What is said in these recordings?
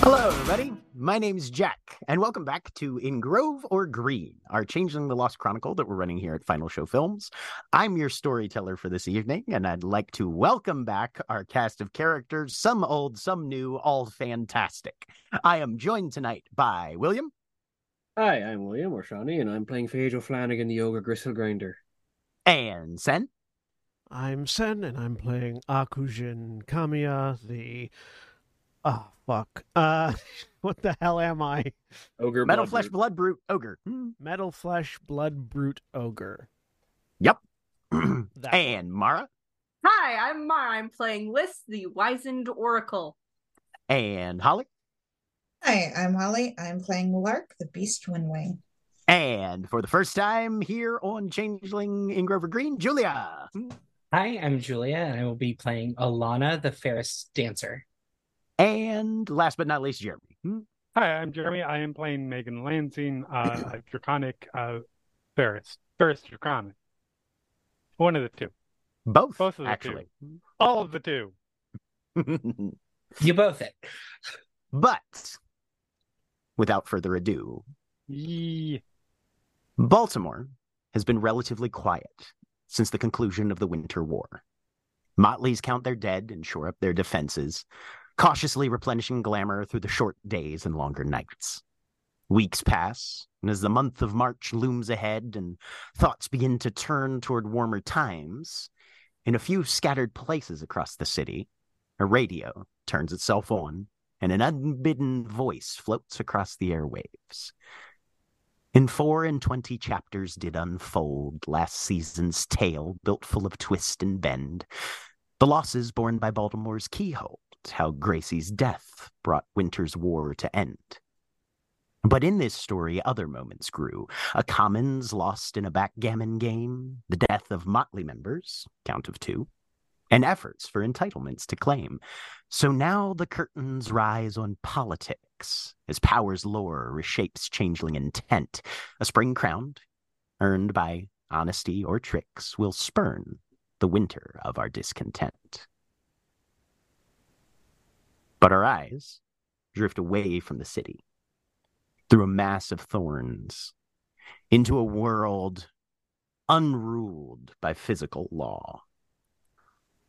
Hello everybody, my name's Jack, and welcome back to In Grove or Green, our Changeling the Lost Chronicle that we're running here at Final Show Films. I'm your storyteller for this evening, and I'd like to welcome back our cast of characters, some old, some new, all fantastic. I am joined tonight by William. Hi, I'm William Orshani, and I'm playing Phage Flanagan, the Ogre Gristle Grinder. And Sen. I'm Sen, and I'm playing Akujin Kamiya, the... Oh, fuck. What the hell am I? Ogre Metal Flesh Blood Brute Ogre. Metal Flesh Blood Brute Ogre. Yep. And Mara. Hi, I'm Mara. I'm playing Liss, the Wizened Oracle. And Holly. Hi, I'm Holly. I'm playing Lark, the Beast Windwing. And for the first time here on Changeling in Grover Green, Julia. Hi, I'm Julia, and I will be playing Alana, the Fairest Dancer. And last but not least, Jeremy. Hi, I'm Jeremy. I am playing Megan Lansing, a draconic Ferris. Ferris draconic. One of the two. Both of the actually. Two. All of the two. You both it. But, without further ado, Baltimore has been relatively quiet since the conclusion of the Winter War. Motleys count their dead and shore up their defenses, cautiously replenishing glamour through the short days and longer nights. Weeks pass, and as the month of March looms ahead and thoughts begin to turn toward warmer times, in a few scattered places across the city, a radio turns itself on, and an unbidden voice floats across the airwaves. In 4 and 20 chapters did unfold last season's tale, built full of twist and bend, the losses borne by Baltimore's keyhole, how Gracie's death brought Winter's War to end. But in this story, other moments grew. A commons lost in a backgammon game, the death of Motley members, count of two, and efforts for entitlements to claim. So now the curtains rise on politics, as power's lore reshapes changeling intent. A spring crown, earned by honesty or tricks, will spurn the winter of our discontent. But our eyes drift away from the city, through a mass of thorns, into a world unruled by physical law,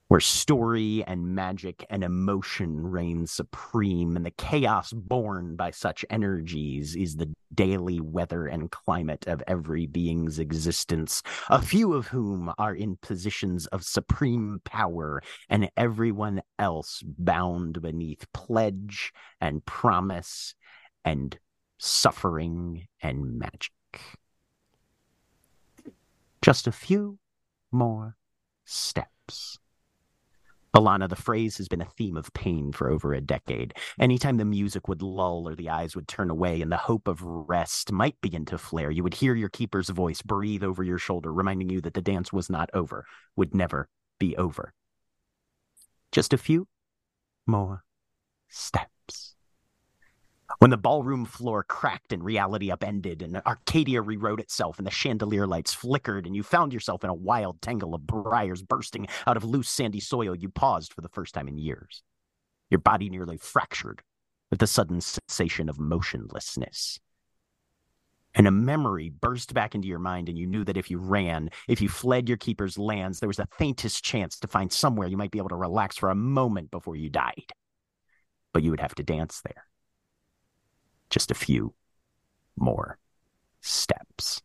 where story and magic and emotion reign supreme, and the chaos born by such energies is the daily weather and climate of every being's existence, a few of whom are in positions of supreme power, and everyone else bound beneath pledge and promise and suffering and magic. Just a few more steps. Alana, the phrase has been a theme of pain for over a decade. Anytime the music would lull or the eyes would turn away and the hope of rest might begin to flare, you would hear your keeper's voice breathe over your shoulder, reminding you that the dance was not over, would never be over. Just a few more steps. When the ballroom floor cracked and reality upended, and Arcadia rewrote itself, and the chandelier lights flickered, and you found yourself in a wild tangle of briars bursting out of loose sandy soil, you paused for the first time in years. Your body nearly fractured with the sudden sensation of motionlessness. And a memory burst back into your mind, and you knew that if you ran, if you fled your keeper's lands, there was the faintest chance to find somewhere you might be able to relax for a moment before you died. But you would have to dance there. Just a few more steps.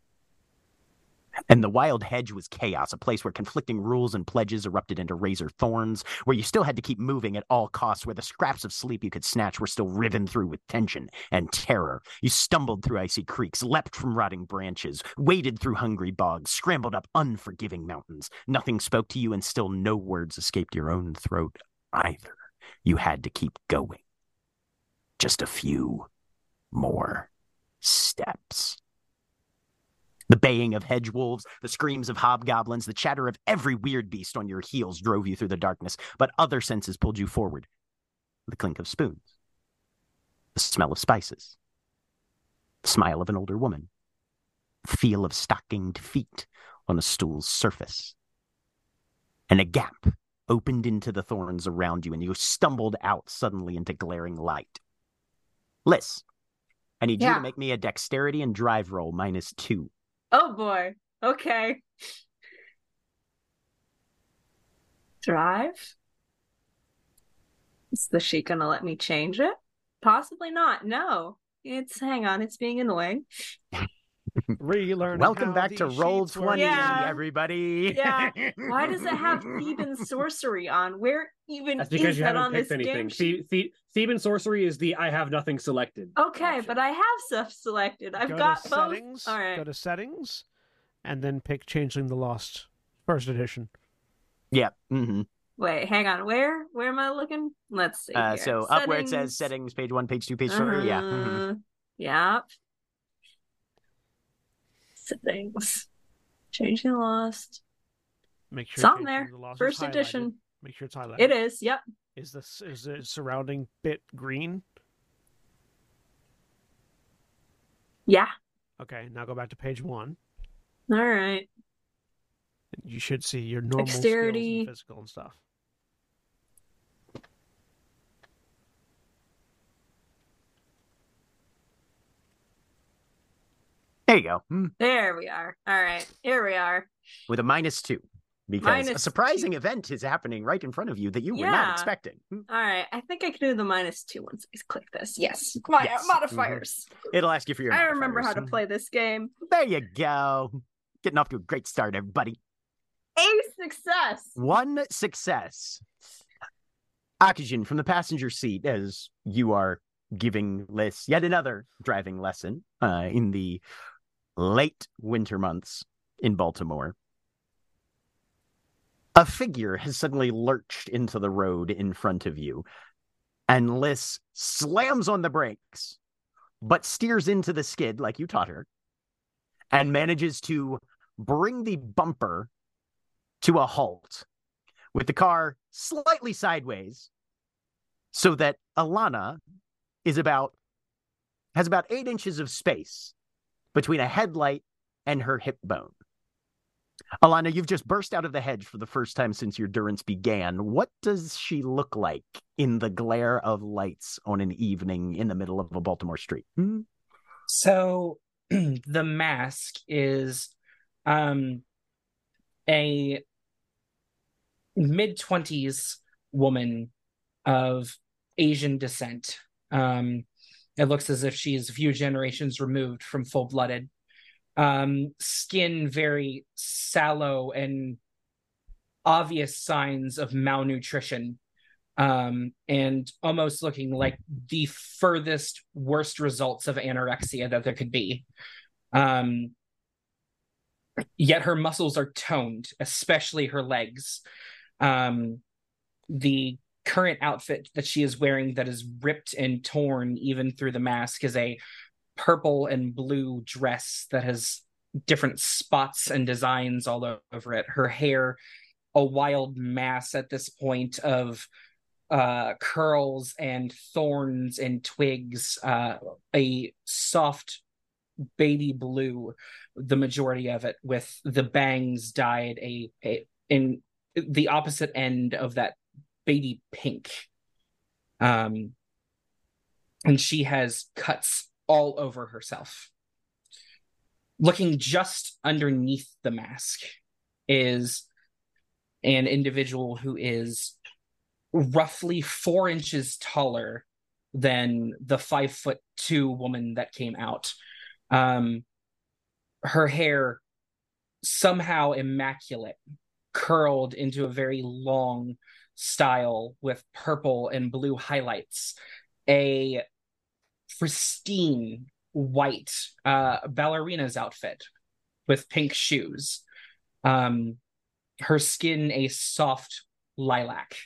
And the wild hedge was chaos, a place where conflicting rules and pledges erupted into razor thorns, where you still had to keep moving at all costs, where the scraps of sleep you could snatch were still riven through with tension and terror. You stumbled through icy creeks, leapt from rotting branches, waded through hungry bogs, scrambled up unforgiving mountains. Nothing spoke to you, and still no words escaped your own throat either. You had to keep going. Just a few more steps. The baying of hedge wolves, the screams of hobgoblins, the chatter of every weird beast on your heels drove you through the darkness, but other senses pulled you forward. The clink of spoons, the smell of spices, the smile of an older woman, the feel of stockinged feet on a stool's surface. And a gap opened into the thorns around you, and you stumbled out suddenly into glaring light. Liss, I need you to make me a dexterity and drive roll -2. Oh, boy. Okay. Drive? Is she going to let me change it? Possibly not. No. Hang on. It's being annoying. Relearn. Welcome back to Roll 20, everybody. Yeah. Why does it have Theban sorcery on? Where even is that on this game? Theban sorcery is the I have nothing selected. Okay, option. But I have stuff selected. I've got both. Settings, all right. Go to settings, and then pick Changeling the Lost, first edition. Yeah. Mm-hmm. Wait, hang on. Where am I looking? Let's see. So settings. Up where it says settings, page 1, page 2, page 3. Yeah. Mm-hmm. Yeah. Things Changing the Lost. Make sure it's on there. The first edition. Make sure it's highlighted. It is. Yep. Is the surrounding bit green? Yeah. Okay. Now go back to page 1. All right. You should see your normal dexterity, skills and physical and stuff. There you go. Hmm. There we are. All right. Here we are. With a -2. Because a surprising event is happening right in front of you that you were not expecting. All right. I think I can do the -2 once I click this. Yes. Modifiers. Mm-hmm. It'll ask you for your modifiers. I remember how to play this game. There you go. Getting off to a great start, everybody. A success. 1 success. Akujin, from the passenger seat, as you are giving Liss yet another driving lesson in the late winter months in Baltimore, a figure has suddenly lurched into the road in front of you, and Liss slams on the brakes, but steers into the skid like you taught her, and manages to bring the bumper to a halt, with the car slightly sideways, so that Alana has about 8 inches of space between a headlight and her hip bone. Alana, you've just burst out of the hedge for the first time since your durance began. What does she look like in the glare of lights on an evening in the middle of a Baltimore street? Hmm? So the mask is a mid-20s woman of Asian descent. It looks as if she is a few generations removed from full-blooded. Skin very sallow and obvious signs of malnutrition, and almost looking like the furthest, worst results of anorexia that there could be. Yet her muscles are toned, especially her legs. The current outfit that she is wearing that is ripped and torn even through the mask is a purple and blue dress that has different spots and designs all over it. Her hair, a wild mass at this point of curls and thorns and twigs, a soft baby blue, the majority of it, with the bangs dyed in the opposite end of that baby pink, and she has cuts all over herself. Looking just underneath the mask is an individual who is roughly 4 inches taller than the 5'2" woman that came out. Her hair somehow immaculate, curled into a very long style with purple and blue highlights, a pristine white ballerina's outfit with pink shoes, her skin a soft lilac,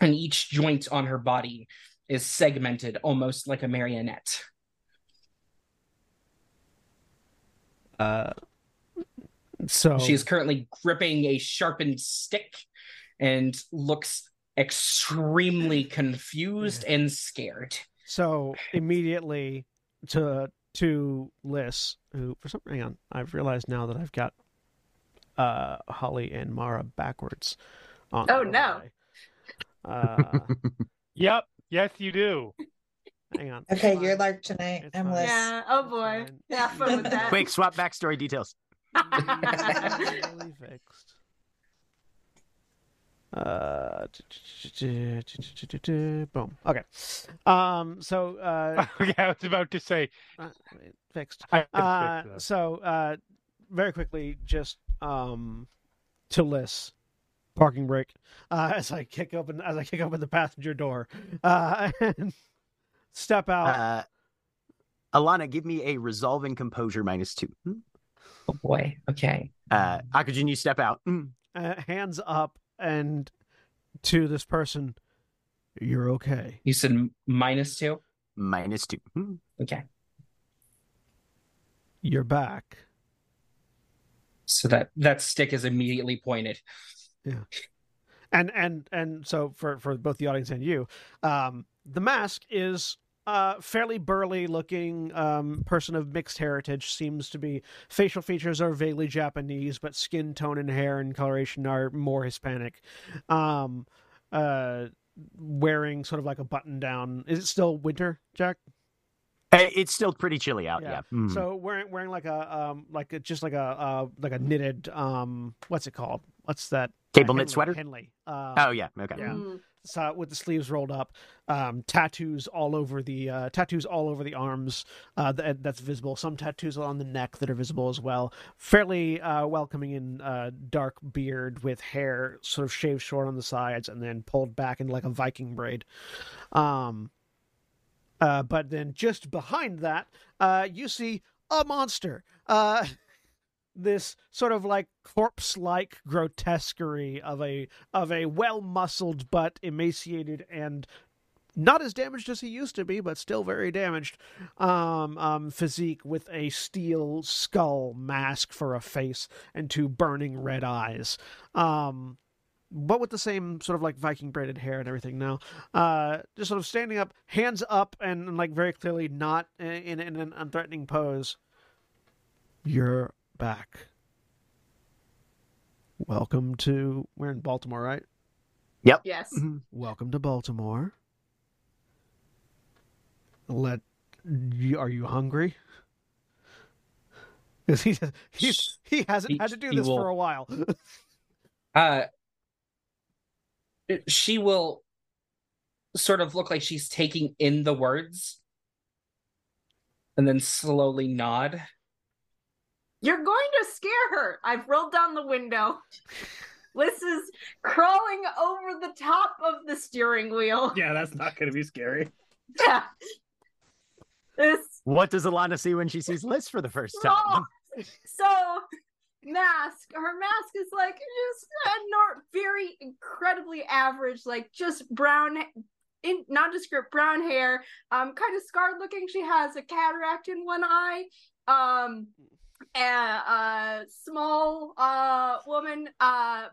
and each joint on her body is segmented almost like a marionette. So she is currently gripping a sharpened stick and looks extremely confused and scared. So immediately to Liss, who for some reason I've realized now that I've got Holly and Mara backwards. Oh no! Yep. Yes, you do. Hang on. Okay, it's you're Lark tonight. It's I'm Liss. Yeah. Oh boy. Yeah. Fun with that. Quick swap backstory details. Really fixed. Boom. Okay. Okay, I was about to say fixed. Very quickly, just to Liss, parking brake. As I kick open the passenger door, and step out. Alana, give me a resolving composure -2. Oh boy. Okay. Akujin, you step out. Hands up and to this person. You're okay. You said -2. -2. Okay. You're back. So that stick is immediately pointed. Yeah. And so for both the audience and you, the mask is fairly burly looking person of mixed heritage. Seems to be facial features are vaguely Japanese, but skin tone and hair and coloration are more Hispanic. Wearing sort of like a button down. Is it still winter, Jack? It's still pretty chilly out. Yeah. Mm. So wearing like a knitted what's it called? What's that? Cable knit sweater. Henley. Oh yeah. Okay. Yeah. Mm. So with the sleeves rolled up, tattoos all over the arms that's visible. Some tattoos on the neck that are visible as well. Fairly welcoming in dark beard with hair sort of shaved short on the sides and then pulled back into like a Viking braid. But then just behind that, you see a monster. This sort of like corpse-like grotesquerie of a well-muscled but emaciated and not as damaged as he used to be, but still very damaged physique, with a steel skull mask for a face and two burning red eyes. But with the same sort of like Viking braided hair and everything now, just sort of standing up, hands up, and like very clearly not in an unthreatening pose. You're back. Welcome to... We're in Baltimore, right? Yep. Yes. Welcome to Baltimore. Are you hungry? Because he hasn't had to do this for a while. She will sort of look like she's taking in the words and then slowly nod. You're going to scare her. I've rolled down the window. Liss is crawling over the top of the steering wheel. Yeah, that's not going to be scary. Yeah. What does Alana see when she sees Liss for the first time? Oh, so... mask. Her mask is like just very incredibly average, like just brown, nondescript brown hair, kind of scarred looking. She has a cataract in one eye, and a small woman,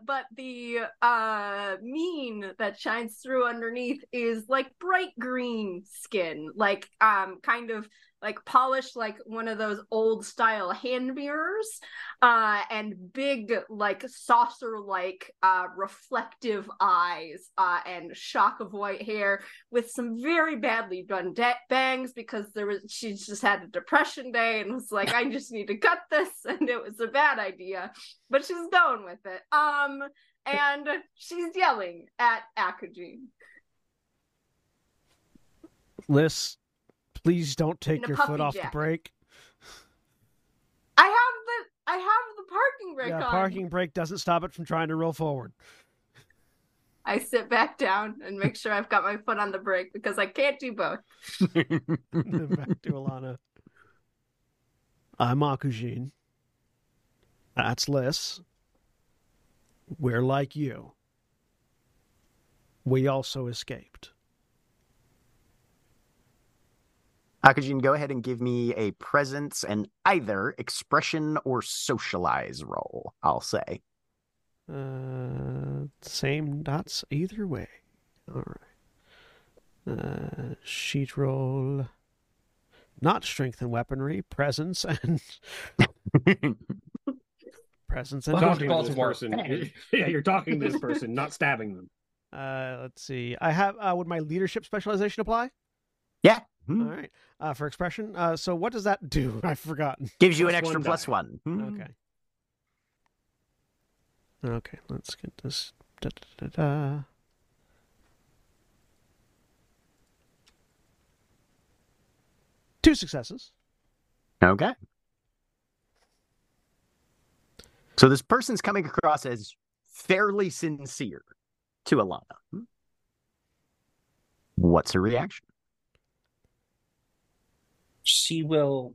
but the mien that shines through underneath is like bright green skin, like kind of like polished, like one of those old style hand mirrors, and big like saucer like reflective eyes, and shock of white hair with some very badly done bangs, because she just had a depression day and was like, I just need to cut this, and it was a bad idea, but she's going with it. And she's yelling at Akujin. Liss, please don't take your foot off the brake. I have the parking brake on. Yeah, parking brake doesn't stop it from trying to roll forward. I sit back down and make sure I've got my foot on the brake because I can't do both. Back to Alana. I'm Akujin. That's Liss. We're like you. We also escaped. Akujin, go ahead and give me a presence and either expression or socialize roll, I'll say. Same dots either way. All right. Sheet roll. Not strength and weaponry, presence and... presence and... Talking to this person. Yeah, you're talking to this person, not stabbing them. Let's see. I have... would my leadership specialization apply? Yeah. Hmm. All right. For expression. So what does that do? I've forgotten. Gives you an extra plus one. Hmm. Okay. Okay, let's get this. Da, da, da, da. Two successes. Okay. So this person's coming across as fairly sincere to Alana. What's her reaction? She will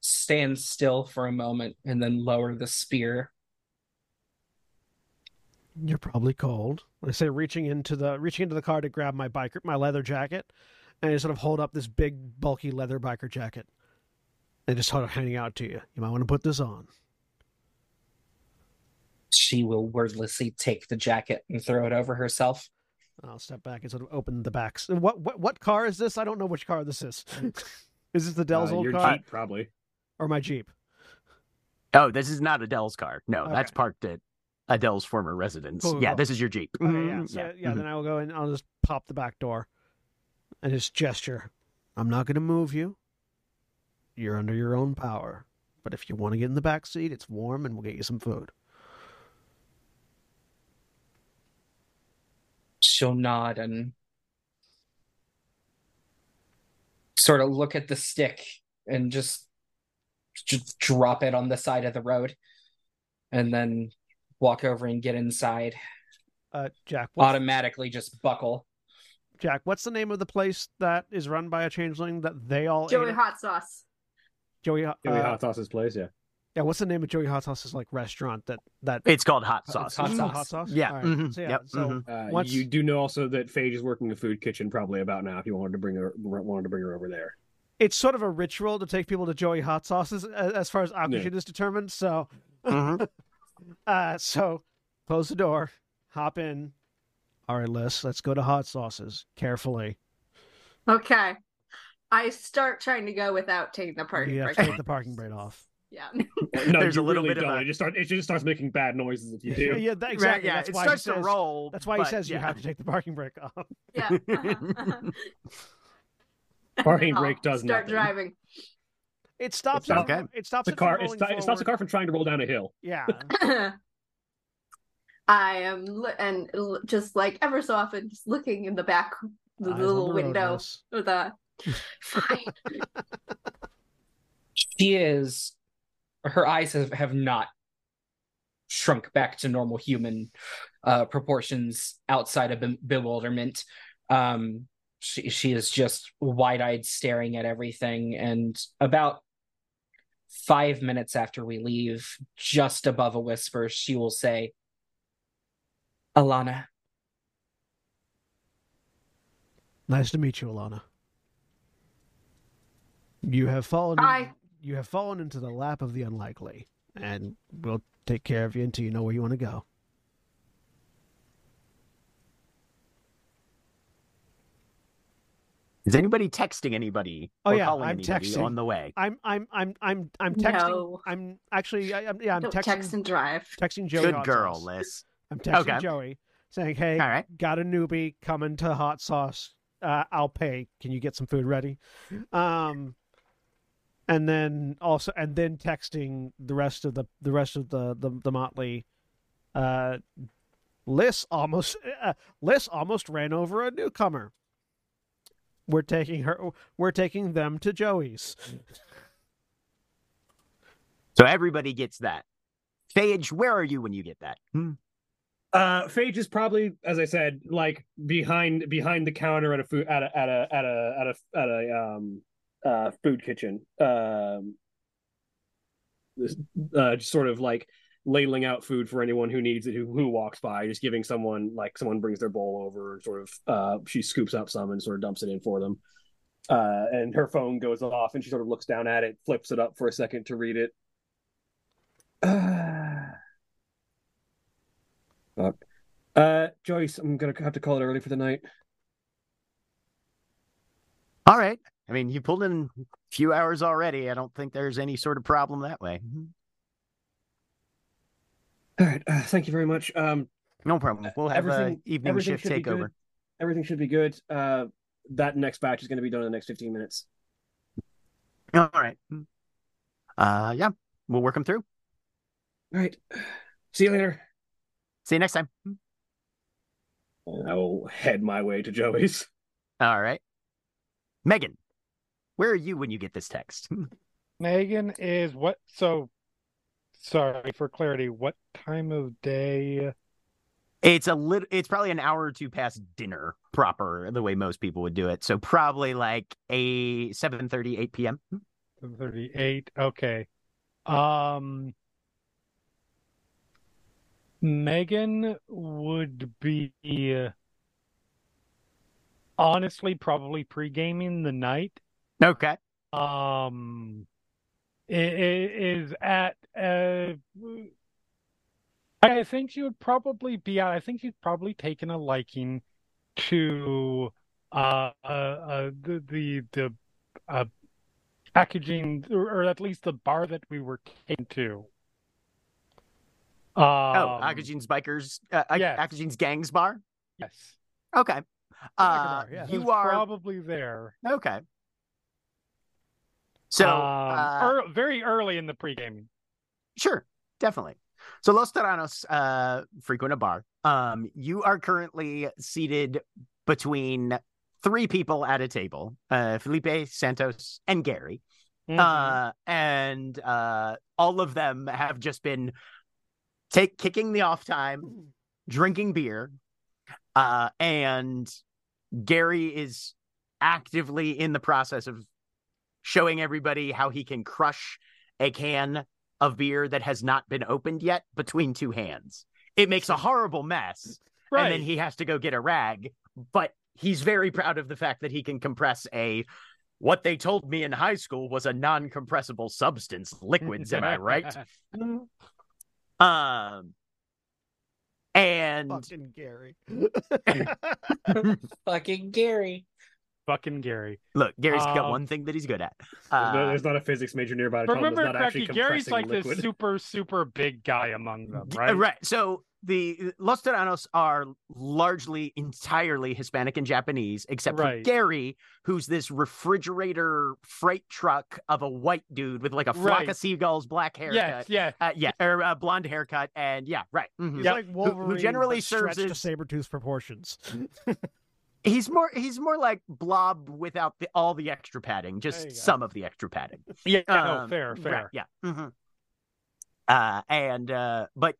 stand still for a moment and then lower the spear. You're probably cold. I say, reaching into the car to grab my biker, my leather jacket, and I sort of hold up this big, bulky leather biker jacket, and just sort of handing out to you. You might want to put this on. She will wordlessly take the jacket and throw it over herself. I'll step back and sort of open the backs. What car is this? I don't know which car this is. Is this Adele's old car? Your Jeep, probably. Or my Jeep. Oh, this is not Adele's car. No, okay. That's parked at Adele's former residence. Cool, yeah, cool. This is your Jeep. Okay, yeah, so, yeah. Mm-hmm. Then I will go and I'll just pop the back door and just gesture. I'm not going to move you. You're under your own power. But if you want to get in the back seat, it's warm and we'll get you some food. She'll nod and sort of look at the stick and just drop it on the side of the road and then walk over and get inside. Jack, automatically just buckle. Jack, what's the name of the place that is run by a changeling that they all Joey Hot Sauce. Joey Hot Sauce's place, yeah. Yeah, what's the name of Joey Hot Sauce's like restaurant that it's called Hot Sauce. Hot Sauce. Yeah. Right. Mm-hmm. So, yeah. Yep. So mm-hmm. You do know also that Phage is working a food kitchen probably about now if you wanted to bring her over there. It's sort of a ritual to take people to Joey Hot Sauce's as far as Akujin is determined, so mm-hmm. So close the door, hop in. All right, Liss, let's go to Hot Sauces carefully. Okay. I start trying to go without taking the parking brake. Take the parking brake off. Yeah. No, there's a little really bit of it. It just starts making bad noises if you do. Yeah, exactly. Right, yeah, that's it why starts to roll. That's why he says you have to take the parking brake off. Yeah. Parking brake does start nothing. Start driving. It stops. It stops the car from trying to roll down a hill. Yeah. I am just like ever so often, just looking in the back, the little window with a. Fine. She is. Her eyes have not shrunk back to normal human proportions outside of bewilderment. She is just wide-eyed staring at everything, and about 5 minutes after we leave, just above a whisper, she will say, Alana. Nice to meet you, Alana. You have fallen into the lap of the unlikely, and we'll take care of you until you know where you want to go. Is anybody texting anybody? Oh, or calling I'm anybody texting on the way. I'm texting. No. I'm texting. Text and drive. Texting Joey. Good girl, sauce. Liss. I'm texting Joey saying, "Hey, got a newbie coming to Hot Sauce. I'll pay. Can you get some food ready?" And then texting the rest of the motley. Liss almost ran over a newcomer. We're taking them to Joey's. So everybody gets that. Phage, where are you when you get that? Phage is probably, as I said, like behind the counter at a food at a food kitchen, just sort of like ladling out food for anyone who needs it, who walks by, just giving someone, like someone brings their bowl over, sort of she scoops up some and sort of dumps it in for them. And her phone goes off and she sort of looks down at it, flips it up for a second to read it. Fuck. Joyce, I'm gonna have to call it early for the night. All right. I mean, you pulled in a few hours already. I don't think there's any sort of problem that way. All right. Thank you very much. No problem. We'll have an evening shift takeover. Everything should be good. That next batch is going to be done in the next 15 minutes. All right. Yeah, we'll work them through. All right. See you later. See you next time. And I will head my way to Joey's. All right. Megan, where are you when you get this text? Megan is what? So, sorry for clarity. What time of day? It's it's probably an hour or two past dinner proper, the way most people would do it. So probably like a 7:30, 8 p.m. 7:38. Okay. Megan would be honestly probably pre-gaming the night. Okay. Is at I think she would probably be out. I think she's probably taken a liking to the Akujin, or at least the bar that we were taken to. Akujin's bikers, yes. Akujin's gangs bar. Yes. Okay. Yeah, you are probably there. Okay. So very early in the pre-gaming. Sure, definitely. So Los Terranos frequent a bar. You are currently seated between three people at a table, Felipe, Santos, and Gary. Mm-hmm. And all of them have just been kicking the off time, drinking beer, and Gary is actively in the process of showing everybody how he can crush a can of beer that has not been opened yet between two hands. It makes a horrible mess, right? And then he has to go get a rag, but he's very proud of the fact that he can compress a, what they told me in high school was a non-compressible substance, liquids, am I right? And fucking Gary. Fucking Gary. Look, Gary's got one thing that he's good at. There's not a physics major nearby. Remember, Cracky, Gary's like liquid. The super, super big guy among them, right? Right. So the Los Terranos are largely entirely Hispanic and Japanese, except for Gary, who's this refrigerator freight truck of a white dude with like a flock of seagulls, black haircut. Or blonde haircut. And Mm-hmm. He's like Wolverine, who generally serves to saber-tooth proportions. He's more like Blob without all the extra padding, just some of the extra padding. Yeah, fair. Right, yeah. Mm-hmm. But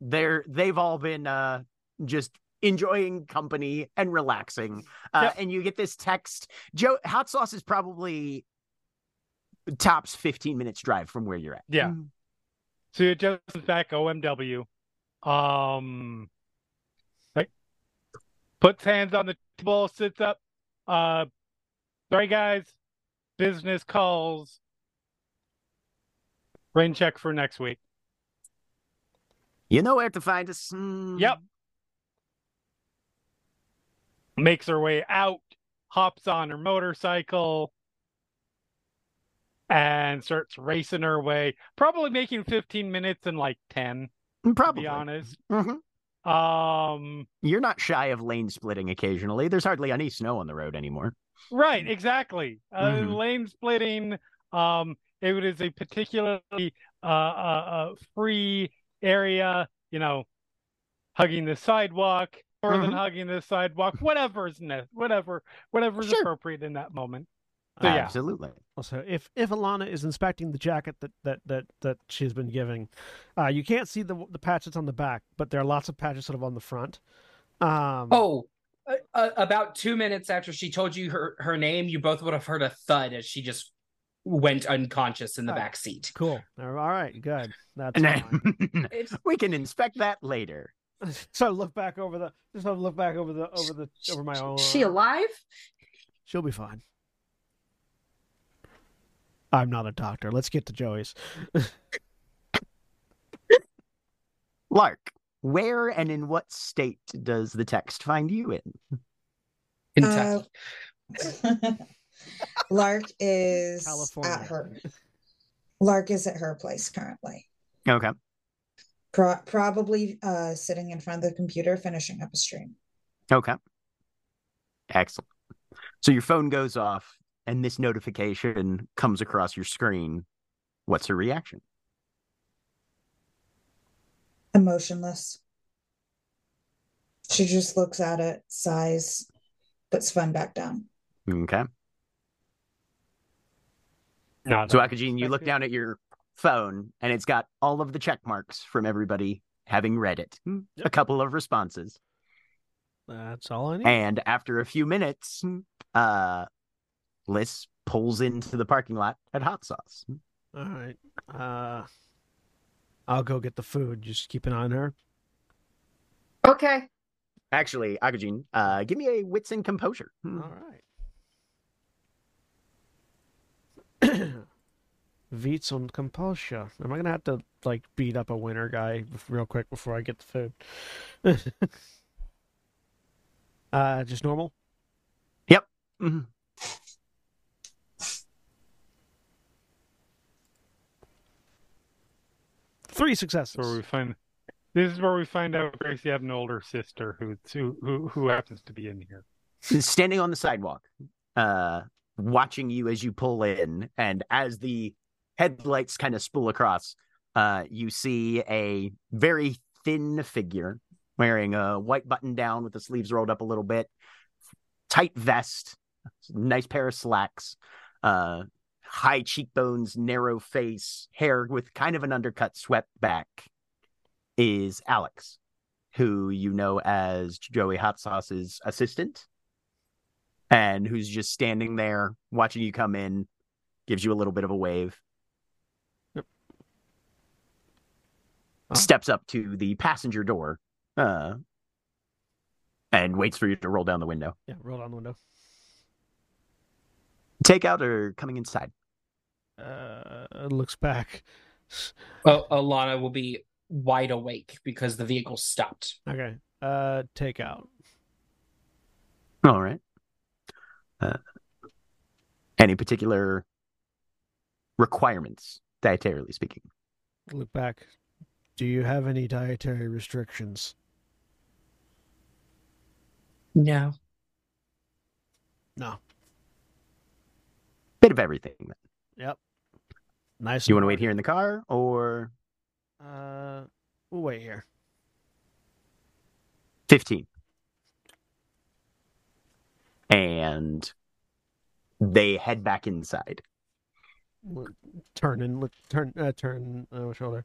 they've all been just enjoying company and relaxing. And you get this text. Joe, Hot Sauce is probably tops 15 minutes drive from where you're at. Yeah. Mm-hmm. So you're just back OMW. Puts hands on the table, sits up. Sorry, guys. Business calls. Rain check for next week. You know where to find us. Yep. Makes her way out, hops on her motorcycle, and starts racing her way. Probably making 15 minutes in like 10. Probably. To be honest. Mm-hmm. You're not shy of lane splitting occasionally. There's hardly any snow on the road anymore. Right, exactly. Mm-hmm. Lane splitting, it is a particularly free area, hugging the sidewalk, more than hugging the sidewalk, whatever is appropriate in that moment. So, yeah. Absolutely. Also, if Alana is inspecting the jacket that she's been giving, you can't see the patches on the back, but there are lots of patches sort of on the front. About 2 minutes after she told you her name, you both would have heard a thud as she just went unconscious in the back seat. Cool. All right, good. That's fine. We can inspect that later. So I look back over the. Just look back over my own. She alive? She'll be fine. I'm not a doctor. Let's get to Joey's. Lark, where and in what state does the text find you in? Kentucky. Lark is California. Lark is at her place currently. Okay. Probably sitting in front of the computer finishing up a stream. Okay. Excellent. So your phone goes off and this notification comes across your screen. What's her reaction? Emotionless. She just looks at it, sighs, puts phone back down. Okay. No, so Akujin, you look down at your phone and it's got all of the check marks from everybody having read it. Yep. A couple of responses. That's all I need. And after a few minutes, Liss pulls into the parking lot at Hot Sauce. All right. I'll go get the food. Just keep an eye on her. Okay. Actually, Akujin, give me a wits and composure. All right. Vits on compulsion. Am I gonna have to like beat up a winner guy real quick before I get the food? Just normal. Yep. Mm-hmm. Three successes. This is where we find out Gracie had an older sister who happens to be in here, standing on the sidewalk. Watching you as you pull in, and as the headlights kind of spool across, you see a very thin figure wearing a white button down with the sleeves rolled up a little bit, tight vest, nice pair of slacks, high cheekbones, narrow face, hair with kind of an undercut swept back, is Alex, who you know as Joey Hot Sauce's assistant. And who's just standing there watching you come in, gives you a little bit of a wave. Yep. Steps up to the passenger door and waits for you to roll down the window. Yeah, roll down the window. Takeout or coming inside? Looks back. Well, Alana will be wide awake because the vehicle stopped. Okay. Takeout. All right. Any particular requirements, dietarily speaking? Look back. Do you have any dietary restrictions? No. Bit of everything, then. Yep. Nice. Do you want to wait here in the car, or? We'll wait here. 15. And they head back inside. Turn shoulder. So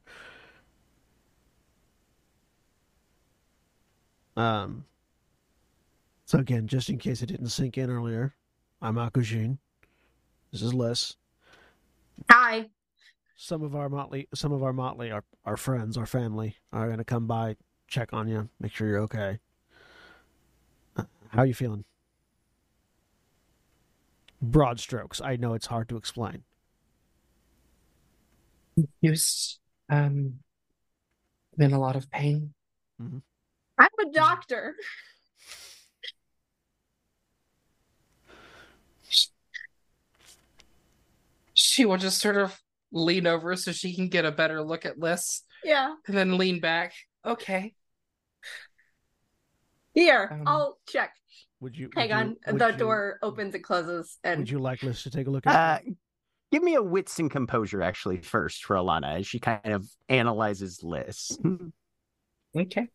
again, just in case it didn't sink in earlier, I'm Akujin. This is Liss. Hi. Some of our motley, our friends, our family are gonna come by, check on you, make sure you're okay. How are you feeling? Broad strokes. I know it's hard to explain. Confused. Been a lot of pain. Mm-hmm. I'm a doctor. She will just sort of lean over so she can get a better look at Liss. Yeah. And then lean back. Okay. Here, I'll check. The door opens and closes. And would you like Liss to take a look at it? Give me a wits and composure, actually, first for Alana, as she kind of analyzes Liss. Okay.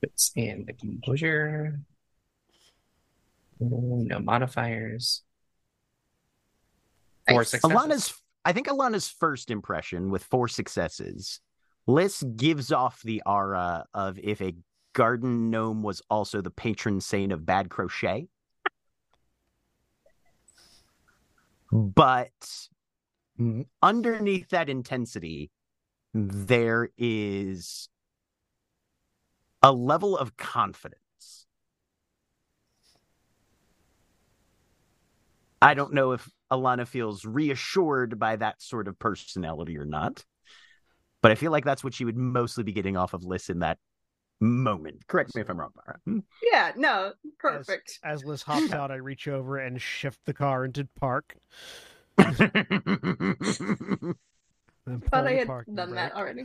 Wits and the composure. No modifiers. Four successes. I think Alana's first impression with 4 successes, Liss gives off the aura of if a garden gnome was also the patron saint of bad crochet. But underneath that intensity, there is a level of confidence. I don't know if Alana feels reassured by that sort of personality or not, but I feel like that's what she would mostly be getting off of Liss in that moment. Correct me if I'm wrong, Mara. Yeah, no, perfect. As Liss hops out, I reach over and shift the car into park. Thought I had done that already.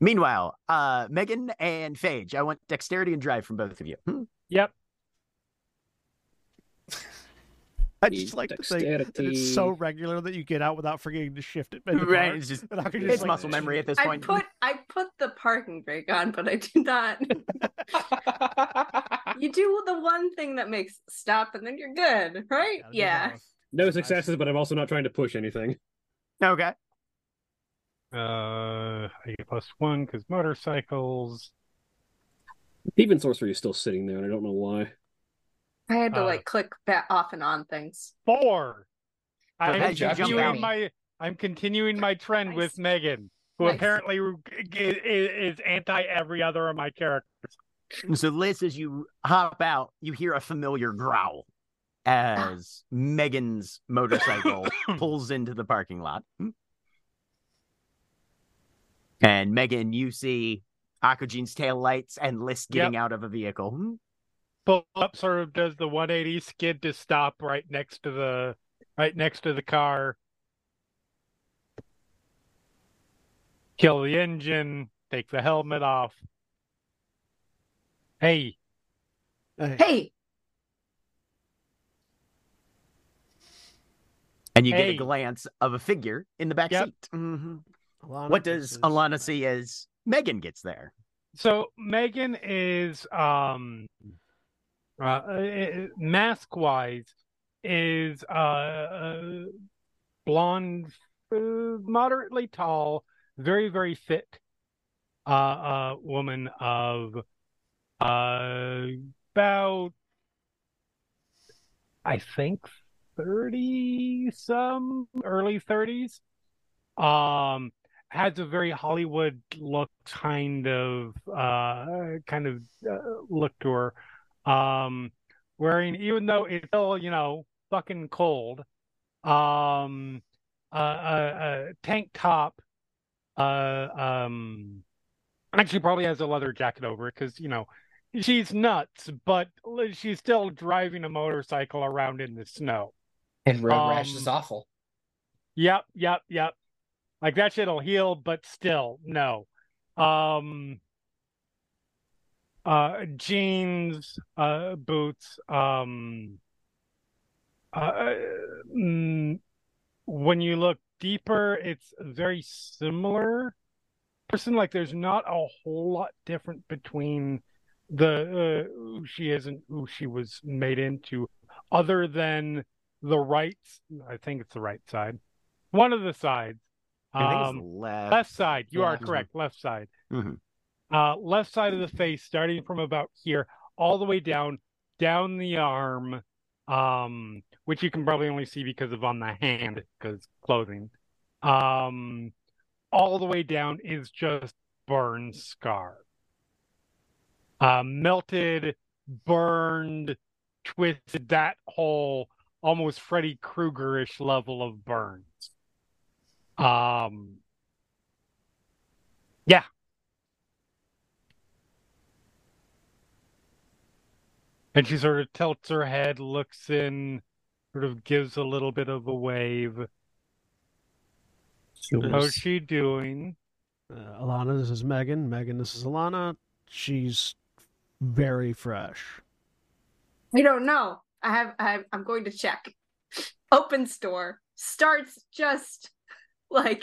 Meanwhile, Megan and Phage, I want dexterity and drive from both of you. Yep. I just like to think that it's so regular that you get out without forgetting to shift it. Right, it's just it's like, muscle memory at this point. I put the parking brake on, but I do not. You do the one thing that makes stop, and then you're good, right? Yeah. No successes, but I'm also not trying to push anything. Okay. I get +1 because motorcycles. Even sorcery is still sitting there, and I don't know why. I had to click off and on things. 4. I'm continuing my trend with Megan, who apparently is anti every other of my characters. So, Liss, as you hop out, you hear a familiar growl as Megan's motorcycle pulls into the parking lot. And Megan, you see Akujin's taillights and Liss getting out of a vehicle. Pull up, sort of does the 180 skid to stop right next to the car. Kill the engine. Take the helmet off. Hey. And you get a glance of a figure in the back seat. Mm-hmm. What does Alana see as Megan gets there? So Megan is mask-wise, is blonde, moderately tall, very, very fit woman of about, I think, 30-some, early 30s. Has a very Hollywood look, kind of look to her. Wearing, even though it's still, fucking cold, a tank top, actually probably has a leather jacket over it because, she's nuts, but she's still driving a motorcycle around in the snow. And road rash is awful. Yep. Like that shit'll heal, but still, no. Jeans, boots, when you look deeper, it's very similar person. Like there's not a whole lot different between who she is and who she was made into, other than the right. I think it's the right side. One of the sides. I think it's left. Left side. You are correct. Left side. Mm-hmm. Left side of the face, starting from about here, all the way down the arm, which you can probably only see because of on the hand, because clothing, all the way down is just burned scar. Melted, burned, twisted, that whole almost Freddy Krueger-ish level of burns. Yeah. And she sort of tilts her head, looks in, sort of gives a little bit of a wave. How's she doing? Alana, this is Megan. Megan, this is Alana. She's very fresh. I don't know. I'm going to check. Opens door. Starts just like...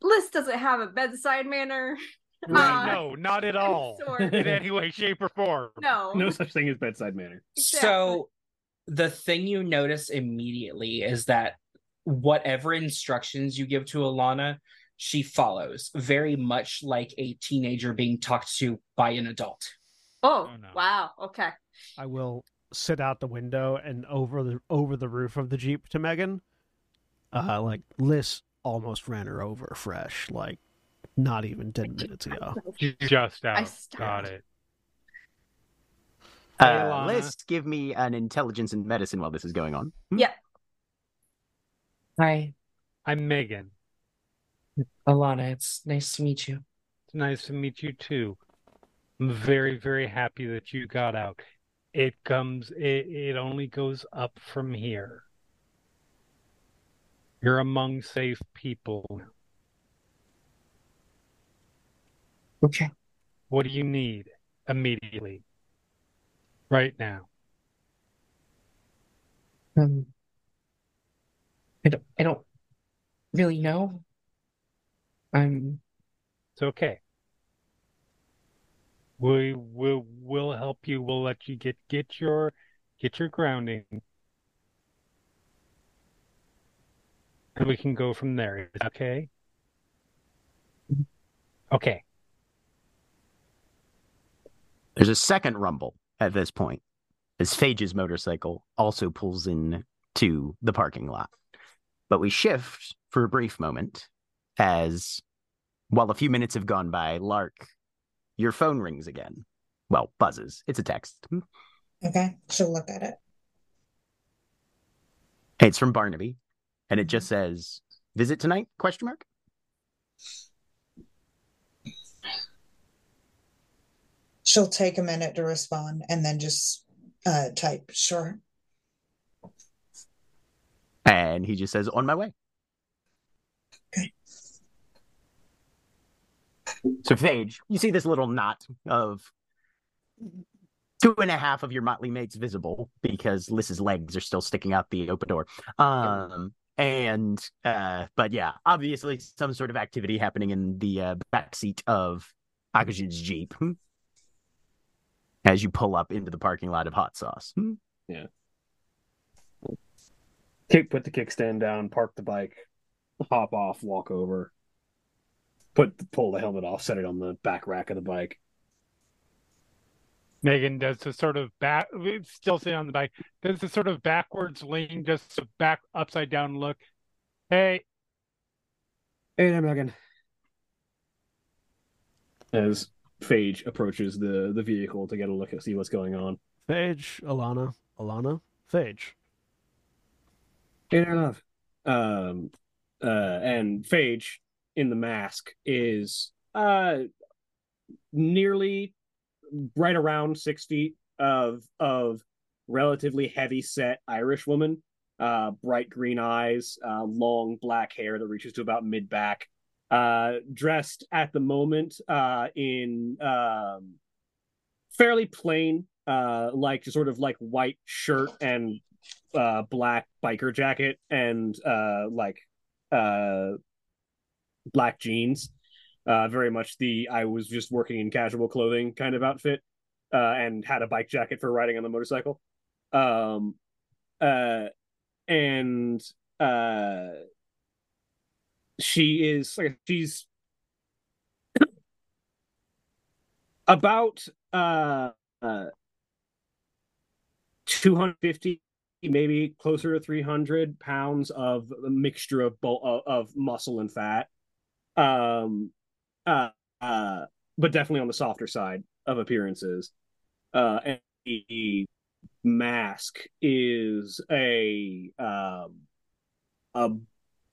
Liss doesn't have a bedside manner. Right. No, not at all. In any way, shape, or form. No. No such thing as bedside manner. Exactly. So the thing you notice immediately is that whatever instructions you give to Alana, she follows, very much like a teenager being talked to by an adult. Oh, oh no. Wow. Okay. I will sit out the window and over the roof of the Jeep to Megan. Like, Liss almost ran her over fresh, like, not even 10 minutes ago. Just out. Got it. Liss, give me an intelligence and medicine while this is going on. Yeah. Hi. I'm Megan. Alana, it's nice to meet you. It's nice to meet you, too. I'm very, very happy that you got out. It only goes up from here. You're among safe people. Okay. What do you need immediately? Right now? I don't really know. It's okay. We'll help you. We'll let you get your grounding. And we can go from there. Okay? Okay. There's a second rumble at this point, as Phage's motorcycle also pulls in to the parking lot. But we shift for a brief moment, as while a few minutes have gone by, Lark, your phone rings again. Well, buzzes. It's a text. Okay, she'll look at it. It's from Barnaby. And it just says, visit tonight? ? She'll take a minute to respond and then just type, sure. And he just says, on my way. Okay. So, Phage, you see this little knot of 2.5 of your motley mates visible because Liss's legs are still sticking out the open door. But yeah, obviously some sort of activity happening in the backseat of Akujin's Jeep as you pull up into the parking lot of Hot Sauce. Yeah. Put the kickstand down, park the bike, hop off, walk over, pull the helmet off, set it on the back rack of the bike. Megan does the sort of still sitting on the bike, does the sort of backwards lean, just a upside down look. Hey there, Megan. As Phage approaches the vehicle to get a look and see what's going on. Phage, Alana, Phage. Hey there, love. And Phage in the mask is nearly right around 6 feet of relatively heavy set Irish woman, bright green eyes, long black hair that reaches to about mid back, dressed at the moment in fairly plain, like sort of like white shirt and black biker jacket and black jeans. Very much I was just working in casual clothing kind of outfit, and had a bike jacket for riding on the motorcycle. She is, like, she's about 250, maybe closer to 300 pounds of a mixture of muscle and fat. But definitely on the softer side of appearances. And the mask is a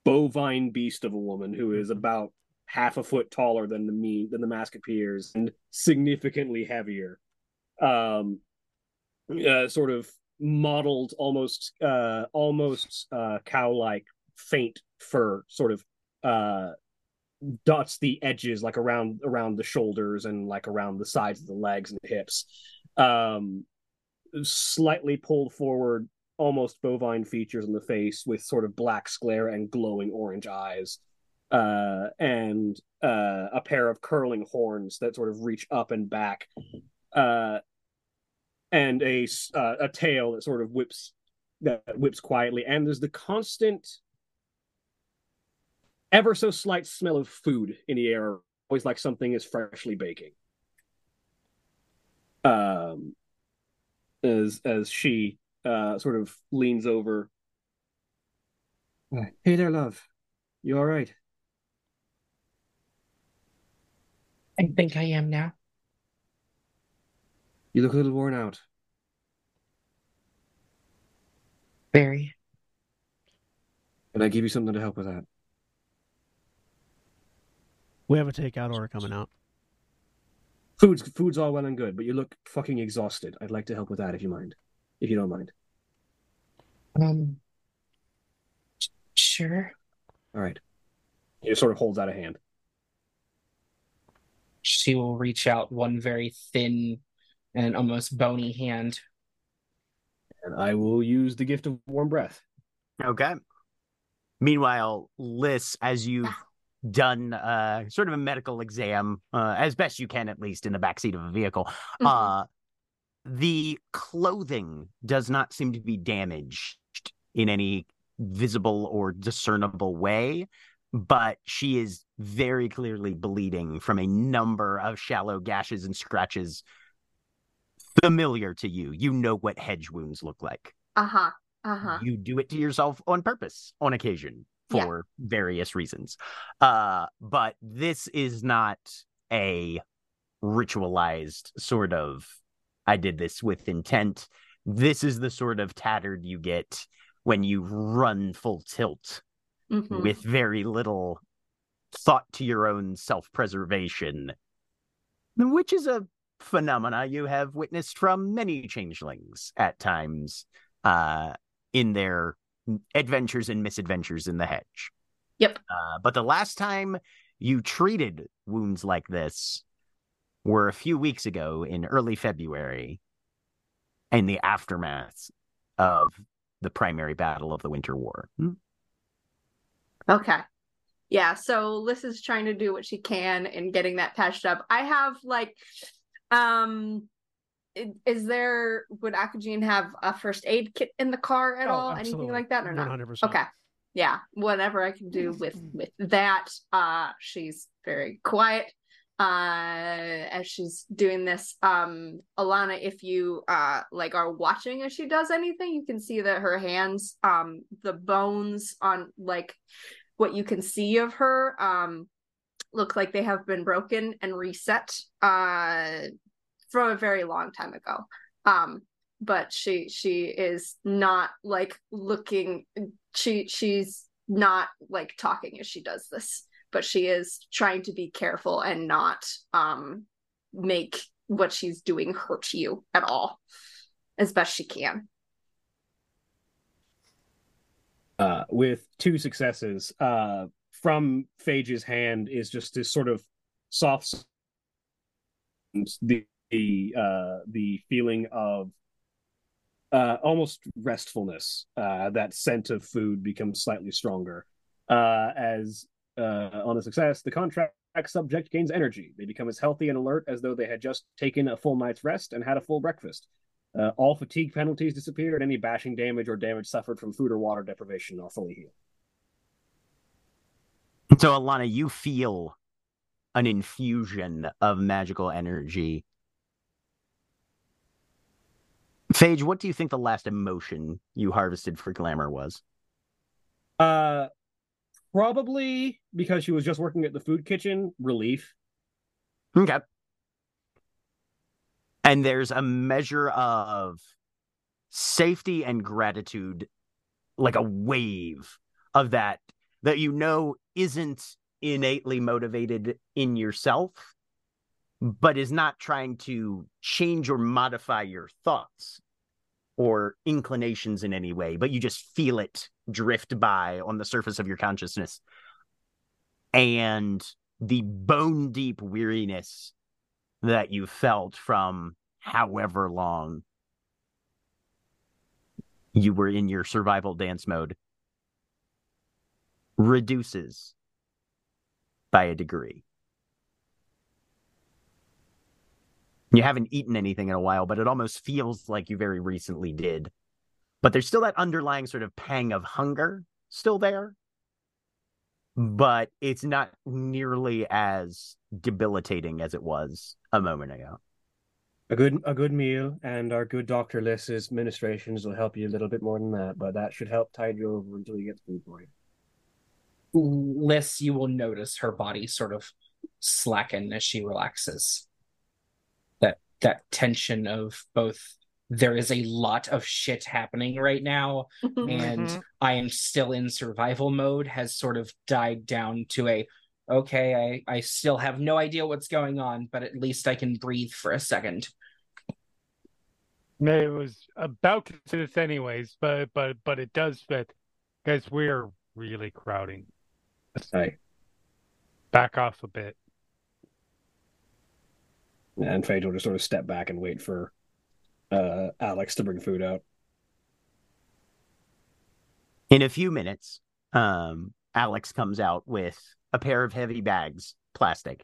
bovine beast of a woman who is about half a foot taller than the mask appears, and significantly heavier. Sort of mottled, almost cow-like, faint fur, sort of dots the edges, like around the shoulders and like around the sides of the legs and the hips. Slightly pulled forward, almost bovine features on the face, with sort of black sclera and glowing orange eyes. and a pair of curling horns that sort of reach up and back, and a tail that sort of whips quietly. And there's the constant, ever so slight smell of food in the air, always like something is freshly baking. As she sort of leans over. Hey there, love. You all right? I think I am now. You look a little worn out. Very. Can I give you something to help with that? We have a takeout order coming out. Food's all well and good, but you look fucking exhausted. I'd like to help with that if you mind. If you don't mind. Sure. All right. It sort of holds out a hand. She will reach out one very thin and almost bony hand. And I will use the gift of warm breath. Okay. Meanwhile, Liss, as you've done sort of a medical exam, as best you can, at least in the backseat of a vehicle, mm-hmm. The clothing does not seem to be damaged in any visible or discernible way, but she is very clearly bleeding from a number of shallow gashes and scratches familiar to you. You know what hedge wounds look like. Uh-huh, uh-huh. You do it to yourself on purpose, on occasion, for various reasons. But this is not a ritualized sort of, I did this with intent. This is the sort of tattered you get when you run full tilt mm-hmm. with very little thought to your own self-preservation, which is a phenomena you have witnessed from many changelings at times in their adventures and misadventures in the hedge. Yep. But the last time you treated wounds like this were a few weeks ago in early February in the aftermath of the primary battle of the Winter War. Hmm? Okay. Yeah, so Liss is trying to do what she can in getting that patched up. I have, like, is there, would Akujin have a first aid kit in the car at all? Absolutely. Anything like that or not? 100%. Okay. Yeah, whatever I can do with that. She's very quiet as she's doing this. Alana, if you are watching as she does anything, you can see that her hands, the bones on, like, what you can see of her look like they have been broken and reset from a very long time ago. But she is not, like, looking, she's not, like, talking as she does this, but she is trying to be careful and not make what she's doing hurt you at all, as best she can. With two successes, from Phage's hand is just this sort of soft, the feeling of almost restfulness. That scent of food becomes slightly stronger. As on a success, the contract subject gains energy. They become as healthy and alert as though they had just taken a full night's rest and had a full breakfast. All fatigue penalties disappear, and any bashing damage or damage suffered from food or water deprivation are fully healed. So, Alana, you feel an infusion of magical energy. Phage, what do you think the last emotion you harvested for glamour was? Probably, because she was just working at the food kitchen, relief. Okay. And there's a measure of safety and gratitude, like a wave of that you know isn't innately motivated in yourself, but is not trying to change or modify your thoughts or inclinations in any way, but you just feel it drift by on the surface of your consciousness. And the bone-deep weariness that you felt from however long you were in your survival dance mode reduces by a degree. You haven't eaten anything in a while, but it almost feels like you very recently did. But there's still that underlying sort of pang of hunger still there. But it's not nearly as debilitating as it was a moment ago. A good meal and our good Dr. Liss's ministrations will help you a little bit more than that, but that should help tide you over until you get food for you. Liss, you will notice her body sort of slacken as she relaxes. That tension of both, there is a lot of shit happening right now, and I am still in survival mode, has sort of died down to a, okay, I still have no idea what's going on, but at least I can breathe for a second. I was about to say this anyways, but it does fit, because we're really crowding. Sorry. Back off a bit. And Phage will just sort of step back and wait for Alex to bring food out. In a few minutes, Alex comes out with a pair of heavy bags, plastic,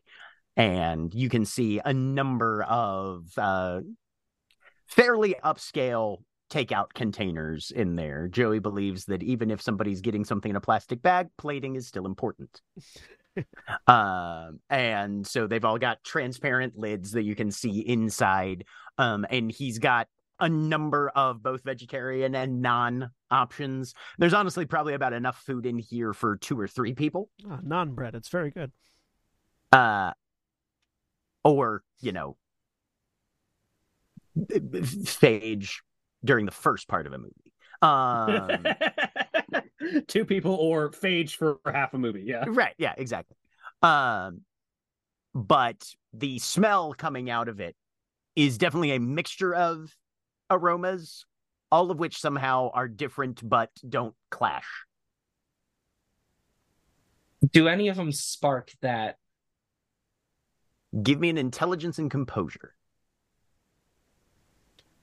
and you can see a number of fairly upscale takeout containers in there. Joey believes that even if somebody's getting something in a plastic bag, plating is still important. And so they've all got transparent lids that you can see inside, and he's got a number of both vegetarian and non options. There's honestly probably about enough food in here for 2 or 3 people. Oh, non-bread, it's very good. Or, you know, Phage during the first part of a movie. 2 people or Phage for half a movie, yeah. Right, yeah, exactly. But the smell coming out of it is definitely a mixture of aromas, all of which somehow are different but don't clash. Do any of them spark that? Give me an intelligence and composure.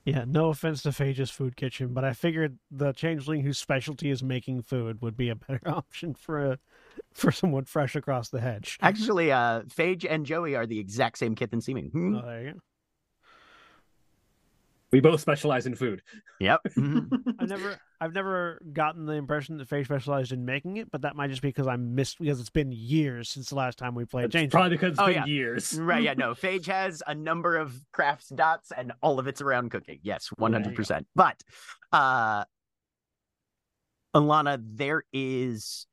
Yeah, no offense to Phage's food kitchen, but I figured the changeling whose specialty is making food would be a better option for someone fresh across the hedge. Actually, Phage and Joey are the exact same kith and seeming. Oh, there you go. We both specialize in food. Yep. Mm-hmm. I've never gotten the impression that Phage specialized in making it, but that might just be because because it's been years since the last time we played Changeling. Probably because it's been years. Right, yeah, no. Phage has a number of crafts dots and all of it's around cooking. Yes, 100%. Yeah. But Alana, there is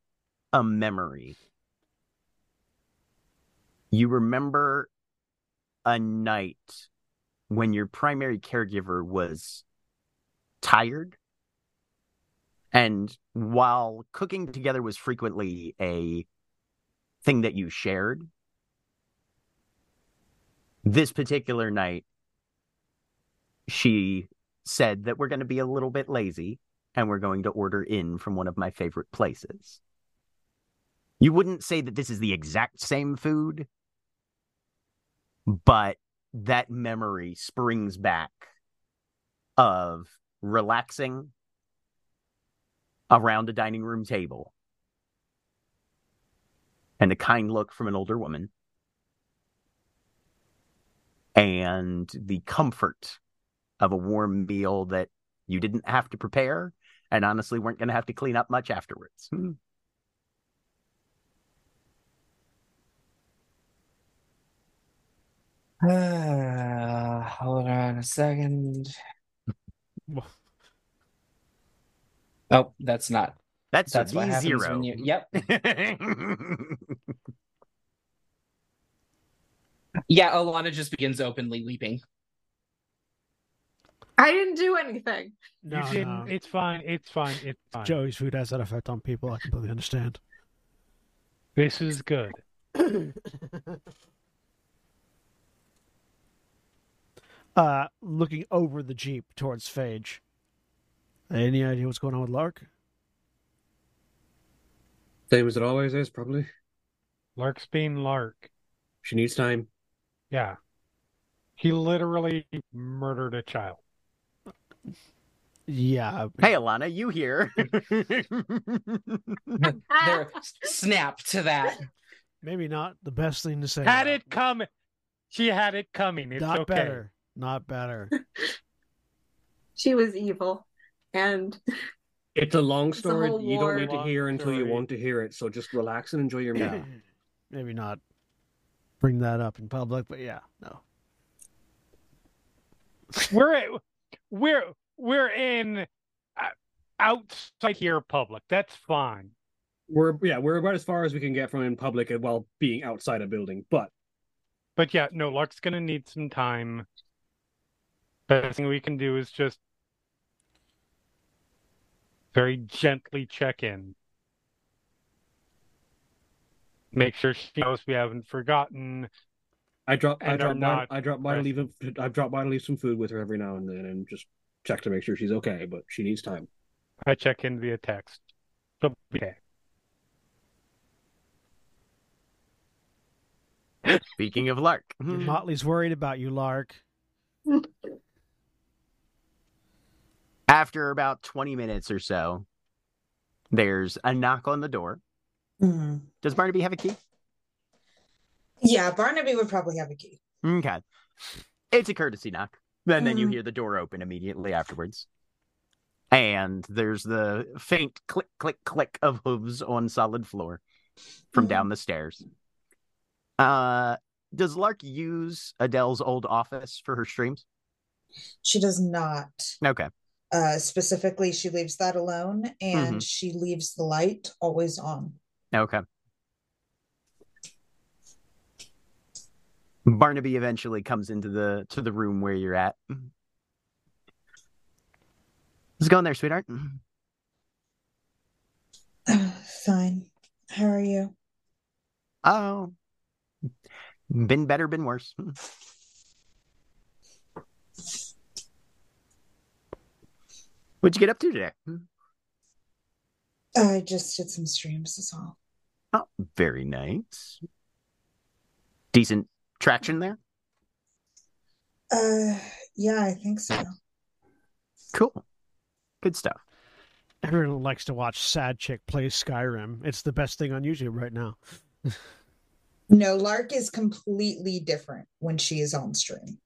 a memory. You remember a night when your primary caregiver was tired, and while cooking together was frequently a thing that you shared, this particular night, she said that we're going to be a little bit lazy and we're going to order in from one of my favorite places. You wouldn't say that this is the exact same food, but that memory springs back of relaxing around a dining room table and a kind look from an older woman and the comfort of a warm meal that you didn't have to prepare and honestly weren't going to have to clean up much afterwards. Hold on a second. Oh, that's not. That's what happens when you. Yep. Yeah, Alana just begins openly weeping. I didn't do anything. No. It's fine. Joey's food has that effect on people. I completely understand. This is good. Looking over the Jeep towards Phage. Any idea what's going on with Lark? Same as it always is, probably. Lark's being Lark. She needs time. Yeah. He literally murdered a child. Yeah. Hey, Alana, you here? Snap to that. Maybe not the best thing to say. Had it coming. She had it coming. It's not okay. Better. Not better. She was evil. And it's a long story that you don't need to hear until you want to hear it. So just relax and enjoy your meal. Maybe not bring that up in public, but yeah, no. We're in outside here public. That's fine. We're about as far as we can get from in public while being outside a building, but yeah, no, Lark's gonna need some time. Best thing we can do is just very gently check in. Make sure she knows we haven't forgotten. I've dropped by to leave some food with her every now and then and just check to make sure she's okay, but she needs time. I check in via text. Okay. Speaking of Lark. Motley's worried about you, Lark. After about 20 minutes or so, there's a knock on the door. Mm-hmm. Does Barnaby have a key? Yeah, Barnaby would probably have a key. Okay. It's a courtesy knock. And then you hear the door open immediately afterwards. And there's the faint click, click, click of hooves on solid floor from down the stairs. Does Lark use Adele's old office for her streams? She does not. Okay. Specifically, she leaves that alone, and she leaves the light always on. Okay. Barnaby eventually comes into the room where you're at. How's it going there, sweetheart? Fine. How are you? Oh. Been better, been worse. What'd you get up to today? I just did some streams, that's all. Oh, very nice. Decent traction there? Yeah, I think so. Cool. Good stuff. Everyone likes to watch Sad Chick play Skyrim. It's the best thing on YouTube right now. No, Lark is completely different when she is on stream.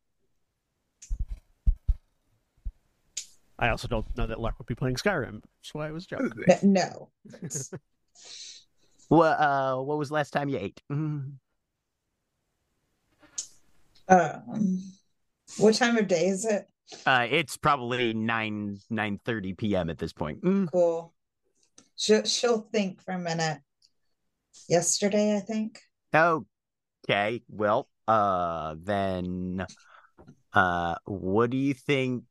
I also don't know that Lark would be playing Skyrim. That's why I was joking. No. What was the last time you ate? What time of day is it? It's probably 9:30 p.m. at this point. Cool. She'll think for a minute. Yesterday, I think. Okay. Well, then, what do you think?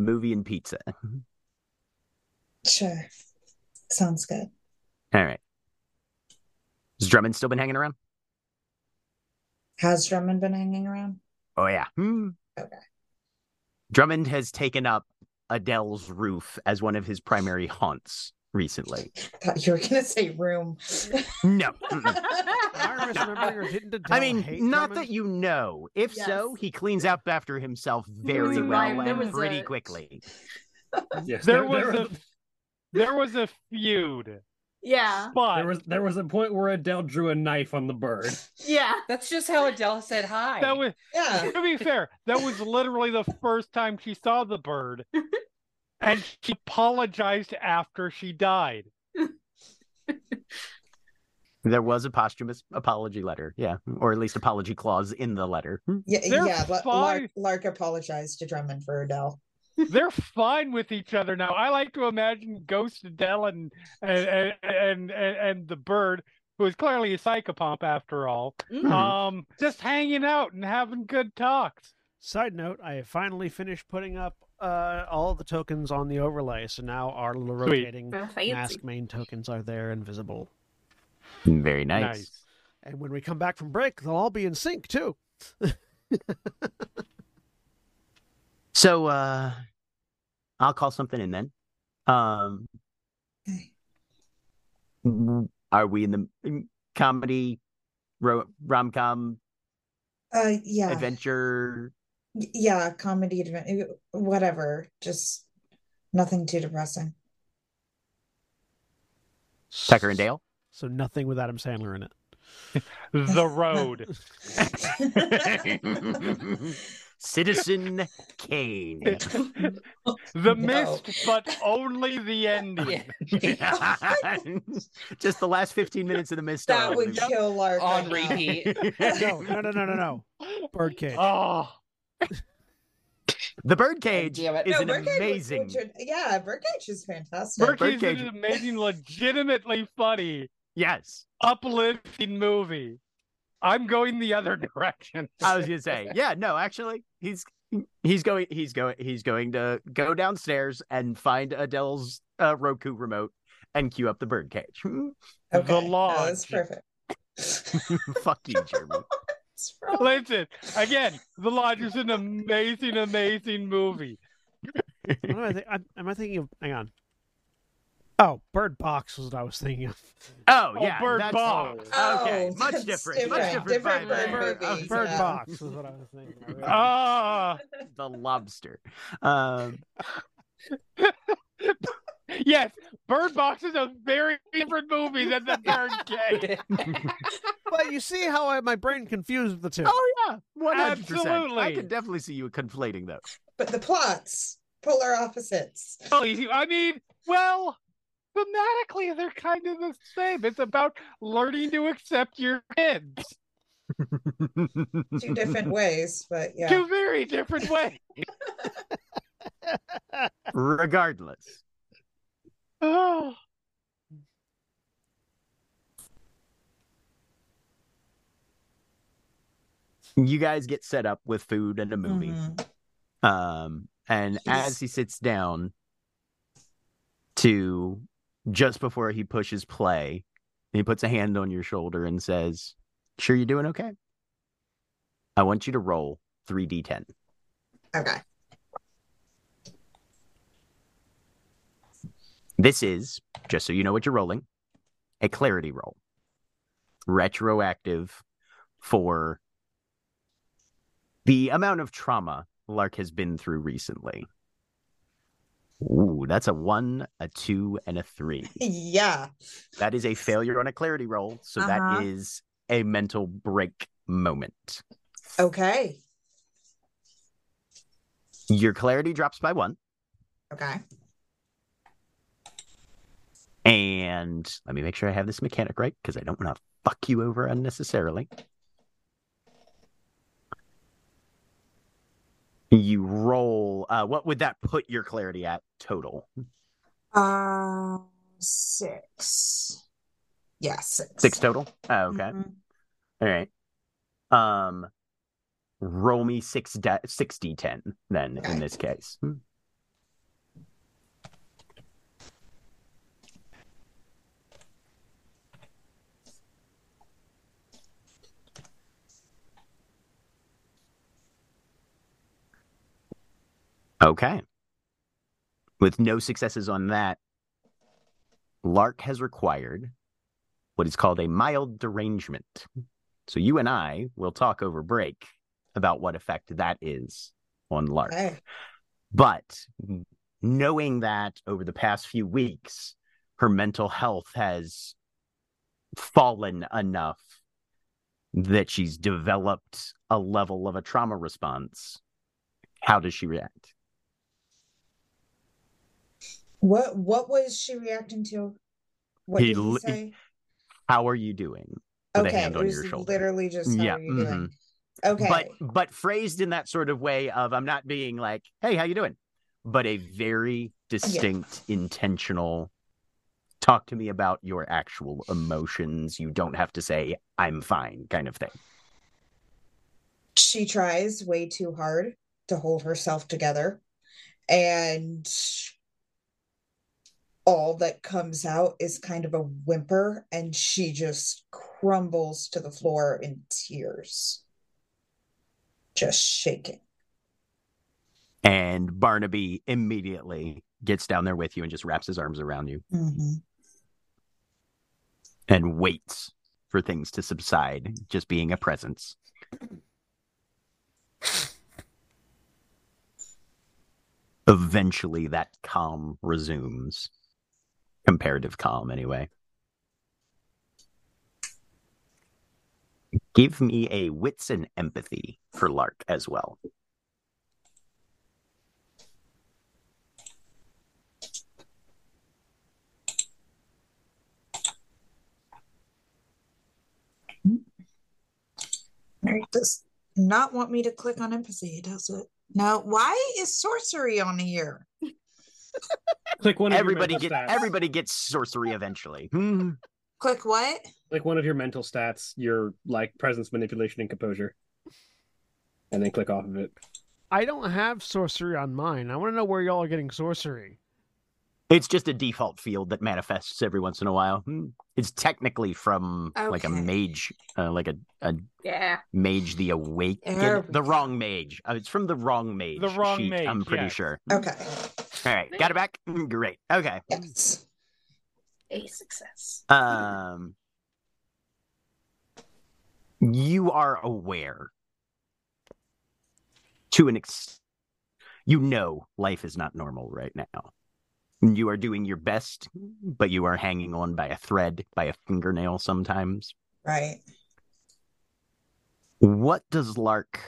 Movie and pizza. Sure. Sounds good. All right. Has Drummond still been hanging around? Has Drummond been hanging around? Oh, yeah. Okay. Drummond has taken up Adele's roof as one of his primary haunts recently. I thought you were going to say room. No. I mean, not Drummond? That you know. If yes. So, he cleans up after himself very well and pretty quickly. Yes, there was a feud. Yeah. But there was a point where Adele drew a knife on the bird. Yeah. That's just how Adele said hi. That was, yeah. To be fair, that was literally the first time she saw the bird. And she apologized after she died. There was a posthumous apology letter, yeah. Or at least apology clause in the letter. Yeah. Lark apologized to Drummond for Adele. They're fine with each other now. I like to imagine Ghost Adele and the bird, who is clearly a psychopomp after all, just hanging out and having good talks. Side note, I have finally finished putting up all the tokens on the overlay, so now our little rotating mask main tokens are there and visible. Very nice. And when we come back from break, they'll all be in sync, too. So, I'll call something in then. Are we in the comedy, rom-com, yeah, adventure? Yeah, comedy, whatever. Just nothing too depressing. Tucker and Dale? So nothing with Adam Sandler in it. The road. Citizen Kane. The mist, but only the ending. Yeah. Just the last 15 minutes of the mist. That would kill Lark. On repeat. No. Birdcage. Oh. The Birdcage is amazing. Birdcage is fantastic. Birdcage is an amazing, legitimately funny, yes, uplifting movie. I'm going the other direction. I was gonna say, actually, he's going to go downstairs and find Adele's Roku remote and cue up the Birdcage. Okay. The law is perfect. Fuck you, Jeremy. Listen, again, The Lodge is an amazing, amazing movie. Am I thinking of? Hang on. Oh, Bird Box was what I was thinking of. Oh, yeah, Bird Box. Okay, much different. Much different. Bird Box is what I was thinking of. The Lobster. Yes, Bird Box is a very different movie than The Birdcage. But you see how my brain confused the two. Oh, yeah. 100%. Absolutely. I can definitely see you conflating those. But the plots, polar opposites. I mean, thematically, they're kind of the same. It's about learning to accept your kids. Two different ways, but yeah. Two very different ways. Regardless. Oh. You guys get set up with food and a movie. Mm-hmm. And as he sits down to just before he pushes play, he puts a hand on your shoulder and says, "Sure, you're doing okay? I want you to roll 3d10. Okay. This is, just so you know what you're rolling, a clarity roll. Retroactive for the amount of trauma Lark has been through recently. Ooh, that's a 1, a 2, and a 3. Yeah. That is a failure on a clarity roll, so that is a mental break moment. Okay. Your clarity drops by 1. Okay. And let me make sure I have this mechanic right, because I don't want to fuck you over unnecessarily. You roll... what would that put your clarity at total? 6. Yeah, 6. 6 total? Oh, okay. Mm-hmm. All right. Roll me 6d10, then, okay, in this case. Okay. With no successes on that, Lark has required what is called a mild derangement. So you and I will talk over break about what effect that is on Lark. Okay. But knowing that over the past few weeks, her mental health has fallen enough that she's developed a level of a trauma response, how does she react? What was she reacting to? What did he say? How are you doing? With a hand on your shoulder. Literally just how are you doing? Okay. But phrased in that sort of way of, I'm not being like, hey, how you doing? But a very distinct, intentional, talk to me about your actual emotions. You don't have to say, I'm fine, kind of thing. She tries way too hard to hold herself together. And all that comes out is kind of a whimper, and she just crumbles to the floor in tears, just shaking. And Barnaby immediately gets down there with you and just wraps his arms around you, and waits for things to subside, just being a presence. Eventually that calm resumes. Comparative calm, anyway. Give me a wits and empathy for Lark as well. It does not want me to click on empathy, does it? No. Why is sorcery on here? Click one. Everybody gets sorcery eventually. Click what? Click one of your mental stats, your like presence, manipulation, and composure, and then click off of it. I don't have sorcery on mine. I want to know where y'all are getting sorcery. It's just a default field that manifests every once in a while. It's technically from like a mage, mage the awake, the wrong mage. It's from the wrong mage. The wrong sheet, mage. I'm pretty sure. Okay. All right, got it back. Great. Okay. Yes. A success. You are aware to an extent. You know, life is not normal right now. You are doing your best, but you are hanging on by a thread, by a fingernail sometimes. Right. What does Lark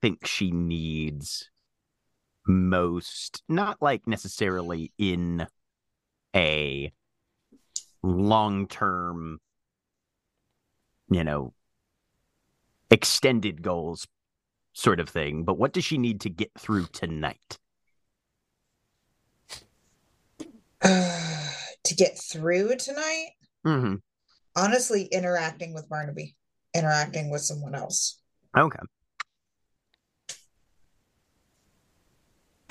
think she needs most? Not like necessarily in a long-term, you know, extended goals sort of thing, but what does she need to get through tonight? To get through tonight? Mm-hmm. Honestly, interacting with Barnaby. Interacting with someone else. Okay.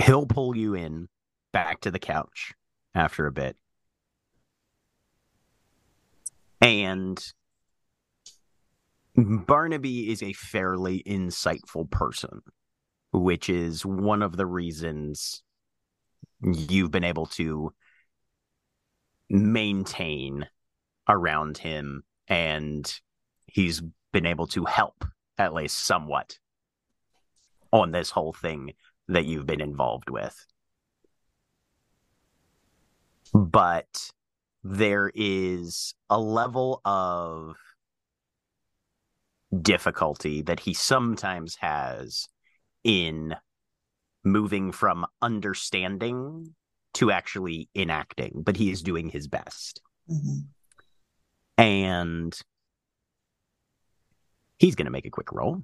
He'll pull you in back to the couch after a bit. And Barnaby is a fairly insightful person, which is one of the reasons you've been able to maintain around him, and he's been able to help at least somewhat on this whole thing that you've been involved with. But there is a level of difficulty that he sometimes has in moving from understanding to actually enacting, but he is doing his best. Mm-hmm. And he's going to make a quick roll.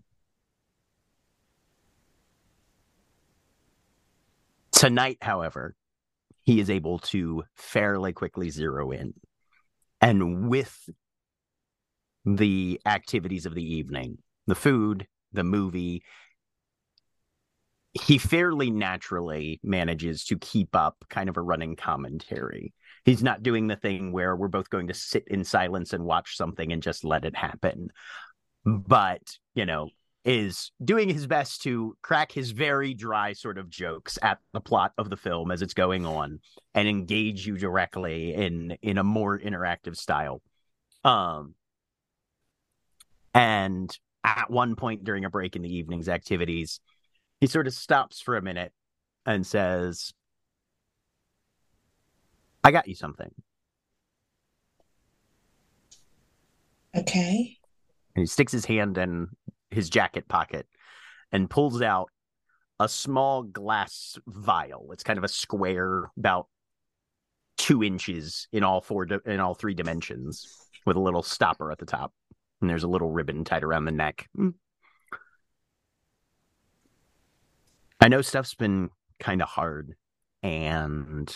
Tonight, however, he is able to fairly quickly zero in. And with the activities of the evening, the food, the movie, he fairly naturally manages to keep up kind of a running commentary. He's not doing the thing where we're both going to sit in silence and watch something and just let it happen. But, you know, is doing his best to crack his very dry sort of jokes at the plot of the film as it's going on and engage you directly in a more interactive style. And at one point during a break in the evening's activities, he sort of stops for a minute and says, I got you something. Okay. And he sticks his hand in his jacket pocket and pulls out a small glass vial. It's kind of a square, about 2 inches in all three dimensions, with a little stopper at the top. And there's a little ribbon tied around the neck. I know stuff's been kind of hard, and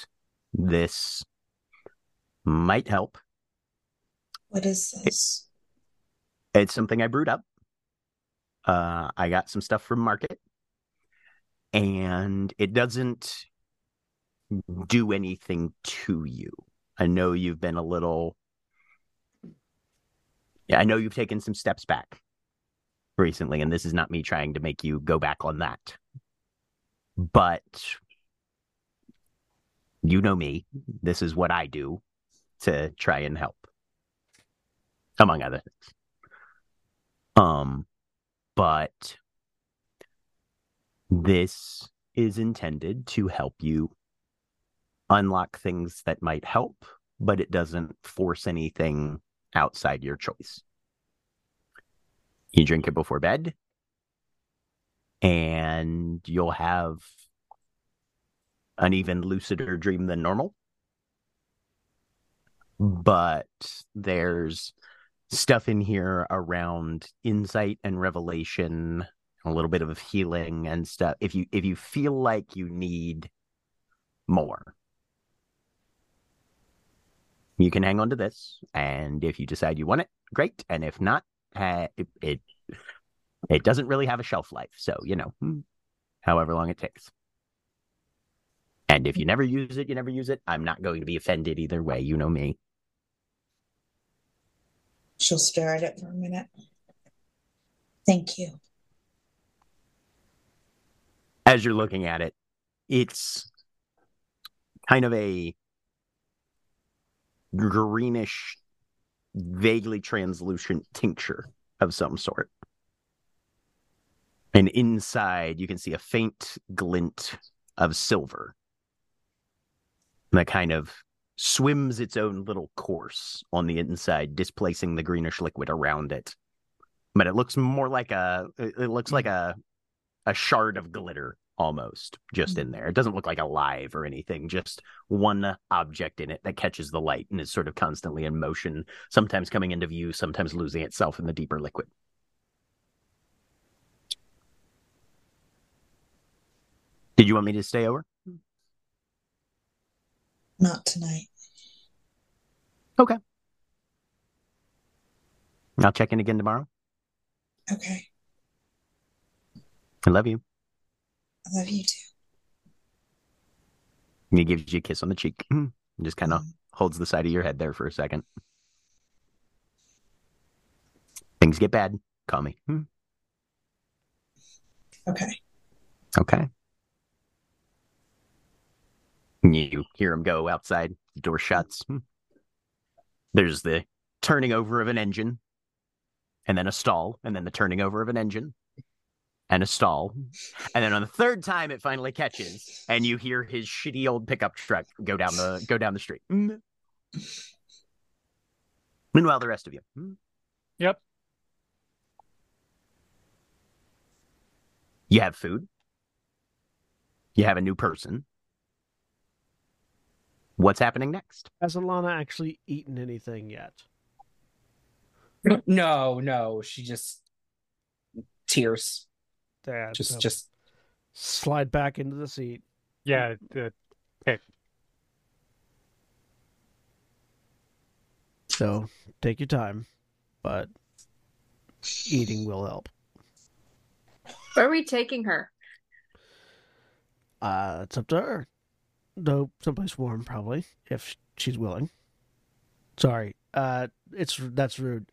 this might help. What is this? It's something I brewed up. I got some stuff from market, and it doesn't do anything to you. I know you've been a little... Yeah, I know you've taken some steps back recently, and this is not me trying to make you go back on that. But you know me. This is what I do to try and help, among other things. But this is intended to help you unlock things that might help, but it doesn't force anything outside your choice. You drink it before bed, and you'll have an even lucider dream than normal. But there's stuff in here around insight and revelation, a little bit of healing and stuff. If you feel like you need more, you can hang on to this, and if you decide you want it, great. And if not, it doesn't really have a shelf life, so however long it takes. And if you never use it, you never use it. I'm not going to be offended either way. You know me. She'll stare at it for a minute. Thank you. As you're looking at it, it's kind of a greenish, vaguely translucent tincture of some sort. And inside, you can see a faint glint of silver that kind of swims its own little course on the inside, displacing the greenish liquid around it. But it looks more like a shard of glitter almost just in there. It doesn't look like alive or anything, just one object in it that catches the light and is sort of constantly in motion, sometimes coming into view, sometimes losing itself in the deeper liquid. Did you want me to stay over? Not tonight. Okay. I'll check in again tomorrow. Okay. I love you. I love you too. And he gives you a kiss on the cheek. And just kind of holds the side of your head there for a second. Things get bad. Call me. Okay. Okay. You hear him go outside. The door shuts. There's the turning over of an engine. And then a stall. And then the turning over of an engine. And a stall. And then on the third time, it finally catches. And you hear his shitty old pickup truck go down the street. Meanwhile, the rest of you. Yep. You have food. You have a new person. What's happening next? Has Alana actually eaten anything yet? No. She just... tears. Dad, just slide back into the seat. Yeah. Okay. So, take your time, but eating will help. Where are we taking her? It's up to her. Though someplace warm, probably, if she's willing. Sorry, that's rude.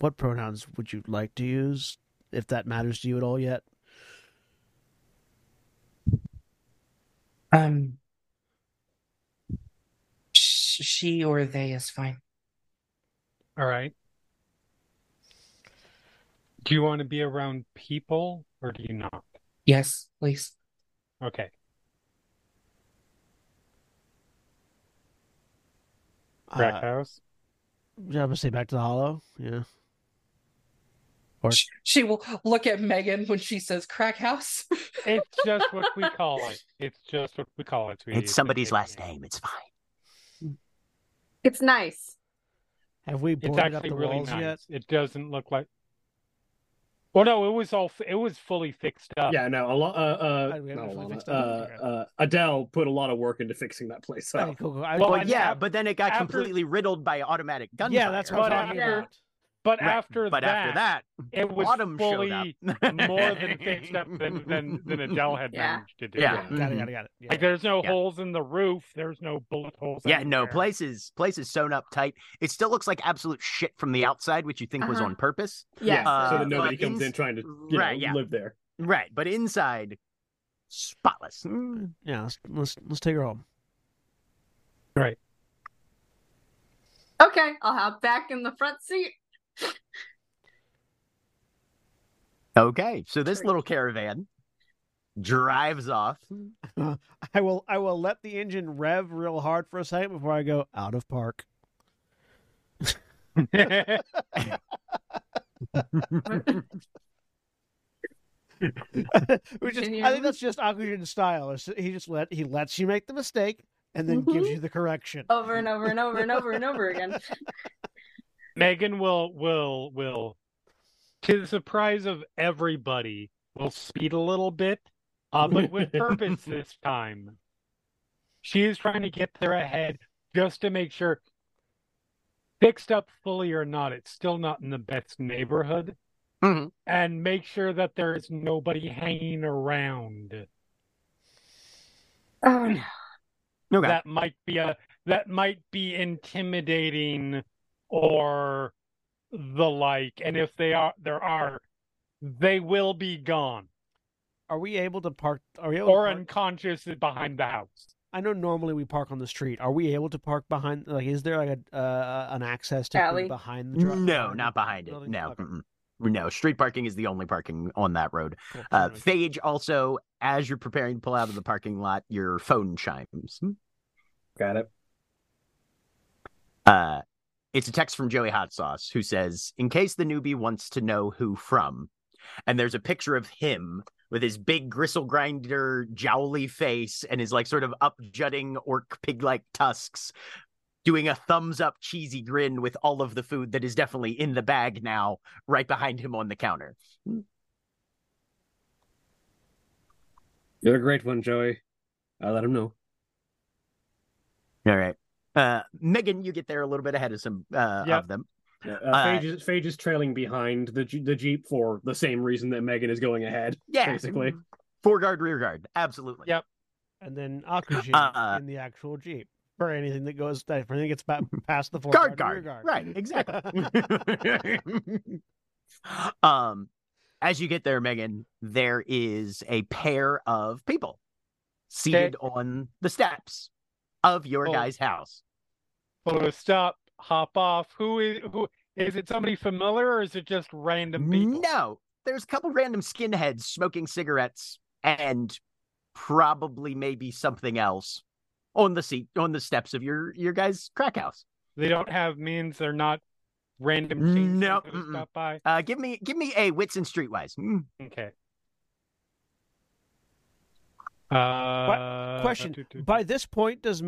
What pronouns would you like to use, if that matters to you at all yet? She or they is fine. All right. Do you want to be around people, or do you not? Yes, please. Okay. Crackhouse? Yeah, I'm going to say back to the Hollow. Yeah. Or... She will look at Megan when she says Crackhouse. It's just what we call it. Sweetie. It's somebody's last name. It's fine. It's nice. Have we boarded up the walls yet? It doesn't look like... Well, no, it was fully fixed up. Yeah, no, Adele put a lot of work into fixing that place up. Right, cool. But then it got completely riddled by automatic gunfire. Yeah, that's what I'm talking about. But after that, it was fully more than fixed up than Adele had managed to do. Yeah. Got it. Yeah. Like, there's no holes in the roof. There's no bullet holes. Yeah, anywhere. No, place is sewn up tight. It still looks like absolute shit from the outside, which you think was on purpose. Yeah. So that nobody comes in trying to live there. Right, but inside, spotless. Yeah, let's take her home. Right. Okay, I'll hop back in the front seat. Okay, so this little caravan drives off. I will let the engine rev real hard for a second before I go out of park. Which is, I think that's just Akujin's style. He lets you make the mistake and then gives you the correction over and over and over and over and over again. Megan will, to the surprise of everybody, will speed a little bit, but with purpose this time. She is trying to get there ahead just to make sure, fixed up fully or not, it's still not in the best neighborhood. Mm-hmm. And make sure that there is nobody hanging around. Oh no! Okay. That might be intimidating or the like. And if there are, they will be gone. Are we able to park? Unconscious behind the house? I know normally we park on the street. Are we able to park behind? Like, is there like an access to alley behind the drive? No, not behind it. Building? No. Okay. No, street parking is the only parking on that road. Phage, also, as you're preparing to pull out of the parking lot, your phone chimes. Got it. It's a text from Joey Hot Sauce, who says, "In case the newbie wants to know who from." And there's a picture of him with his big gristle grinder, jowly face, and his like sort of up-jutting orc pig-like tusks, doing a thumbs-up cheesy grin with all of the food that is definitely in the bag now, right behind him on the counter. You're a great one, Joey. I'll let him know. All right. Megan, you get there a little bit ahead of of them. Phage is trailing behind the Jeep for the same reason that Megan is going ahead, basically. Foreguard, rearguard, absolutely. Yep. And then Akujin in the actual Jeep. For anything that goes, gets past the foreguard, guard. Right, exactly. As you get there, Megan, there is a pair of people seated on the steps of your guy's house. Stop, hop off. Who is it? Somebody familiar, or is it just random people? No, there's a couple random skinheads smoking cigarettes and probably maybe something else on the steps of your guys' crack house. They don't have means. They're not random. No. Stop by. Give me a wits and streetwise. Okay. Question. By this point, has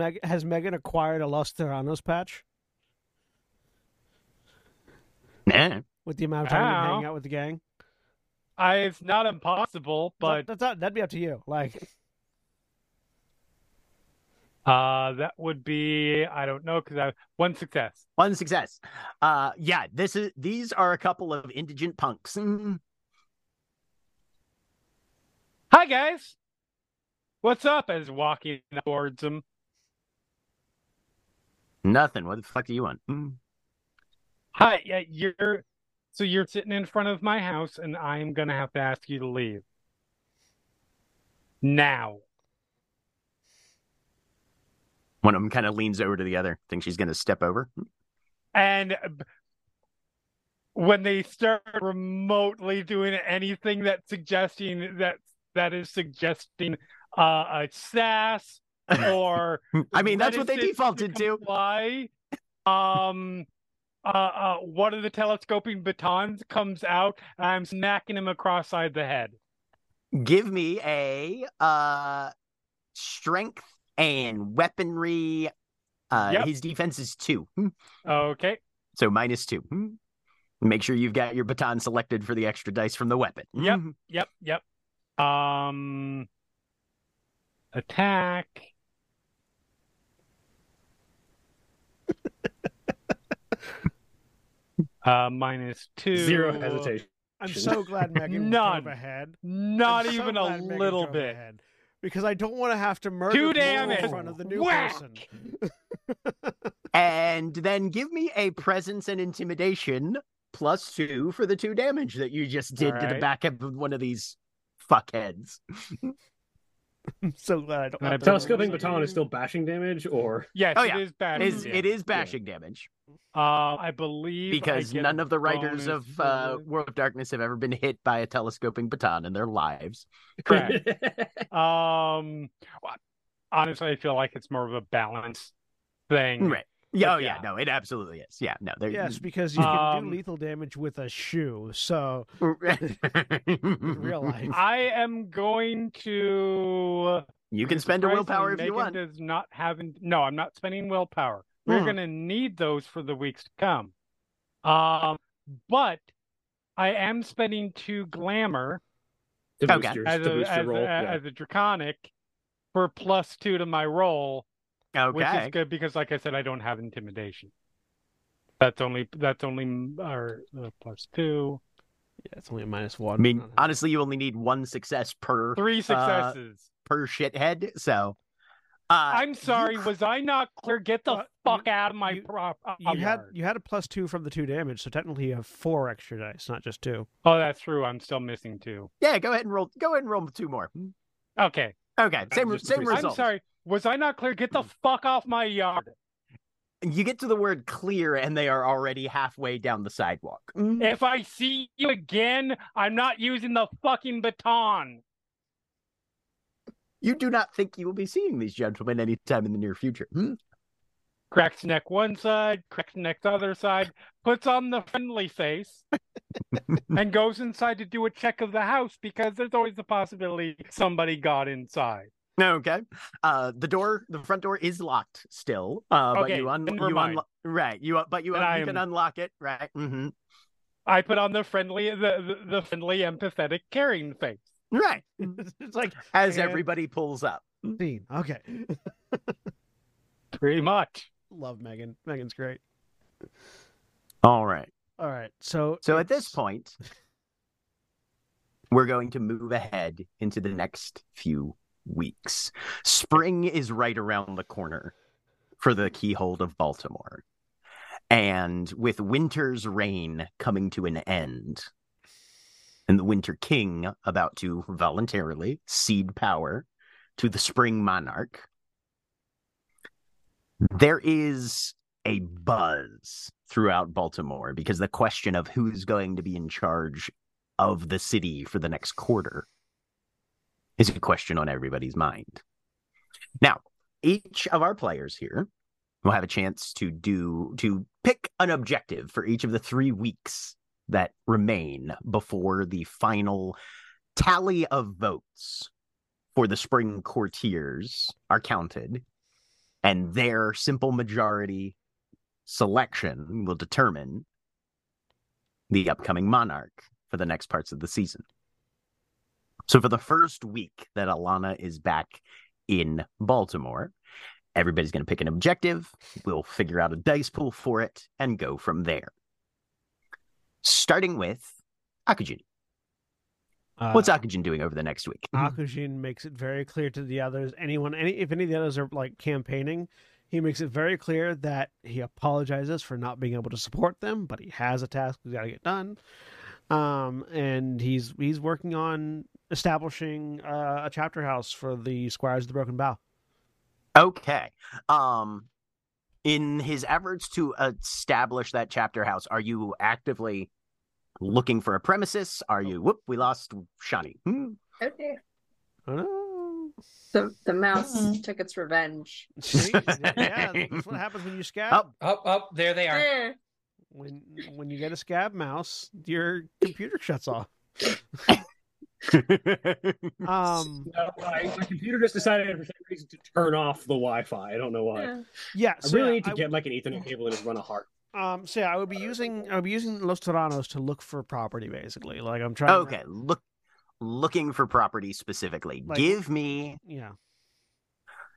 Megan acquired a Los Terranos patch? Nah. With the amount of time you hang out with the gang, it's not impossible. But that'd be up to you. Like. That would be, I don't know, because one success. One success. These are a couple of indigent punks. Hi, guys. What's up? As walking towards them. Nothing. What the fuck do you want? Hi. Yeah, you're sitting in front of my house, and I'm gonna have to ask you to leave now. One of them kind of leans over to the other. Thinks she's going to step over. And when they start remotely doing anything that is suggesting a sass or I mean, that's what they defaulted to. Why? One of the telescoping batons comes out. And I'm smacking him across side the head. Give me a strength. And weaponry, His defense is 2. Okay. So -2. Make sure you've got your baton selected for the extra dice from the weapon. Yep. Attack. -2. 0 hesitation. I'm so glad Megan drove ahead. Not I'm even so a little bit. Ahead. Because I don't want to have to murder people in front of the new person. And then give me a presence and intimidation +2 for the 2 damage that you just did to the back of one of these fuckheads. I'm so glad I don't have to. Telescoping baton is still bashing damage, or? Yes, it is bashing damage. It is bashing damage. I believe. Because none of the writers of World of Darkness have ever been hit by a telescoping baton in their lives. Correct. Honestly, I feel like it's more of a balance thing. Right. Yeah, oh, yeah, no, it absolutely is. Yeah, no, there. Yes, because you can do lethal damage with a shoe. So, in real life, I am going to. You can spend a willpower if you want. Does not have. No, I'm not spending willpower. We're going to need those for the weeks to come. But I am spending 2 glamour as a draconic for +2 to my roll. Okay. Which is good because, like I said, I don't have intimidation. That's only our +2. Yeah, it's only a -1. I mean, honestly, you only need 1 success per 3 successes per shithead. So, I'm sorry, was I not clear? Get the fuck out of my prop. You had a +2 from the 2 damage, so technically you have 4 extra dice, not just 2. Oh, that's true. I'm still missing 2. Yeah, go ahead and roll. Go ahead and roll 2 more. Okay. Okay. Same result. I'm sorry. Was I not clear? Get the fuck off my yard. You get to the word clear, and they are already halfway down the sidewalk. If I see you again, I'm not using the fucking baton. You do not think you will be seeing these gentlemen anytime in the near future. Cracks neck one side, cracks neck the other side, puts on the friendly face, and goes inside to do a check of the house, because there's always the possibility somebody got inside. Okay. The front door is locked still. Okay, but you can unlock it, right? Mm-hmm. I put on the friendly, the friendly, empathetic, caring face. Right. It's like as everybody pulls up. Dean. Okay. Pretty much. Love Megan. Megan's great. All right. So at this point, we're going to move ahead into the next few weeks. Spring is right around the corner for the keyhole of Baltimore. And with winter's reign coming to an end, and the Winter King about to voluntarily cede power to the Spring Monarch, there is a buzz throughout Baltimore because the question of who's going to be in charge of the city for the next quarter is a question on everybody's mind. Now, each of our players here will have a chance to pick an objective for each of the 3 weeks that remain before the final tally of votes for the Spring Courtiers are counted, and their simple majority selection will determine the upcoming monarch for the next parts of the season. So for the first week that Alana is back in Baltimore, everybody's going to pick an objective. We'll figure out a dice pool for it and go from there. Starting with Akujin. What's Akujin doing over the next week? Akujin makes it very clear to the others. If any of the others are like campaigning, he makes it very clear that he apologizes for not being able to support them, but he has a task he's got to get done. And he's working on establishing a chapter house for the Squires of the Broken Bow. Okay. In his efforts to establish that chapter house, are you actively looking for a premises? Are you... Whoop, we lost Shani. Okay. Oh. The mouse took its revenge. Yeah, that's what happens when you scab. Up, there they are. There. When you get a scab mouse, your computer shuts off. My computer just decided for some reason to turn off the Wi-Fi. I don't know why. Yeah, so I really need to get like an Ethernet cable and just run a heart. So yeah, I would be using Los Terranos to look for property, basically. Like I'm trying. Okay, looking for property specifically. Like, give me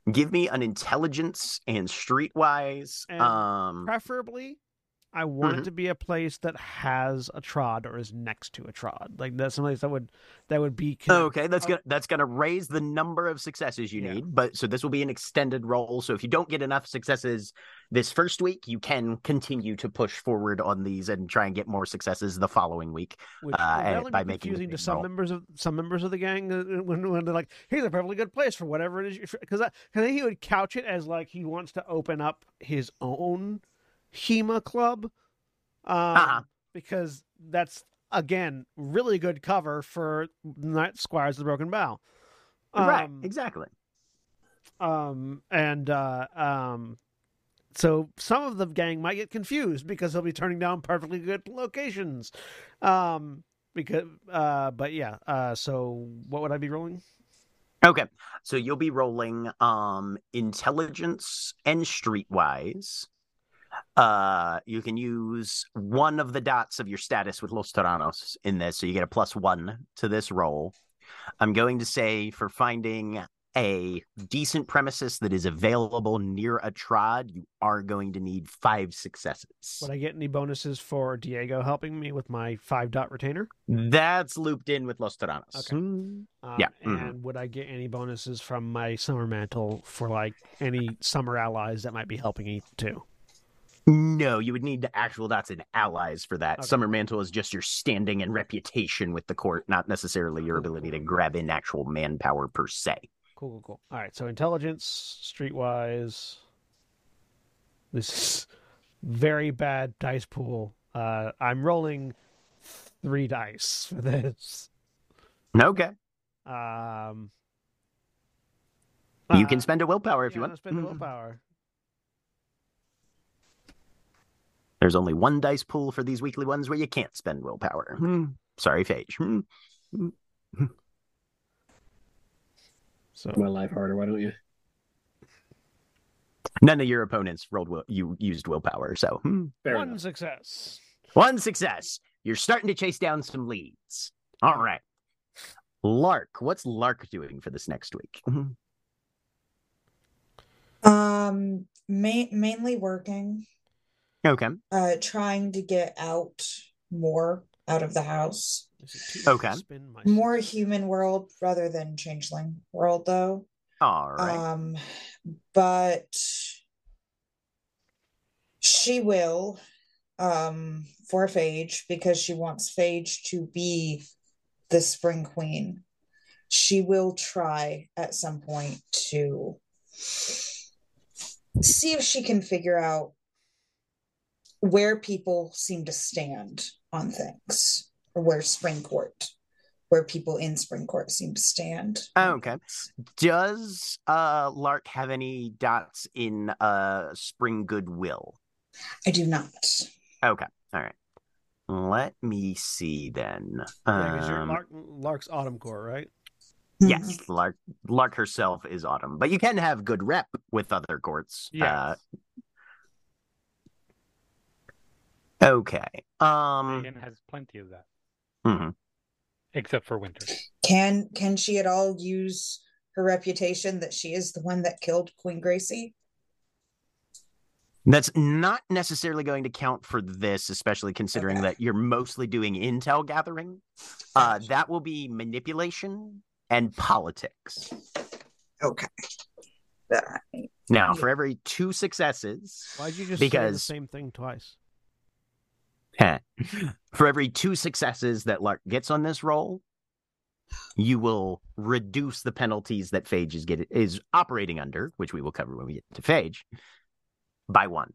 an intelligence and streetwise, and preferably. I want it to be a place that has a trod or is next to a trod. Like that's someplace that would be okay. That's gonna raise the number of successes you need. But so this will be an extended roll. So if you don't get enough successes this first week, you can continue to push forward on these and try and get more successes the following week. Which by making confusing to some members of the gang when they're like, "Here's a perfectly good place for whatever it is," because I think he would couch it as like he wants to open up his own HEMA club, because that's again really good cover for Night Squires of the Broken Bow, right? Exactly. So some of the gang might get confused because they'll be turning down perfectly good locations. So what would I be rolling? Okay, so you'll be rolling intelligence and streetwise. You can use one of the dots of your status with Los Terranos in this, so you get a +1 to this roll. I'm going to say for finding a decent premises that is available near a trod, you are going to need 5 successes. Would I get any bonuses for Diego helping me with my 5-dot retainer? That's looped in with Los Terranos. Okay. And would I get any bonuses from my summer mantle for like any summer allies that might be helping me too? No, you would need the actual dots and allies for that. Okay. Summer Mantle is just your standing and reputation with the court, not necessarily your ability to grab in actual manpower per se. Cool. All right, so intelligence, streetwise. This is very bad dice pool. I'm rolling 3 dice for this. Okay. You can spend a willpower if you want. Spend a willpower. There's only one dice pool for these weekly ones where you can't spend willpower. Sorry, Phage. So my life harder, why don't you? None of your opponents rolled you used willpower, so Fair enough. One success. You're starting to chase down some leads. All right. Lark, what's Lark doing for this next week? Mainly working. Okay. Trying to get out more out of the house. Okay. More human world rather than changeling world, though. All right. But she will for Phage, because she wants Phage to be the Spring Queen. She will try at some point to see if she can figure out where people seem to stand on things, or where people in Spring Court seem to stand. Okay. Does Lark have any dots in Spring Goodwill? I do not. Okay. All right. Let me see then. You're Lark's Autumn Core, right? Yes, Lark herself is Autumn, but you can have good rep with other courts. Yeah. Okay. Megan has plenty of that. Mm-hmm. Except for Winter. Can she at all use her reputation that she is the one that killed Queen Gracie? That's not necessarily going to count for this, especially considering that you're mostly doing intel gathering. That will be manipulation and politics. Okay. Now, for every 2 successes... Why'd you just say the same thing twice? For every 2 successes that Lark gets on this roll, you will reduce the penalties that Phage is operating under, which we will cover when we get to Phage, by 1.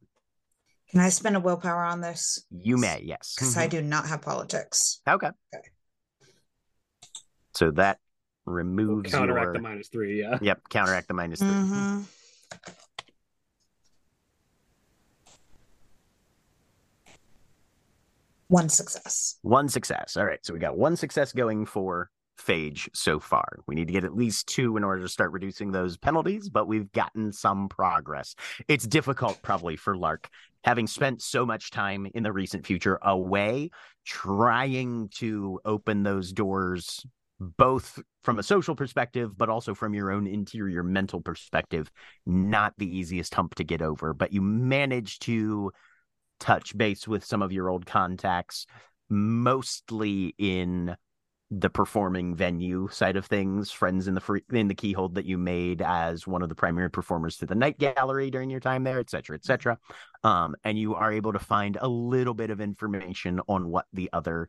Can I spend a willpower on this? You may, yes. Because I do not have politics. Okay. So that removes counteract the -3, yeah. Yep, counteract the -3. Mm-hmm. One success. All right. So we got 1 success going for Phage so far. We need to get at least 2 in order to start reducing those penalties, but we've gotten some progress. It's difficult probably for Lark, having spent so much time in the recent future away, trying to open those doors, both from a social perspective, but also from your own interior mental perspective. Not the easiest hump to get over, but you managed to touch base with some of your old contacts, mostly in the performing venue side of things, friends in the keyhole that you made as one of the primary performers to the Night Gallery during your time there, etc. And you are able to find a little bit of information on what the other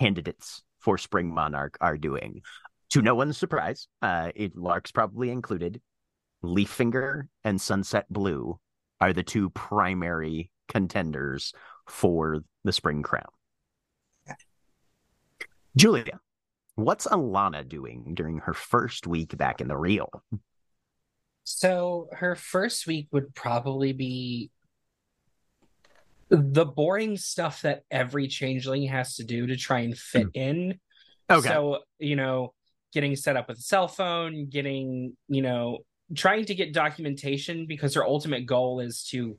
candidates for Spring Monarch are doing. To no one's surprise, Lark's probably included, Leaffinger and Sunset Blue are the 2 primary contenders for the Spring Crown. Okay. Julia, what's Alana doing during her first week back in the real? So her first week would probably be the boring stuff that every changeling has to do to try and fit in. Okay. So, you know, getting set up with a cell phone, getting, you know, trying to get documentation, because her ultimate goal is to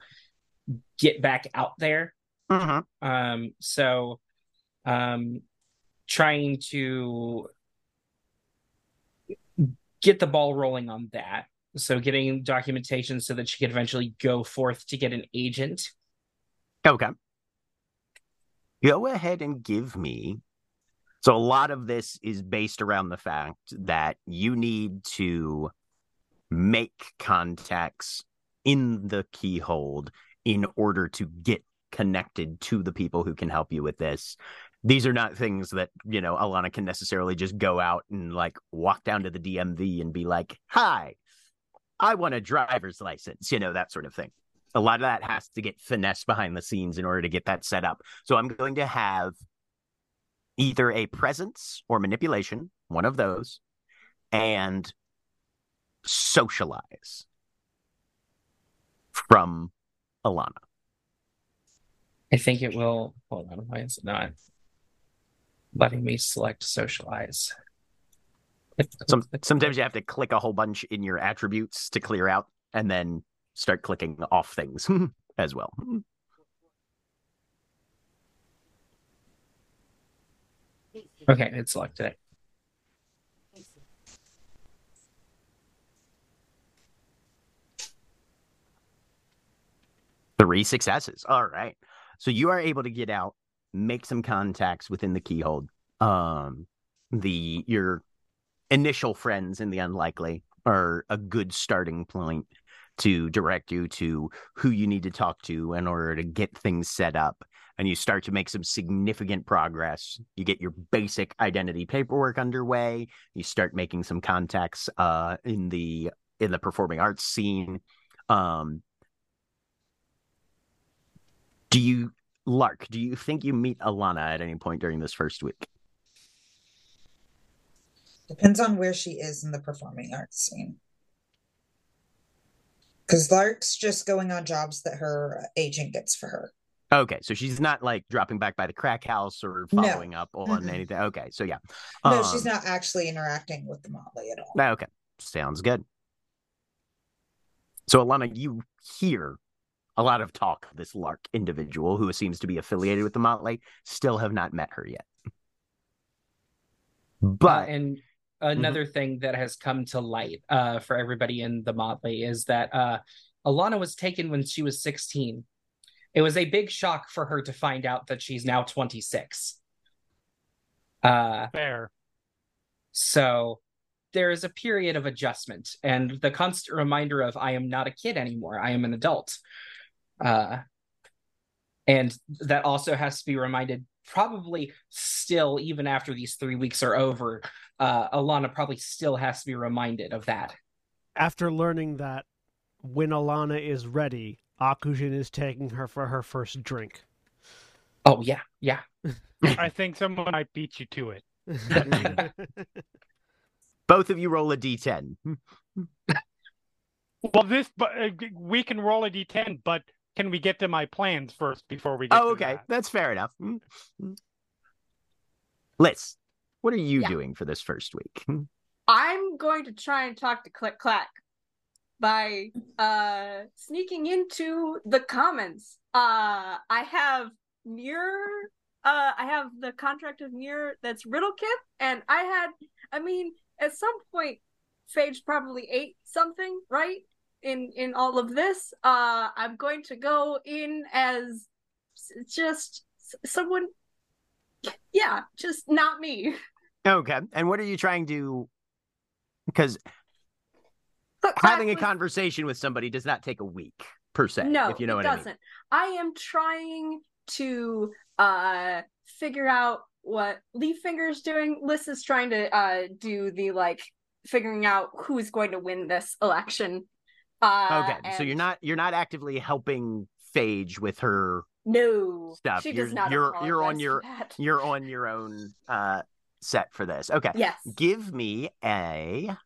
get back out there. Uh-huh. So trying to get the ball rolling on that. So getting documentation so that she could eventually go forth to get an agent. Okay. Go ahead and give me. So a lot of this is based around the fact that you need to make contacts in the keyhole in order to get connected to the people who can help you with this. These are not things that, you know, Alana can necessarily just go out and, like, walk down to the DMV and be like, hi, I want a driver's license, you know, that sort of thing. A lot of that has to get finessed behind the scenes in order to get that set up. So I'm going to have either a presence or manipulation, one of those, and socialize from Alana. I think it will... Hold on, why is it not letting me select socialize? Sometimes you have to click a whole bunch in your attributes to clear out, and then start clicking off things as well. Okay, it selected it. Three successes. All right. So you are able to get out, make some contacts within the keyhole. Your initial friends in the unlikely are a good starting point to direct you to who you need to talk to in order to get things set up. And you start to make some significant progress. You get your basic identity paperwork underway. You start making some contacts in the performing arts scene. Lark, do you think you meet Alana at any point during this first week? Depends on where she is in the performing arts scene. Because Lark's just going on jobs that her agent gets for her. Okay, so she's not, like, dropping back by the crack house or following up on anything. Okay, so yeah. No, she's not actually interacting with the Motley at all. Okay, sounds good. So Alana, you hear a lot of talk of this Lark individual who seems to be affiliated with the Motley. Still have not met her yet. But and another thing that has come to light for everybody in the Motley is that Alana was taken when she was 16. It was a big shock for her to find out that she's now 26. Fair. So there is a period of adjustment and the constant reminder of, I am not a kid anymore. I am an adult. And that also has to be reminded, probably still, even after these 3 weeks are over, Alana probably still has to be reminded of that. After learning that, when Alana is ready, Akujin is taking her for her first drink. Oh, yeah, yeah. I think someone might beat you to it. Both of you roll a D10. Well, we can roll a D10, but... Can we get to my plans first before we get to that? That's fair enough. Liss, what are you doing for this first week? I'm going to try and talk to Click Clack by sneaking into the commons. I have the contract of Mirror that's Riddlekith, and at some point, Phage probably ate something, right? In all of this, I'm going to go in as just someone, just not me. Okay, and what are you trying to? Because having a conversation with somebody does not take a week per se. No, if you know what I mean. No, it doesn't. I am trying to figure out what Leaffinger's doing. Liss is trying to do the figuring out who's going to win this election. So you're not actively helping Phage with her stuff. She does not. You're on your own set for this. Okay. Yes. Give me a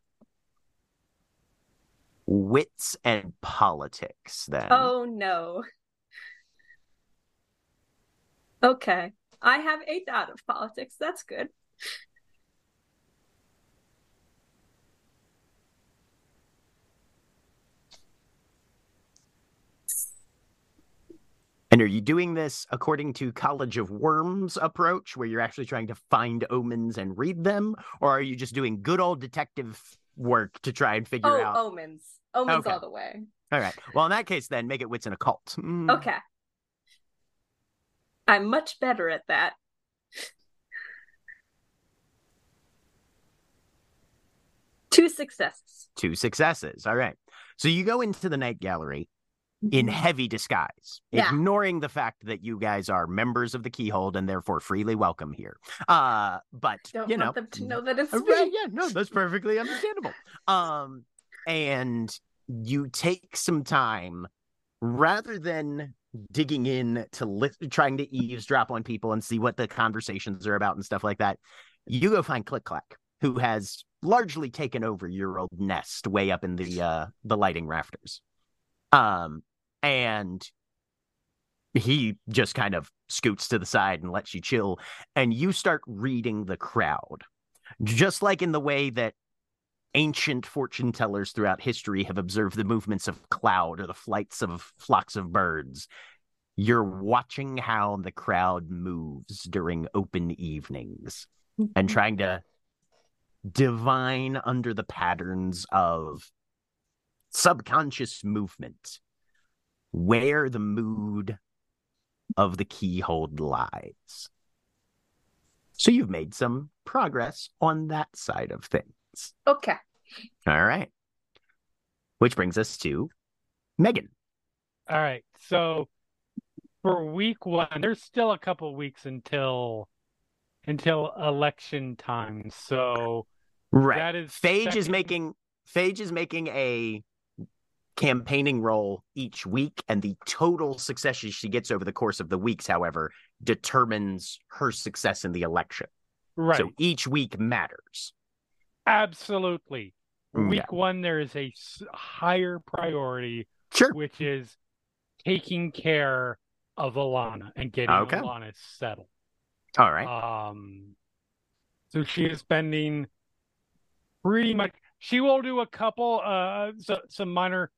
wits and politics, then. Oh, no. Okay. I have 8 out of politics. That's good. And are you doing this according to College of Worms approach, where you're actually trying to find omens and read them? Or are you just doing good old detective work to try and figure out? Oh, omens. Omens okay. All the way. All right. Well, in that case, then, make it wits and occult. Mm. Okay. I'm much better at that. Two successes. Two successes. All right. So you go into the Night Gallery in heavy disguise, ignoring the fact that you guys are members of the Keyhold and therefore freely welcome here. But don't you want them to know that it's right, yeah, no, that's perfectly understandable. And you take some time rather than digging in to trying to eavesdrop on people and see what the conversations are about and stuff like that. You go find Click Clack, who has largely taken over your old nest way up in the lighting rafters. And he just kind of scoots to the side and lets you chill, and you start reading the crowd. Just like in the way that ancient fortune tellers throughout history have observed the movements of cloud or the flights of flocks of birds, you're watching how the crowd moves during open evenings and trying to divine under the patterns of subconscious movement where the mood of the Keyhold lies. So you've made some progress on that side of things. Okay. All right. Which brings us to Megan. All right. So for week one, there's still a couple of weeks until election time. So right. That is Phage is making a campaigning role each week, and the total successes she gets over the course of the weeks, however, determines her success in the election. Right. So each week matters. Absolutely. Week one, there is a higher priority, which is taking care of Alana and getting Alana settled. All right. So she is spending pretty much... She will do a couple, some minor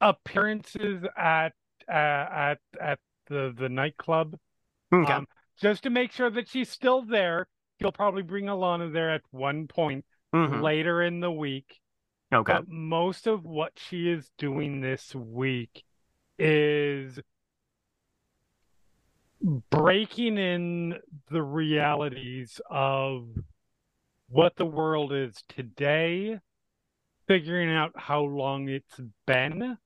appearances at the nightclub, just to make sure that she's still there. She'll probably bring Alana there at one point later in the week. Okay. But most of what she is doing this week is breaking in the realities of what the world is today, figuring out how long it's been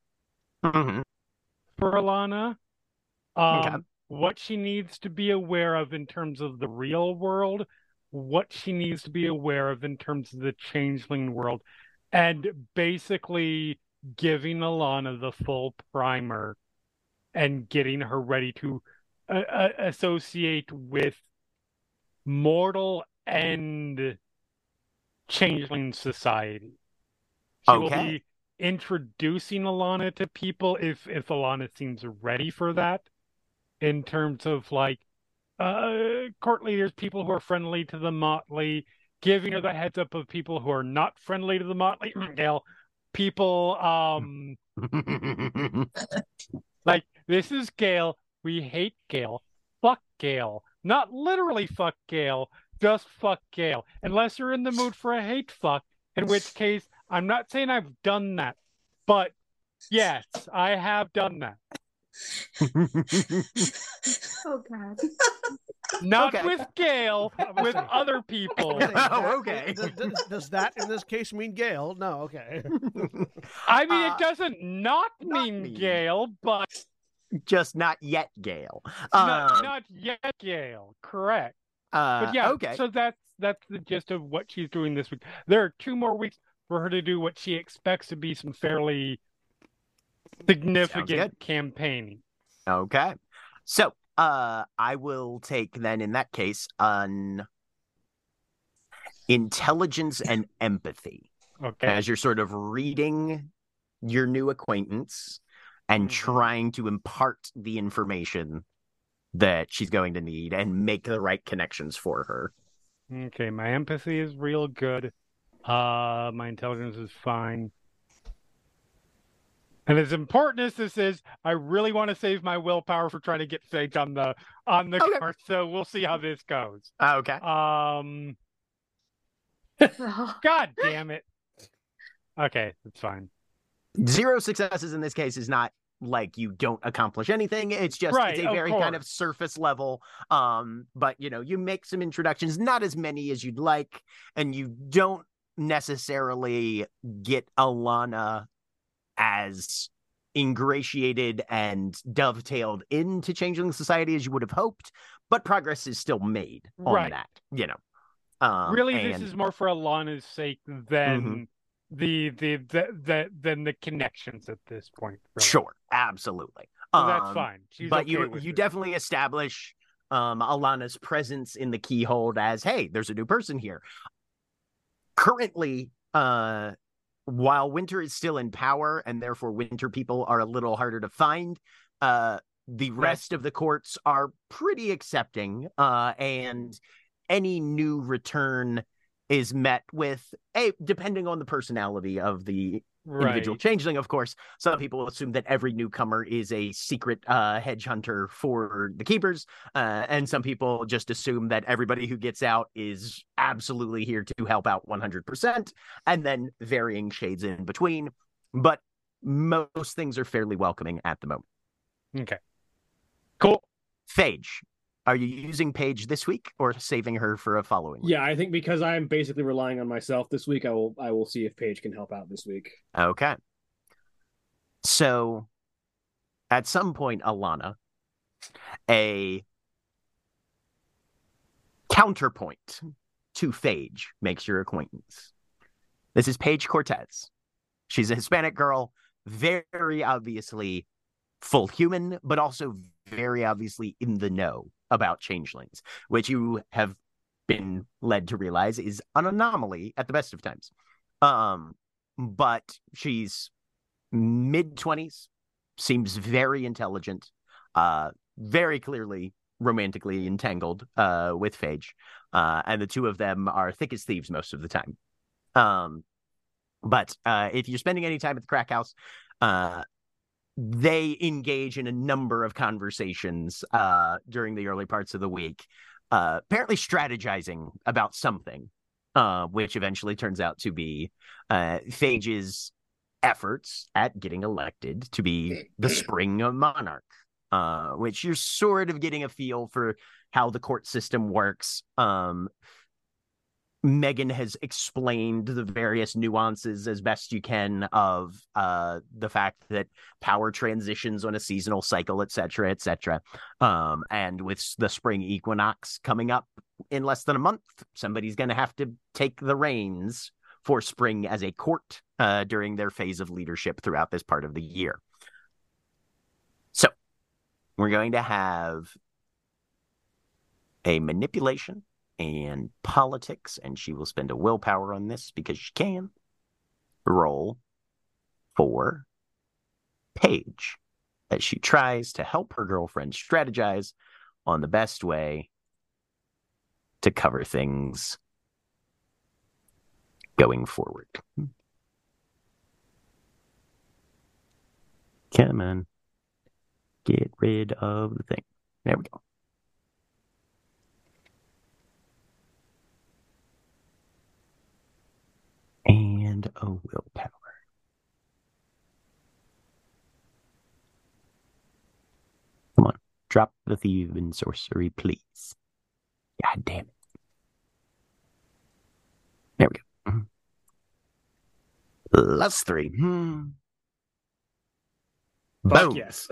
for Alana, what she needs to be aware of in terms of the real world, what she needs to be aware of in terms of the changeling world, and basically giving Alana the full primer and getting her ready to associate with mortal and changeling society. She will be introducing Alana to people if Alana seems ready for that, in terms of like court leaders, people who are friendly to the motley, giving her the heads up of people who are not friendly to the motley. Gail, people like, this is Gail, we hate Gail, fuck Gail. Not literally fuck Gail, just fuck Gail. Unless you're in the mood for a hate fuck, in which case, I'm not saying I've done that, but yes, I have done that. Oh, God. Not with Gail, with other people. Oh, okay. Does that, in this case, mean Gail? No, okay. I mean, it doesn't not mean Gail, but... Just not yet Gail. Not yet Gail, correct. But yeah, okay. So that's the gist of what she's doing this week. There are 2 more weeks for her to do what she expects to be some fairly significant campaigning. Okay. So I will take then, in that case, an intelligence and empathy. Okay. As you're sort of reading your new acquaintance and trying to impart the information that she's going to need and make the right connections for her. Okay, my empathy is real good. My intelligence is fine. And as important as this is, I really want to save my willpower for trying to get Phage on the okay. card. So we'll see how this goes. Okay. God damn it. Okay, that's fine. 0 successes in this case is not like you don't accomplish anything. It's just right, it's a very kind of surface level. But you know, you make some introductions, not as many as you'd like, and you don't necessarily get Alana as ingratiated and dovetailed into Changeling Society as you would have hoped, but progress is still made on right. that. You know, really, this is more for Alana's sake than. Mm-hmm. Then the connections at this point. Really. Sure, absolutely. So that's fine. She's but okay you definitely establish Alana's presence in the keyhole as, hey, there's a new person here. Currently, while Winter is still in power and therefore Winter people are a little harder to find, the rest of the courts are pretty accepting, and any new return is met with, depending on the personality of the individual changeling, of course. Some people assume that every newcomer is a secret hedge hunter for the keepers. And some people just assume that everybody who gets out is absolutely here to help out 100%. And then varying shades in between. But most things are fairly welcoming at the moment. Okay. Cool. Phage. Are you using Phage this week or saving her for a following week? Yeah, I think because I'm basically relying on myself this week, I will see if Phage can help out this week. Okay. So, at some point, Alana, a counterpoint to Phage makes your acquaintance. This is Phage Cortez. She's a Hispanic girl, very obviously full human, but also very obviously in the know about changelings, which you have been led to realize is an anomaly at the best of times. But she's mid-20s, seems very intelligent, very clearly romantically entangled with Phage, and the two of them are thick as thieves most of the time. But if you're spending any time at the Crack House, they engage in a number of conversations during the early parts of the week, apparently strategizing about something, which eventually turns out to be Phage's efforts at getting elected to be the Spring Monarch, which you're sort of getting a feel for how the court system works. Megan has explained the various nuances as best you can of the fact that power transitions on a seasonal cycle, etc., etc. And with the spring equinox coming up in less than a month, somebody's going to have to take the reins for spring as a court during their phase of leadership throughout this part of the year. So we're going to have a manipulation and politics, and she will spend a willpower on this because she can. Roll for Phage as she tries to help her girlfriend strategize on the best way to cover things going forward. Come on. Get rid of the thing. There we go. And a willpower. Come on. Drop the thief and sorcery, please. God damn it. There we go. +3. Boom. Yes.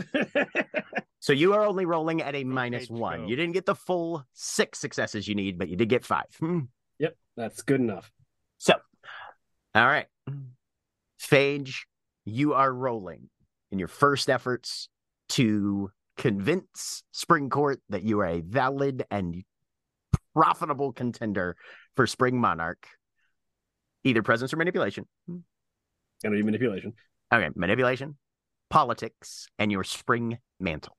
So you are only rolling at a -1. You didn't get the full 6 successes you need, but you did get 5. Yep, that's good enough. So. All right, Phage, you are rolling in your first efforts to convince Spring Court that you are a valid and profitable contender for Spring Monarch. Either presence or manipulation. Gonna be manipulation. Okay, manipulation, politics, and your spring mantle.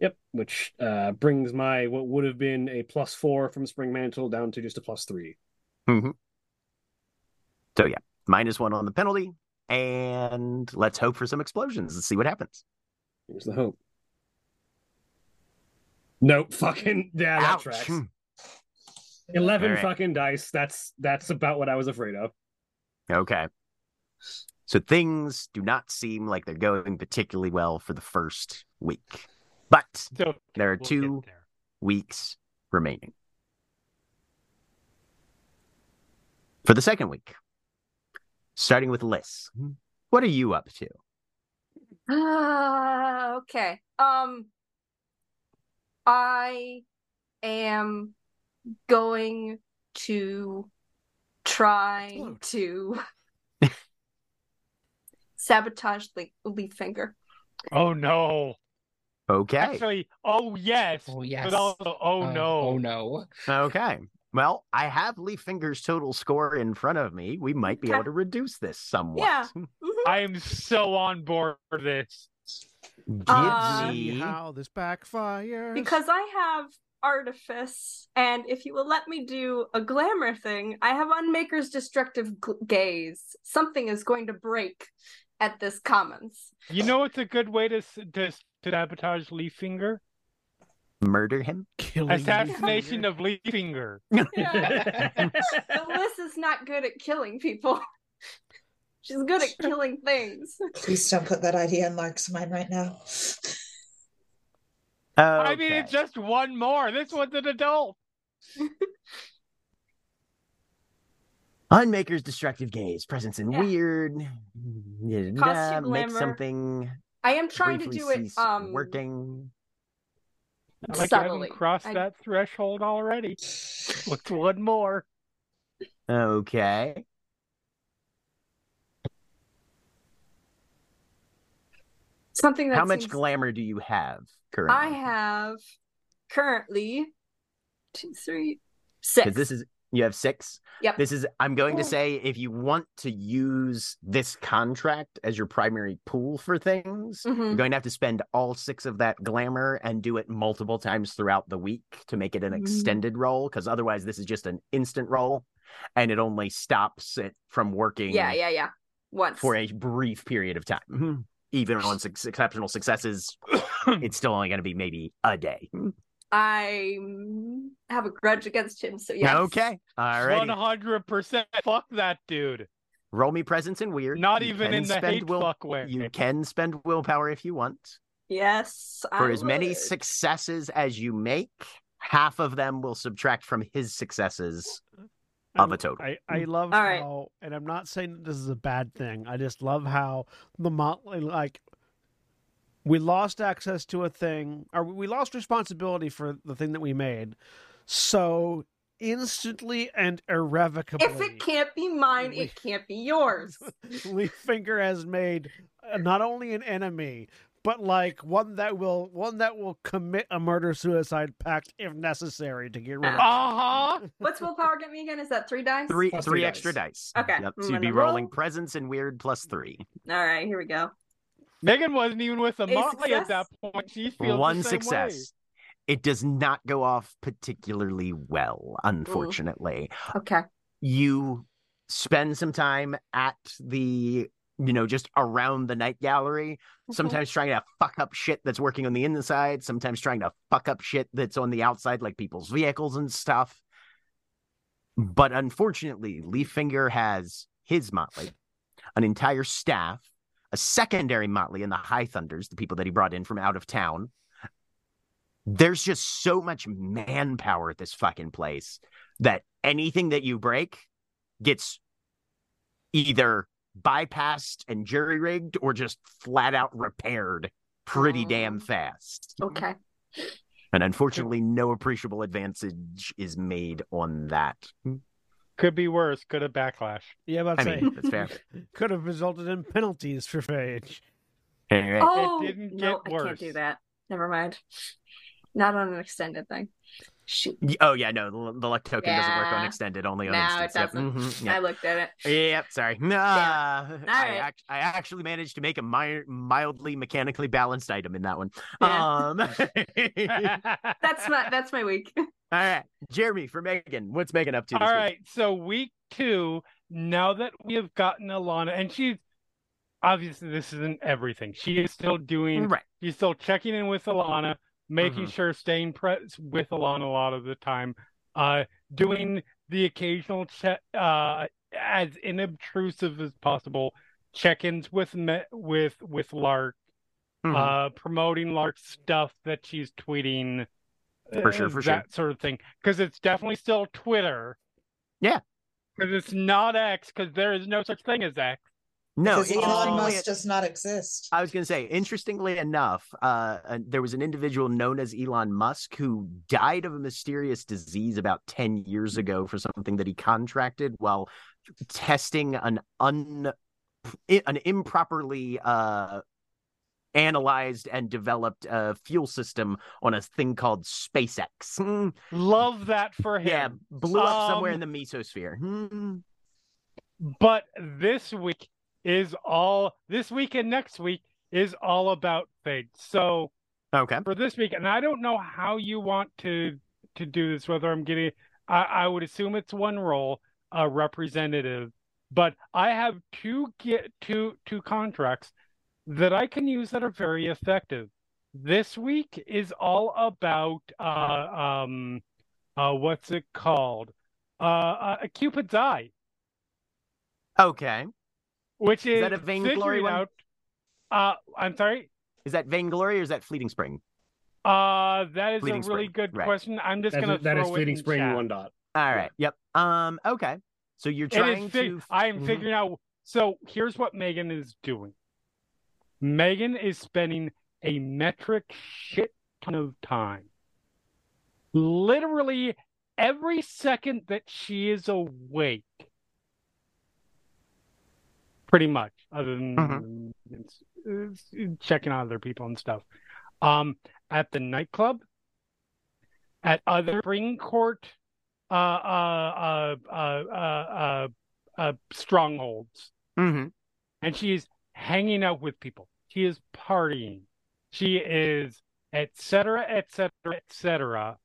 Yep, which brings my what would have been a +4 from spring mantle down to just a +3. Mm-hmm. So yeah, -1 on the penalty, and let's hope for some explosions and see what happens. Here's the hope. Nope, fucking yeah, that tracks. 11 right. Fucking dice. That's about what I was afraid of. Okay. So things do not seem like they're going particularly well for the first week. But there are 2 weeks remaining. For the second week, starting with Liss, what are you up to? Okay. I am going to try to sabotage Leaffinger. Oh, no. Okay. Actually, oh yes. But also, oh no. Oh no. Okay. Well, I have Leaffinger's total score in front of me. We might be able to reduce this somewhat. Yeah. Mm-hmm. I am so on board for this. Give me how this backfires. Because I have Artifice, and if you will let me do a glamour thing, I have Unmaker's Destructive Gaze. Something is going to break at this Commons. You know what's a good way to sabotage Leaffinger? Murder him? Killing assassination of Leaffinger. Yeah. But Liss is not good at killing people. She's good at killing things. Please don't put that idea in Lark's mind right now. Okay. I mean, it's just one more. This one's an adult. Unmaker's Destructive Gaze. Presence in weird. Costume make something. I am trying to do it working. Like I haven't crossed that threshold already. What's one more? Okay. Something that. How much glamour do you have currently? I have currently 2, 3, 6. This is you have 6. Yep. This is I'm going to say if you want to use this contract as your primary pool for things, you're going to have to spend all 6 of that glamour and do it multiple times throughout the week to make it an extended roll, because otherwise this is just an instant roll, and it only stops it from working. Yeah. Once for a brief period of time. Mm-hmm. Even on exceptional successes, it's still only going to be maybe a day. I have a grudge against him, so yes. Okay. All right. 100%. Fuck that dude. Roll me presence and weird. Not you even in the hate fuck way. You can spend willpower if you want. Yes, For as many successes as you make, half of them will subtract from his successes of a total. I love how, and I'm not saying that this is a bad thing, I just love how the Motley, like, we lost access to a thing, or we lost responsibility for the thing that we made, so instantly and irrevocably. If it can't be mine, it can't be yours. Leaffinger has made not only an enemy, but like one that will commit a murder-suicide pact if necessary to get rid of. What's willpower get me again? Is that 3 dice? Three extra dice. Okay. Yep. So you'd be rolling presence and weird +3. All right, here we go. Megan wasn't even with the Motley at that point. She feels one the same success. Way. It does not go off particularly well, unfortunately. Ooh. Okay. You spend some time at the. You know, just around the Night Gallery, sometimes trying to fuck up shit that's working on the inside, sometimes trying to fuck up shit that's on the outside, like people's vehicles and stuff. But unfortunately, Leaffinger has his motley, an entire staff, a secondary motley in the High Thunders, the people that he brought in from out of town. There's just so much manpower at this fucking place that anything that you break gets either bypassed and jury-rigged or just flat-out repaired pretty damn fast. Okay. And unfortunately, no appreciable advantage is made on that. Could be worse. Could have backlash. Yeah, I mean, that's fair. Could have resulted in penalties for Phage. Anyway, it didn't get worse. I can't do that. Never mind. Not on an extended thing. Shoot. Oh yeah, no, the luck token doesn't work on extended, only on instance. It doesn't. Yep. Mm-hmm. Yep. I looked at it. Yep, sorry. I actually managed to make a mildly mechanically balanced item in that one. Yeah. That's my week. All right, Jeremy, for Megan, what's Megan up to this week? All right, so week 2, now that we have gotten Alana, and she's obviously, this isn't everything. She is still doing, she's still checking in with Alana, making sure, staying with Alana a lot of the time, doing the occasional as inobtrusive as possible check-ins with Lark, promoting Lark's stuff that she's tweeting, for sure, sort of thing, because it's definitely still Twitter, because it's not X, because there is no such thing as X. No, Elon Musk does not exist. I was going to say, interestingly enough, there was an individual known as Elon Musk who died of a mysterious disease about 10 years ago for something that he contracted while testing an improperly analyzed and developed fuel system on a thing called SpaceX. Love that for him. Yeah, blew up somewhere in the mesosphere. But this week and next week is all about Phage. So for this week, and I don't know how you want to do this, whether I'm getting, I would assume it's one role, a representative, but I have two contracts that I can use that are very effective. This week is all about what's it called? A Cupid's Eye. Okay. Which is that a Vainglory one? I'm sorry? Is that Vainglory or is that Fleeting Spring? That is Fleeting a really Spring. Good question. I'm just going to throw it in that is Fleeting Spring chat. One dot. All right. Yep. Okay. So you're trying to... I am figuring out... So here's what Megan is doing. Megan is spending a metric shit ton of time. Literally every second that she is awake. Pretty much, other than checking on other people and stuff. At the nightclub, at other Spring Court strongholds. Mm-hmm. And she is hanging out with people. She is partying. She is etc., etc., etc.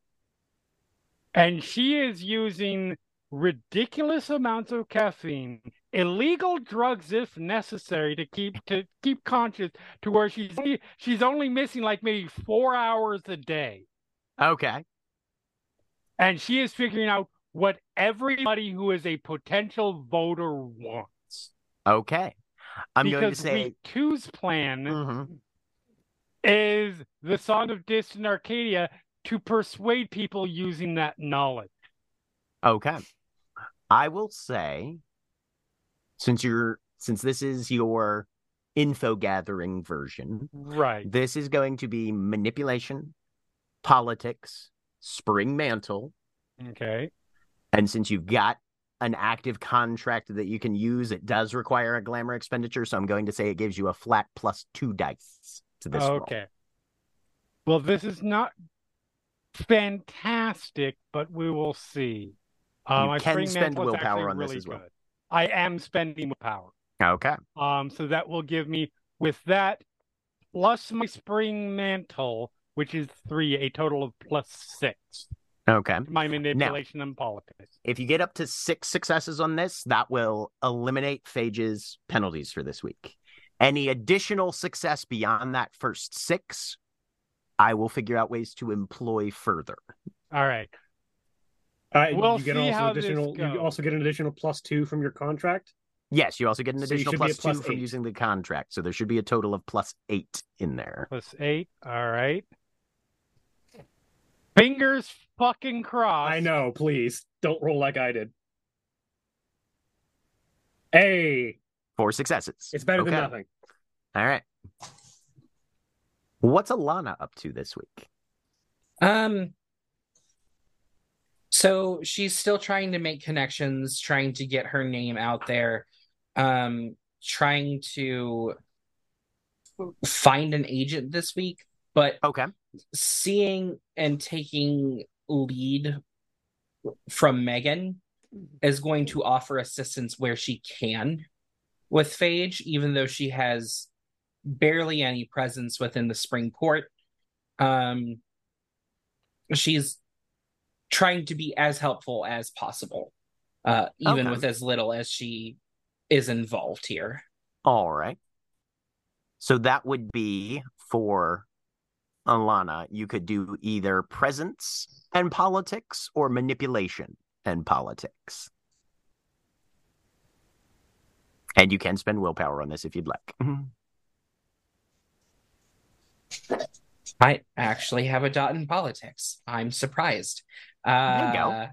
And she is using ridiculous amounts of caffeine, illegal drugs if necessary, to keep conscious, to where she's only missing like maybe 4 hours a day. Okay. And she is figuring out what everybody who is a potential voter wants. Okay. I'm going to say week 2's plan is the Song of Distant Arcadia, to persuade people using that knowledge. Okay. I will say, since this is your info gathering version, right? This is going to be manipulation, politics, Spring Mantle. Okay. And since you've got an active contract that you can use, it does require a glamour expenditure. So I'm going to say it gives you a flat +2 dice to this roll. Okay. Well, this is not fantastic, but we will see. You can spend willpower on this as well. I am spending willpower. Okay. So that will give me, with that, plus my Spring Mantle, which is 3, a total of +6. Okay. My manipulation and politics. If you get up to 6 successes on this, that will eliminate Phage's penalties for this week. Any additional success beyond that first 6, I will figure out ways to employ further. All right. We'll you also get an additional +2 from your contract. Yes, you also get an additional +2 from using the contract. So there should be a total of +8 in there. +8. All right. Fingers fucking crossed. I know. Please don't roll like I did. Hey, 4 successes. It's better than nothing. All right. What's Alana up to this week? So she's still trying to make connections, trying to get her name out there, trying to find an agent this week, but seeing and taking lead from Megan is going to offer assistance where she can with Phage, even though she has barely any presence within the Spring Court. She's trying to be as helpful as possible, even with as little as she is involved here. All right. So that would be for Alana. You could do either presence and politics or manipulation and politics. And you can spend willpower on this if you'd like. I actually have a dot in politics. I'm surprised. There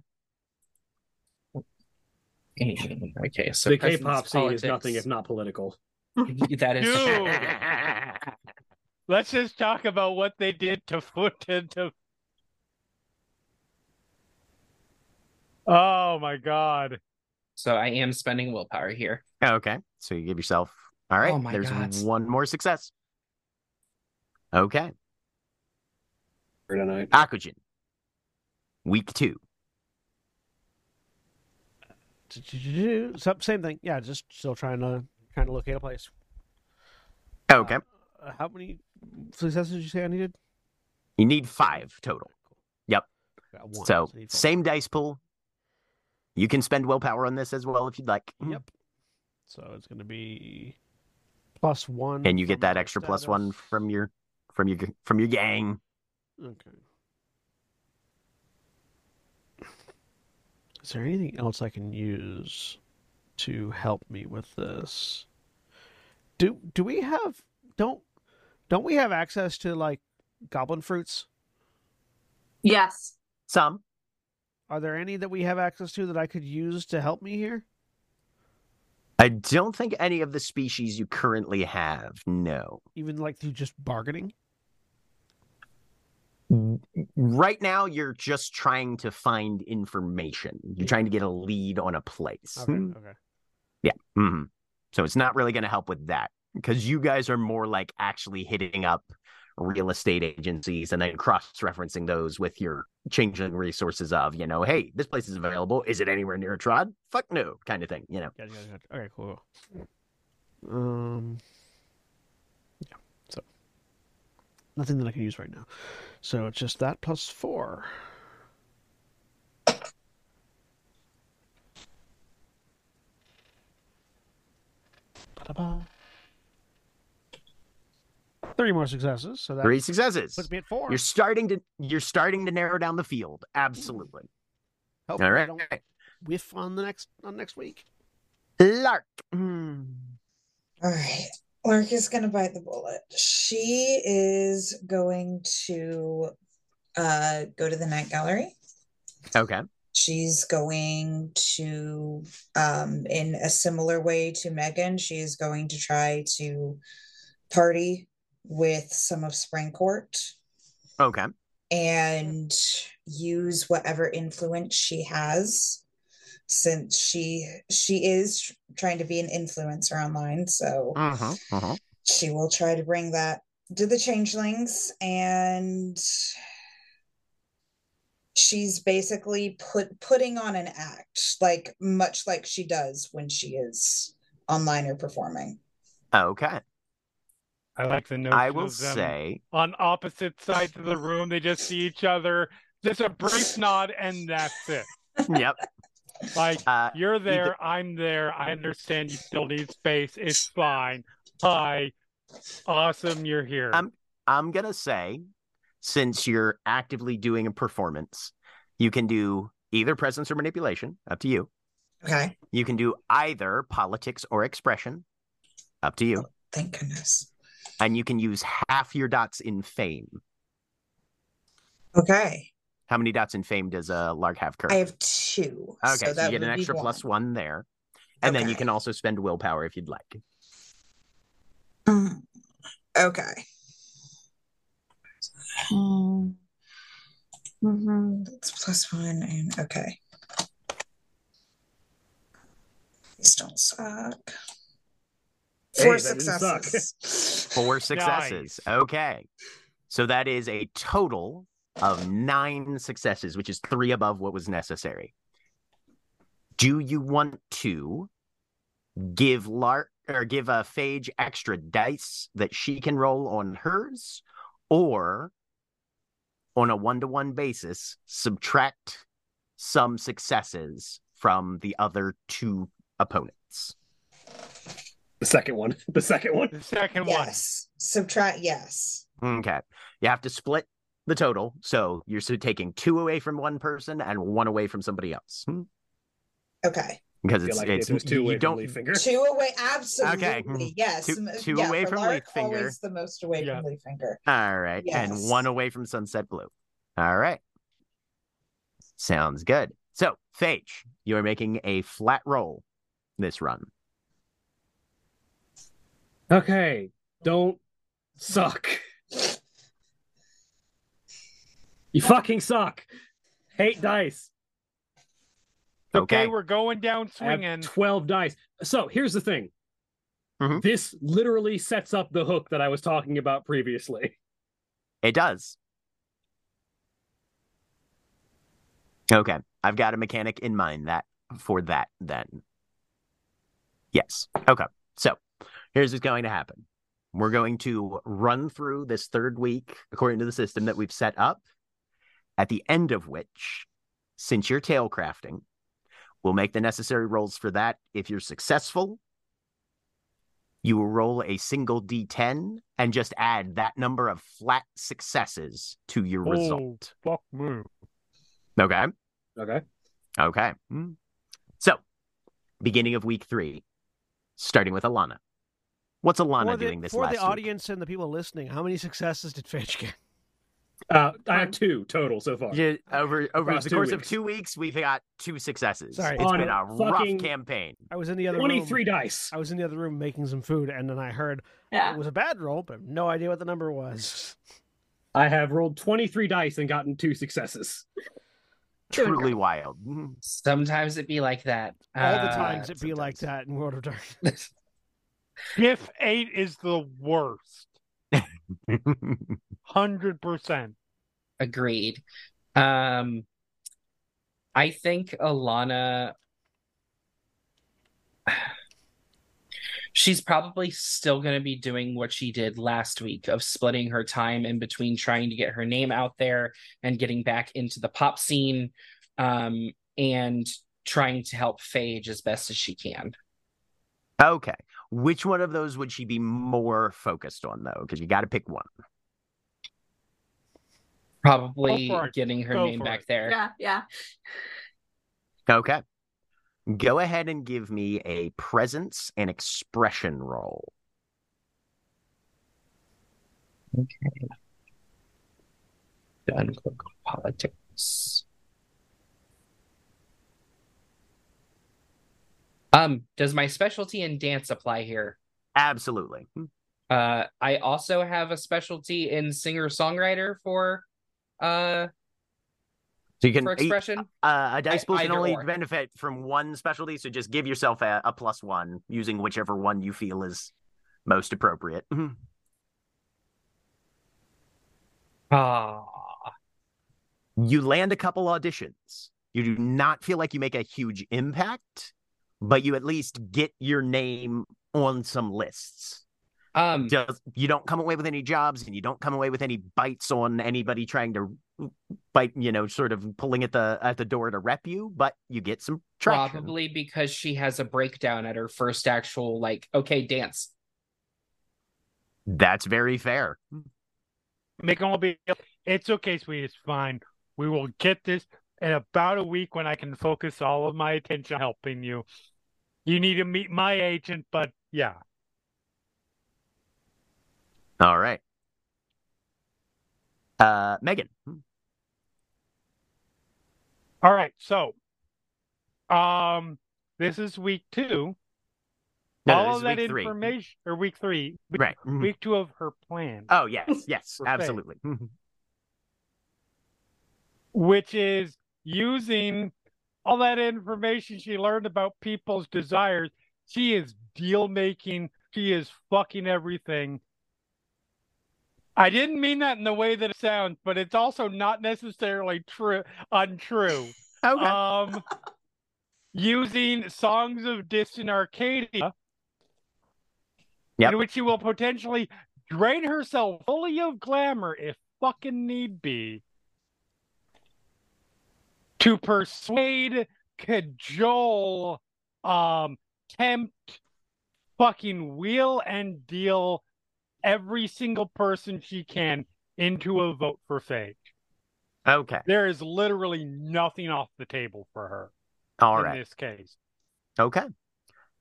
you go. Okay, so the K-pop scene is nothing if not political. That is. Dude, let's just talk about what they did to Foot and to. Oh my God! So I am spending willpower here. Okay, so you give yourself. All right, one more success. Okay. Akujin, week 2. Same thing. Yeah, just still trying to locate a place. Okay. How many successes did you say I needed? You need 5 total. Yep. So same dice pool. You can spend willpower on this as well if you'd like. Yep. So it's going to be plus 1. And you get that extra plus 1 from your gang. Okay. Is there anything else I can use to help me with this? Do we have don't we have access to like goblin fruits? Yes. Some. Are there any that we have access to that I could use to help me here? I don't think any of the species you currently have, no. Even like through just bargaining? Right now, you're just trying to find information. You're trying to get a lead on a place. Okay. Yeah. Mm-hmm. So it's not really going to help with that because you guys are more like actually hitting up real estate agencies and then cross-referencing those with your changing resources of, you know, hey, this place is available. Is it anywhere near a trod? Fuck no, kind of thing, you know. Gotcha. Okay, cool. Nothing that I can use right now. So it's just that plus 4. Ba-da-ba. 3 more successes. So that 3 successes. Puts me at 4. You're starting to narrow down the field. Absolutely. Hopefully all right. I don't whiff on next week. Lark. All right. Lark is going to bite the bullet. She is going to go to the Night Gallery. Okay. She's going to, in a similar way to Megan, she is going to try to party with some of Spring Court. Okay. And use whatever influence she has, since she is trying to be an influencer online, so she will try to bring that to the changelings, and she's basically putting on an act, like much like she does when she is online or performing. Okay. I like the notion of them on opposite sides of the room. They just see each other, just a brief nod, and that's it. Yep. Like, you're there, I'm there, I understand you still need space, it's fine. Hi. Awesome, you're here. I'm gonna say, since you're actively doing a performance, you can do either presence or manipulation, up to you. Okay. You can do either politics or expression, up to you. Oh, thank goodness. And you can use half your dots in fame. Okay. How many dots in fame does Lark have currently? I have 2. Okay, so you get an extra plus 1 there. And then you can also spend willpower if you'd like. Okay. That's plus 1. And okay. These don't suck. 4 successes. 4 successes. Nice. Okay. So that is a total of 9 successes, which is 3 above what was necessary. Do you want to give Lark or give a Phage extra dice that she can roll on hers, or on a one-to-one basis, subtract some successes from the other 2 opponents? The second one. Subtract, yes. Okay. You have to split the total, so you're taking 2 away from one person and 1 away from somebody else. Okay. Because it's 2 away from Leaffinger. 2 away, absolutely. Okay. Yes. Two away from Leaffinger. Always the most away from Leaffinger. All right. Yes. And 1 away from Sunset Blue. All right. Sounds good. So, Phage, you are making a flat roll this run. Okay. Don't suck. You fucking suck. Hate dice. Okay, we're going down swinging. I have 12 dice. So here's the thing. Mm-hmm. This literally sets up the hook that I was talking about previously. It does. Okay, I've got a mechanic in mind for that then. Yes. Okay, so here's what's going to happen. We're going to run through this 3rd week according to the system that we've set up, at the end of which, since you're tail crafting, we'll make the necessary rolls for that. If you're successful, you will roll a single D10 and just add that number of flat successes to your result. Fuck me. Okay. Okay. Okay. So, beginning of week 3, starting with Alana. What's Alana doing this last week? For the audience and the people listening, how many successes did Phage get? I have 2 total so far. Yeah, over the course of 2 weeks, we've got 2 successes. Sorry, it's been a rough campaign. I was in the other room. 23 dice. I was in the other room making some food, and then I heard it was a bad roll, but no idea what the number was. I have rolled 23 dice and gotten 2 successes. Truly wild. Sometimes it be like that. All the times it be like that in World of Darkness. If 8 is the worst. 100% agreed. I think Alana, she's probably still going to be doing what she did last week of splitting her time in between trying to get her name out there and getting back into the pop scene, and trying to help Phage as best as she can. Okay. Which one of those would she be more focused on, though? Because you got to pick one. Probably getting her name back there. Yeah, yeah. Okay. Go ahead and give me a presence and expression roll. Okay. Done local politics. Does my specialty in dance apply here? Absolutely. I also have a specialty in singer-songwriter for so you can, for expression. A dice pool can only benefit from one specialty, so just give yourself a +1 using whichever one you feel is most appropriate. You land a couple auditions. You do not feel like you make a huge impact, but you at least get your name on some lists. You don't come away with any jobs, and you don't come away with any bites on anybody trying to bite, sort of pulling at the door to rep you, but you get some traction. Probably because she has a breakdown at her first actual, dance. That's very fair. Make all be, it's okay, sweet, it's fine. We will get this in about a week when I can focus all of my attention on helping you. You need to meet my agent, but yeah. All right. Megan. All right, so this is week 2. No, all of that information, or week 3. Right. Week 2 of her plan. Oh, yes, absolutely. Which is using all that information she learned about people's desires. She is deal making. She is fucking everything. I didn't mean that in the way that it sounds, but it's also not necessarily true, untrue. Okay. Using Songs of Distant Arcadia, yep, in which she will potentially drain herself fully of glamour if fucking need be to persuade, cajole, tempt, fucking wheel and deal every single person she can into a vote for Phage. Okay. There is literally nothing off the table for her. All right. In this case. Okay.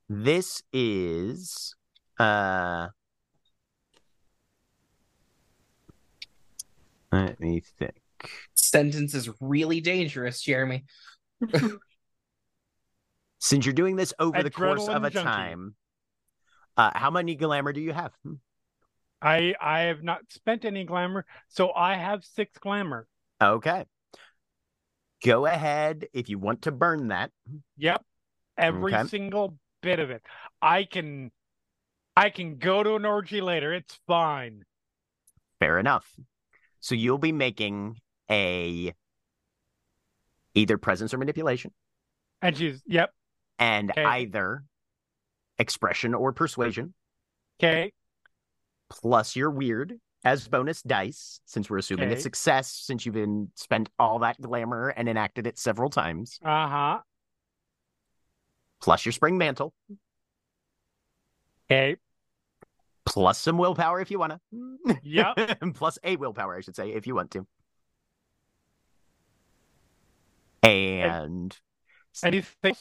This is let me think. Sentence is really dangerous, Jeremy. Since you're doing this over the course of a time, how many glamour do you have? I have not spent any glamour, so I have 6 glamour. Okay. Go ahead if you want to burn that. Yep. Every single bit of it. I can go to an orgy later. It's fine. Fair enough. So you'll be making a either presence or manipulation. And she's, yep. And okay, either expression or persuasion. Okay. Plus your weird as bonus dice, since we're assuming it's success, since you've been spent all that glamour and enacted it several times. Uh-huh. Plus your spring mantle. Okay. Plus some willpower if you want to. Yep. Plus a willpower, I should say, if you want to. And... anything?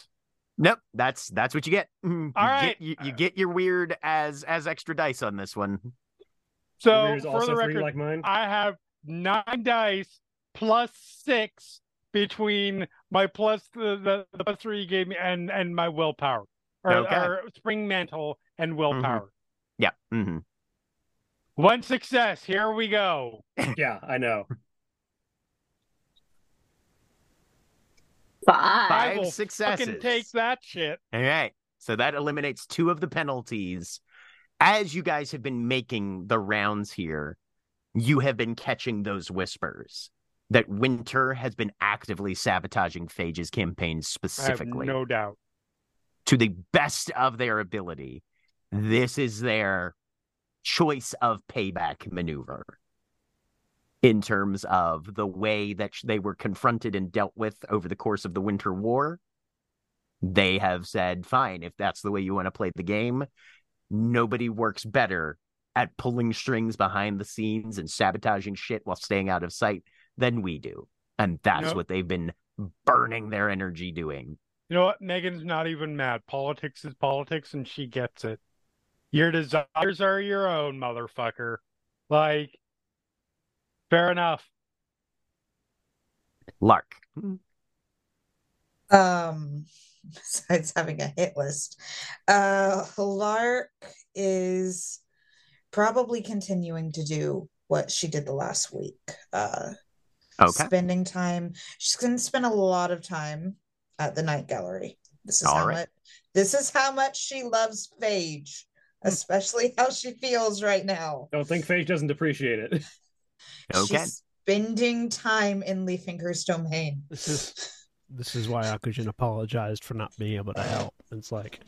Nope. That's what you get. All right. You get your weird as extra dice on this one. So for the record, like mine, I have 9 dice plus 6 between my plus the plus 3 you gave me and my willpower or spring mantle and willpower. Mm-hmm. Yeah. Mm-hmm. One success. Here we go. Yeah, I know. 5 successes. I can take that shit. All right. So that eliminates 2 of the penalties. As you guys have been making the rounds here, you have been catching those whispers that Winter has been actively sabotaging Phage's campaign specifically. I have no doubt. To the best of their ability, this is their choice of payback maneuver in terms of the way that they were confronted and dealt with over the course of the Winter War. They have said, fine, if that's the way you want to play the game, nobody works better at pulling strings behind the scenes and sabotaging shit while staying out of sight than we do. And that's what they've been burning their energy doing. You know what? Megan's not even mad. Politics is politics, and she gets it. Your desires are your own, motherfucker. Like... fair enough. Lark. Besides having a hit list, Lark is probably continuing to do what she did the last week. Spending time. She's going to spend a lot of time at the Night Gallery. This is how much she loves Phage, especially how she feels right now. Don't think Phage doesn't appreciate it. Okay. She's spending time in Leaffinger's domain. This is why Akujin apologized for not being able to help. It's like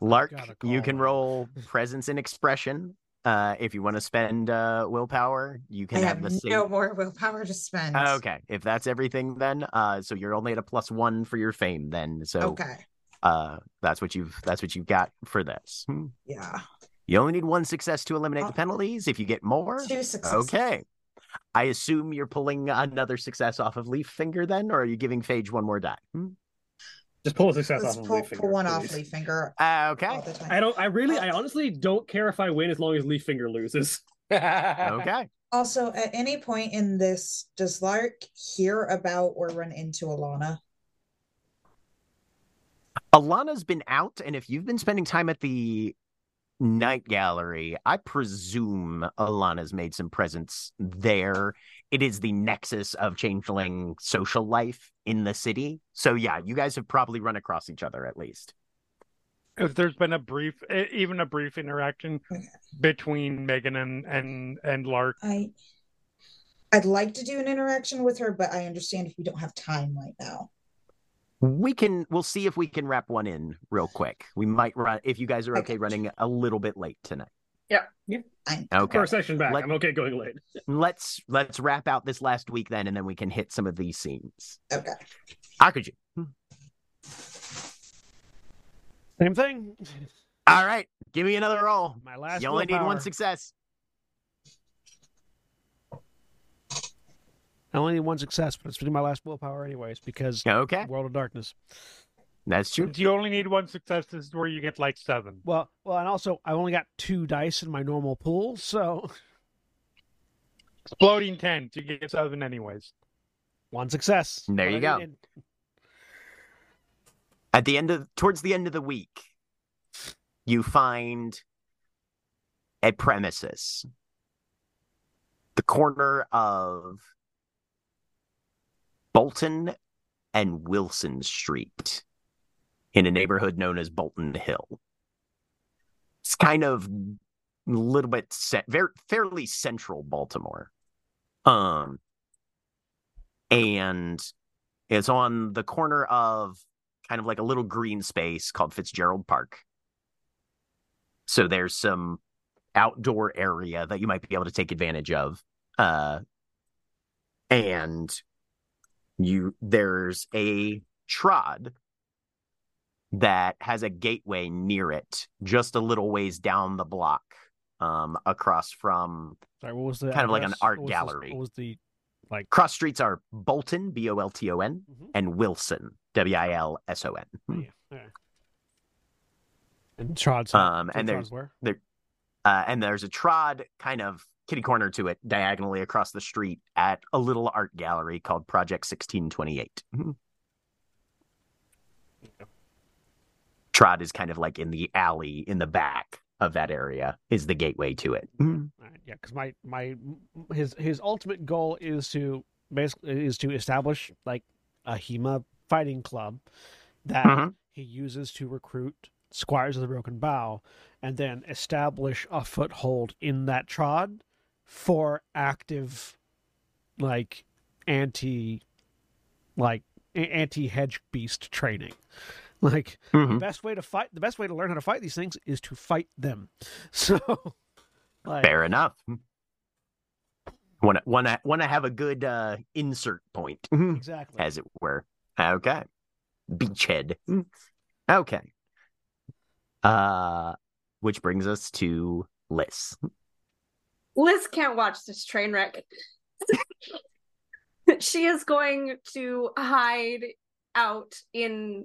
Lark, you can roll presence and expression. If you want to spend willpower, you can have the same. No more willpower to spend. Okay, if that's everything, then so you're only at a +1 for your fame. Then so that's what you've got for this. Yeah. You only need 1 success to eliminate the penalties. If you get more, 2 successes. Okay. I assume you're pulling another success off of Leaffinger then, or are you giving Phage 1 more die? Just pull a success off of Leaffinger. Pull one off Leaffinger. Okay. I honestly don't care if I win as long as Leaffinger loses. Okay. Also, at any point in this, does Lark hear about or run into Alana? Alana's been out, and if you've been spending time at the Night Gallery, I presume Alana's made some presence there. It is the nexus of changeling social life in the city. So yeah, you guys have probably run across each other at least. If there's been a brief, even a brief interaction between Megan and Lark. I'd like to do an interaction with her, but I understand if we don't have time right now. We'll see if we can wrap one in real quick. We might run, if you guys are okay running a little bit late tonight. Yeah. Okay. For a session back, I'm okay going late. Let's wrap out this last week then, and then we can hit some of these scenes. Okay. Akujin. Same thing. All right. Give me another roll. My last. You only need one success. I only need one success, but it's been my last willpower anyways, because World of Darkness. That's true. Since you only need one success, this is where you get like 7. Well, and also, I only got 2 dice in my normal pool, so... Exploding 10, so you get 7 anyways. One success. There you go. Towards the end of the week, you find a premises. The corner of... Bolton and Wilson Street in a neighborhood known as Bolton Hill. It's kind of a little bit fairly central Baltimore. And it's on the corner of kind of like a little green space called Fitzgerald Park. So there's some outdoor area that you might be able to take advantage of. There's a trod that has a gateway near it, just a little ways down the block, across from an art gallery. Cross streets are Bolton, B-O-L-T-O-N, and Wilson, W-I-L-S-O-N. Yeah. And trods. And there's a trod kind of kitty corner to it, diagonally across the street at a little art gallery called Project 1628. Yeah. Trod is kind of like in the alley in the back of that area is the gateway to it. Right, yeah, because his ultimate goal is to establish like a HEMA fighting club that he uses to recruit Squires of the Broken Bow, and then establish a foothold in that trod for active, like, anti-hedge beast training. Like, the best way to learn how to fight these things is to fight them. So, like... Fair enough. Want to have a good insert point. Exactly. As it were. Okay. Beachhead. Okay. Which brings us to Liss. Liz can't watch this train wreck. She is going to hide out in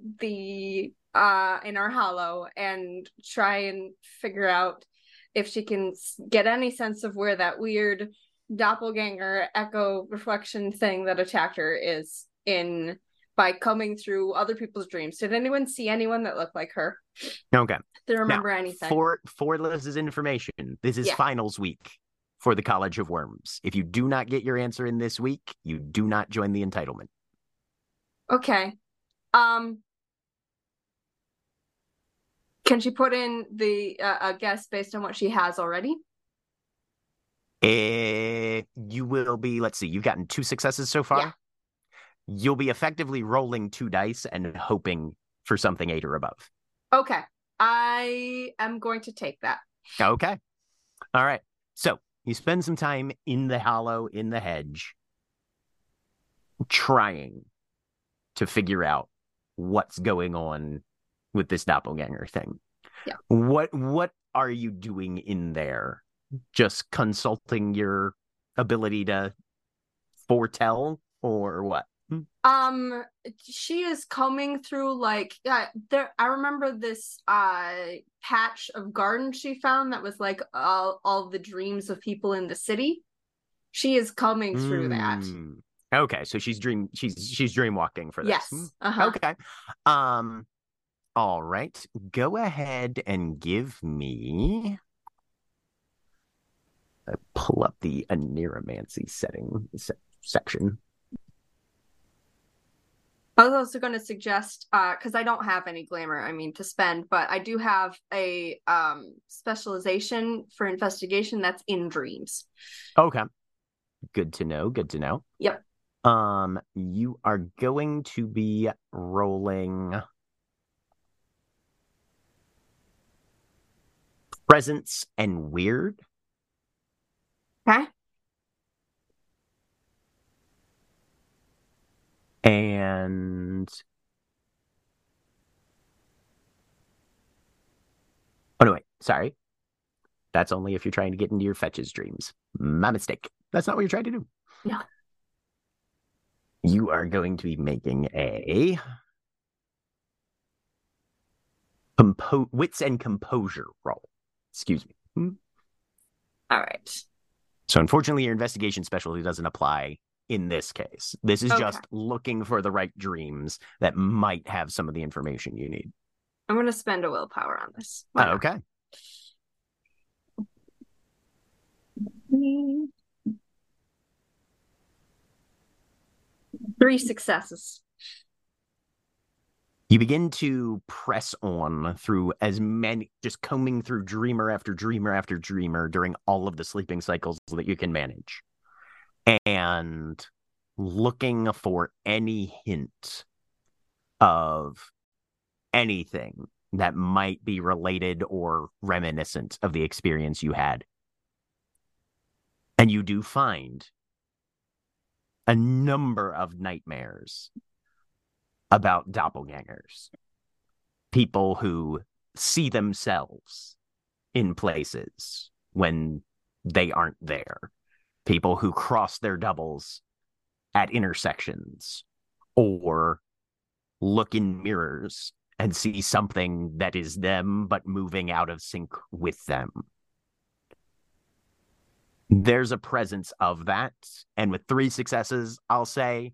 our hollow and try and figure out if she can get any sense of where that weird doppelganger echo reflection thing that attacked her is in by combing through other people's dreams. Did anyone see anyone that looked like her? Okay. Did they remember anything? For Liz's information, this is finals week for the College of Worms. If you do not get your answer in this week, you do not join the entitlement. Okay. Can she put in the a guess based on what she has already? You will be, let's see, you've gotten 2 successes so far. Yeah. You'll be effectively rolling 2 dice and hoping for something 8 or above. Okay. I am going to take that. Okay. All right. So you spend some time in the hollow, in the hedge, trying to figure out what's going on with this doppelganger thing. Yeah. What are you doing in there? Just consulting your ability to foretell or what? She is combing through I remember this patch of garden she found that was like all the dreams of people in the city. She is combing through that. Okay, so she's dream walking for this. Yes. Uh-huh. Okay. All right. Go ahead and give me. I pull up the Aniromancy section. I was also going to suggest, because I don't have any glamour, I mean, to spend, but I do have a specialization for investigation that's in dreams. Okay. Good to know. Good to know. Yep. You are going to be rolling presence and weird. Okay. And oh no, wait, sorry. That's only if you're trying to get into your fetches dreams. My mistake. That's not what you're trying to do. No. You are going to be making a wits and composure roll. Excuse me. All right. So unfortunately, your investigation specialty doesn't apply in this case. This is okay. Just looking for the right dreams that might have some of the information you need. I'm going to spend a willpower on this. Why not? Okay. Three successes. You begin to press on through as many, just combing through dreamer after dreamer after dreamer during all of the sleeping cycles that you can manage. And looking for any hint of anything that might be related or reminiscent of the experience you had. And you do find a number of nightmares about doppelgangers. People who see themselves in places when they aren't there. People who cross their doubles at intersections or look in mirrors and see something that is them but moving out of sync with them. There's a presence of that. And with three successes, I'll say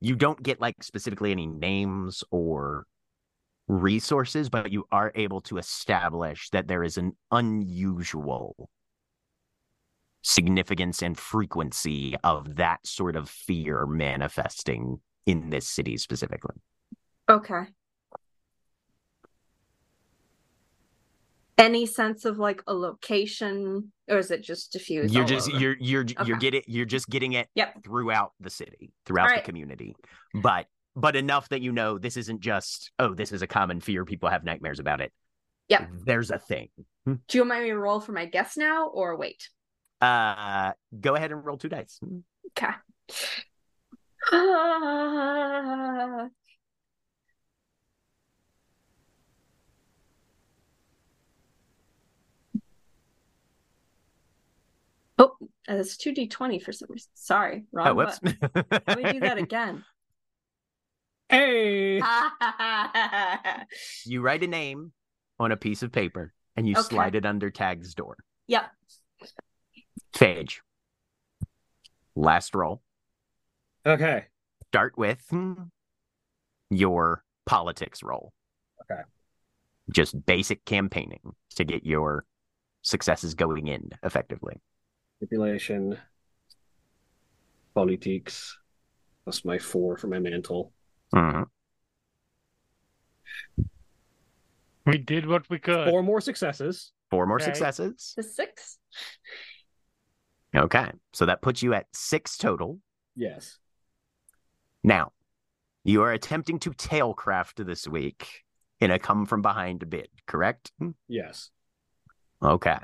you don't get like specifically any names or resources, but you are able to establish that there is an unusual significance and frequency of that sort of fear manifesting in this city specifically. Okay. Any sense of like a location, or is it just diffused? You're just getting it yep. Throughout the city, throughout the community, but enough that you know this isn't just this is a common fear, people have nightmares about it. Yeah, there's a thing. Do you want me to roll for my guess now or wait? Go ahead and roll two dice. Okay. Oh, that's 2d20 for some reason. Sorry, wrong. Oh, whoops. Let me do that again. Hey. You write a name on a piece of paper and you slide it under Tag's door. Yep. Phage. Last roll. Okay. Start with your politics roll. Okay. Just basic campaigning to get your successes going in effectively. Manipulation. Politics. Plus my 4 for my mantle. Mm-hmm. We did what we could. 4 more successes. 4 more successes. The 6. Okay, so that puts you at 6 total. Yes. Now, you are attempting to tailcraft this week in a come-from-behind bid, correct? Yes. Okay.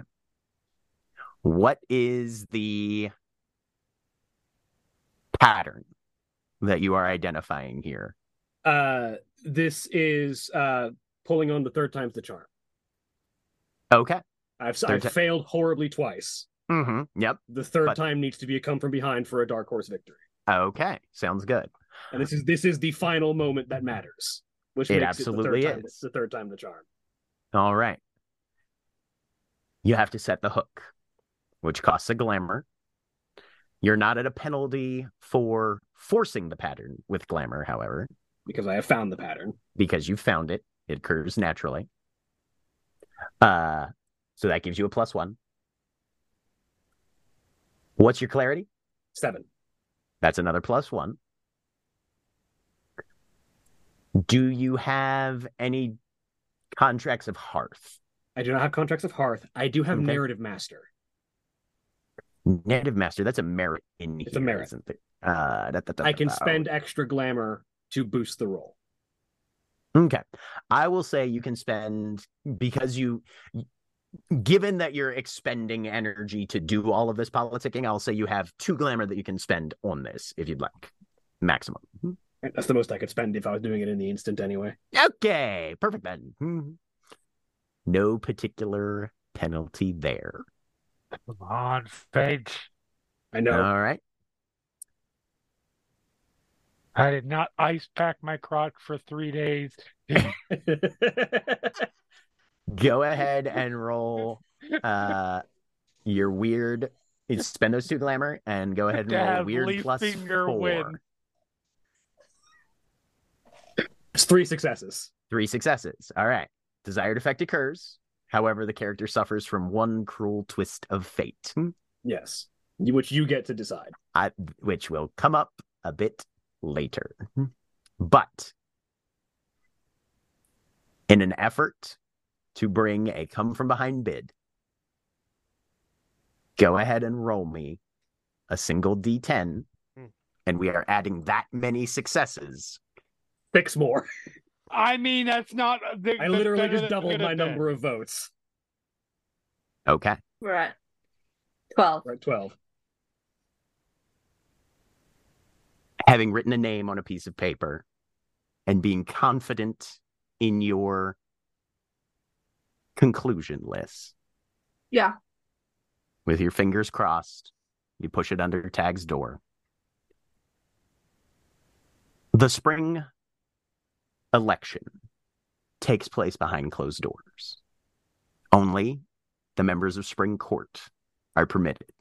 What is the pattern that you are identifying here? This is pulling on the third time's the charm. Okay. I've failed horribly twice. Mm-hmm. Yep. The third time needs to be a come from behind for a dark horse victory. Okay, sounds good. And this is the final moment that matters, which it makes absolutely it the third time, is the third time the charm. All right. You have to set the hook, which costs a glamour. You're not at a penalty for forcing the pattern with glamour, however, because I have found the pattern. Because you found it, it occurs naturally. So that gives you a +1. What's your clarity? 7. That's another +1. Do you have any contracts of hearth? I do not have contracts of hearth. I do have narrative master. Narrative master, that's a merit in here. It's a merit. Isn't it? I can spend extra glamour to boost the roll. Okay. I will say you can spend, because you, given that you're expending energy to do all of this politicking, I'll say you have 2 glamour that you can spend on this, if you'd like. Maximum. That's the most I could spend if I was doing it in the instant anyway. Okay. Perfect then. Mm-hmm. No particular penalty there. Come on, Phage. I know. All right. I did not ice pack my crotch for 3 days. Go ahead and roll your weird. You spend those 2 glamour and go ahead and roll weird +4. Win. It's 3 successes. 3 successes. All right. Desired effect occurs. However, the character suffers from 1 cruel twist of fate. Yes. Which you get to decide. Which will come up a bit later. But in an effort to bring a come from behind bid, go ahead and roll me a single D10. And we are adding that many successes. 6 more. I mean, that's not... I literally just doubled my number of votes. Okay. We're at 12. We're at 12. Having written a name on a piece of paper and being confident in your conclusion, Liss. Yeah. With your fingers crossed, you push it under Tag's door. The spring election takes place behind closed doors. Only the members of Spring Court are permitted.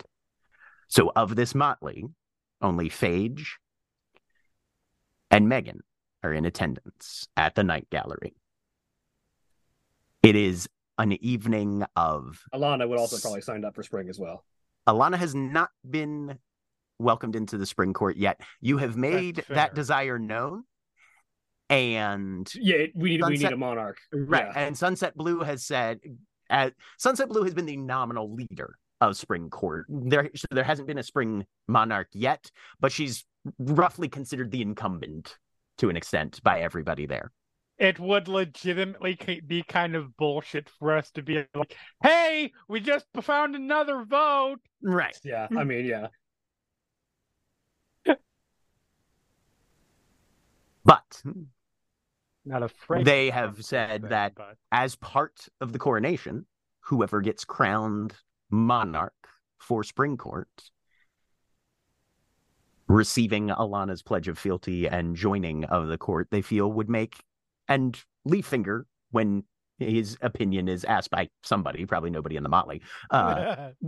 So of this motley, only Phage and Megan are in attendance at the Night Gallery. It is an evening of... Alana would also probably signed up for Spring as well. Alana has not been welcomed into the Spring Court yet. You have made that desire known. And yeah, we need a monarch, right? Yeah. And Sunset Blue has said, Sunset Blue has been the nominal leader of Spring Court. There hasn't been a Spring monarch yet, but she's roughly considered the incumbent to an extent by everybody there. It would legitimately be kind of bullshit for us to be like, "Hey, we just found another vote," right? Yeah, I mean, yeah, but. Not afraid. They have said that as part of the coronation, whoever gets crowned monarch for Spring Court, receiving Alana's pledge of fealty and joining of the court, they feel would make, and Leaffinger, when his opinion is asked by somebody, probably nobody in the motley,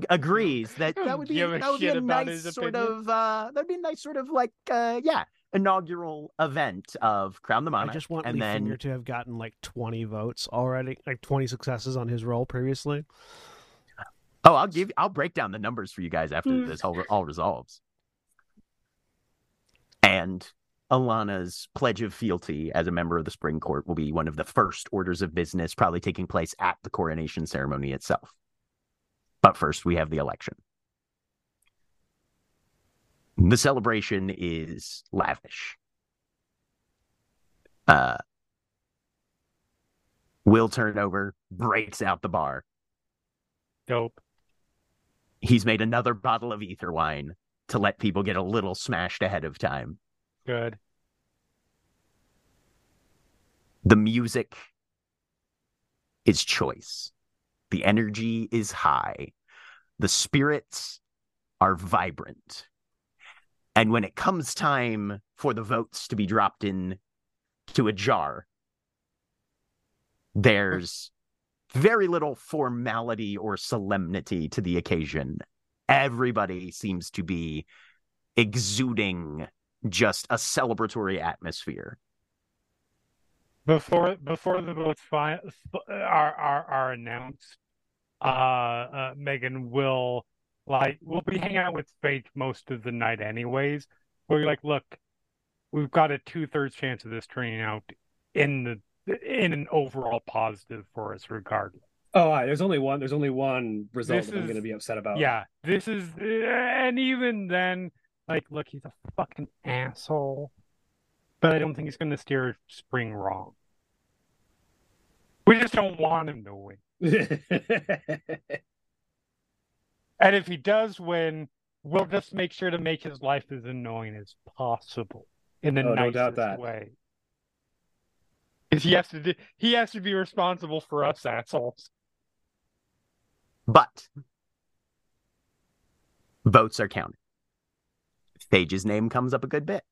agrees that that would be a nice sort of inaugural event of Crown the Monarch. I just want Leaffinger to have gotten like 20 votes already, like 20 successes on his roll previously. Oh, I'll break down the numbers for you guys after this all resolves. And Alana's pledge of fealty as a member of the Spring Court will be one of the first orders of business, probably taking place at the coronation ceremony itself. But first, we have the election. The celebration is lavish. Will Turnover breaks out the bar. Dope. He's made another bottle of ether wine to let people get a little smashed ahead of time. Good. The music is choice. The energy is high. The spirits are vibrant. And when it comes time for the votes to be dropped in to a jar, there's very little formality or solemnity to the occasion. Everybody seems to be exuding just a celebratory atmosphere. Before the votes are announced, Megan will... Like, we'll be hanging out with Phage most of the night anyways. We're like, look, we've got a 2/3 chance of this turning out in an overall positive for us regardless. Oh, there's only one result that I'm going to be upset about. Yeah, this is, and even then, like, look, he's a fucking asshole, but I don't think he's going to steer Spring wrong. We just don't want him to win. And if he does win, we'll just make sure to make his life as annoying as possible in the nicest way. Because he has to be responsible for us assholes. But votes are counted. Phage's name comes up a good bit.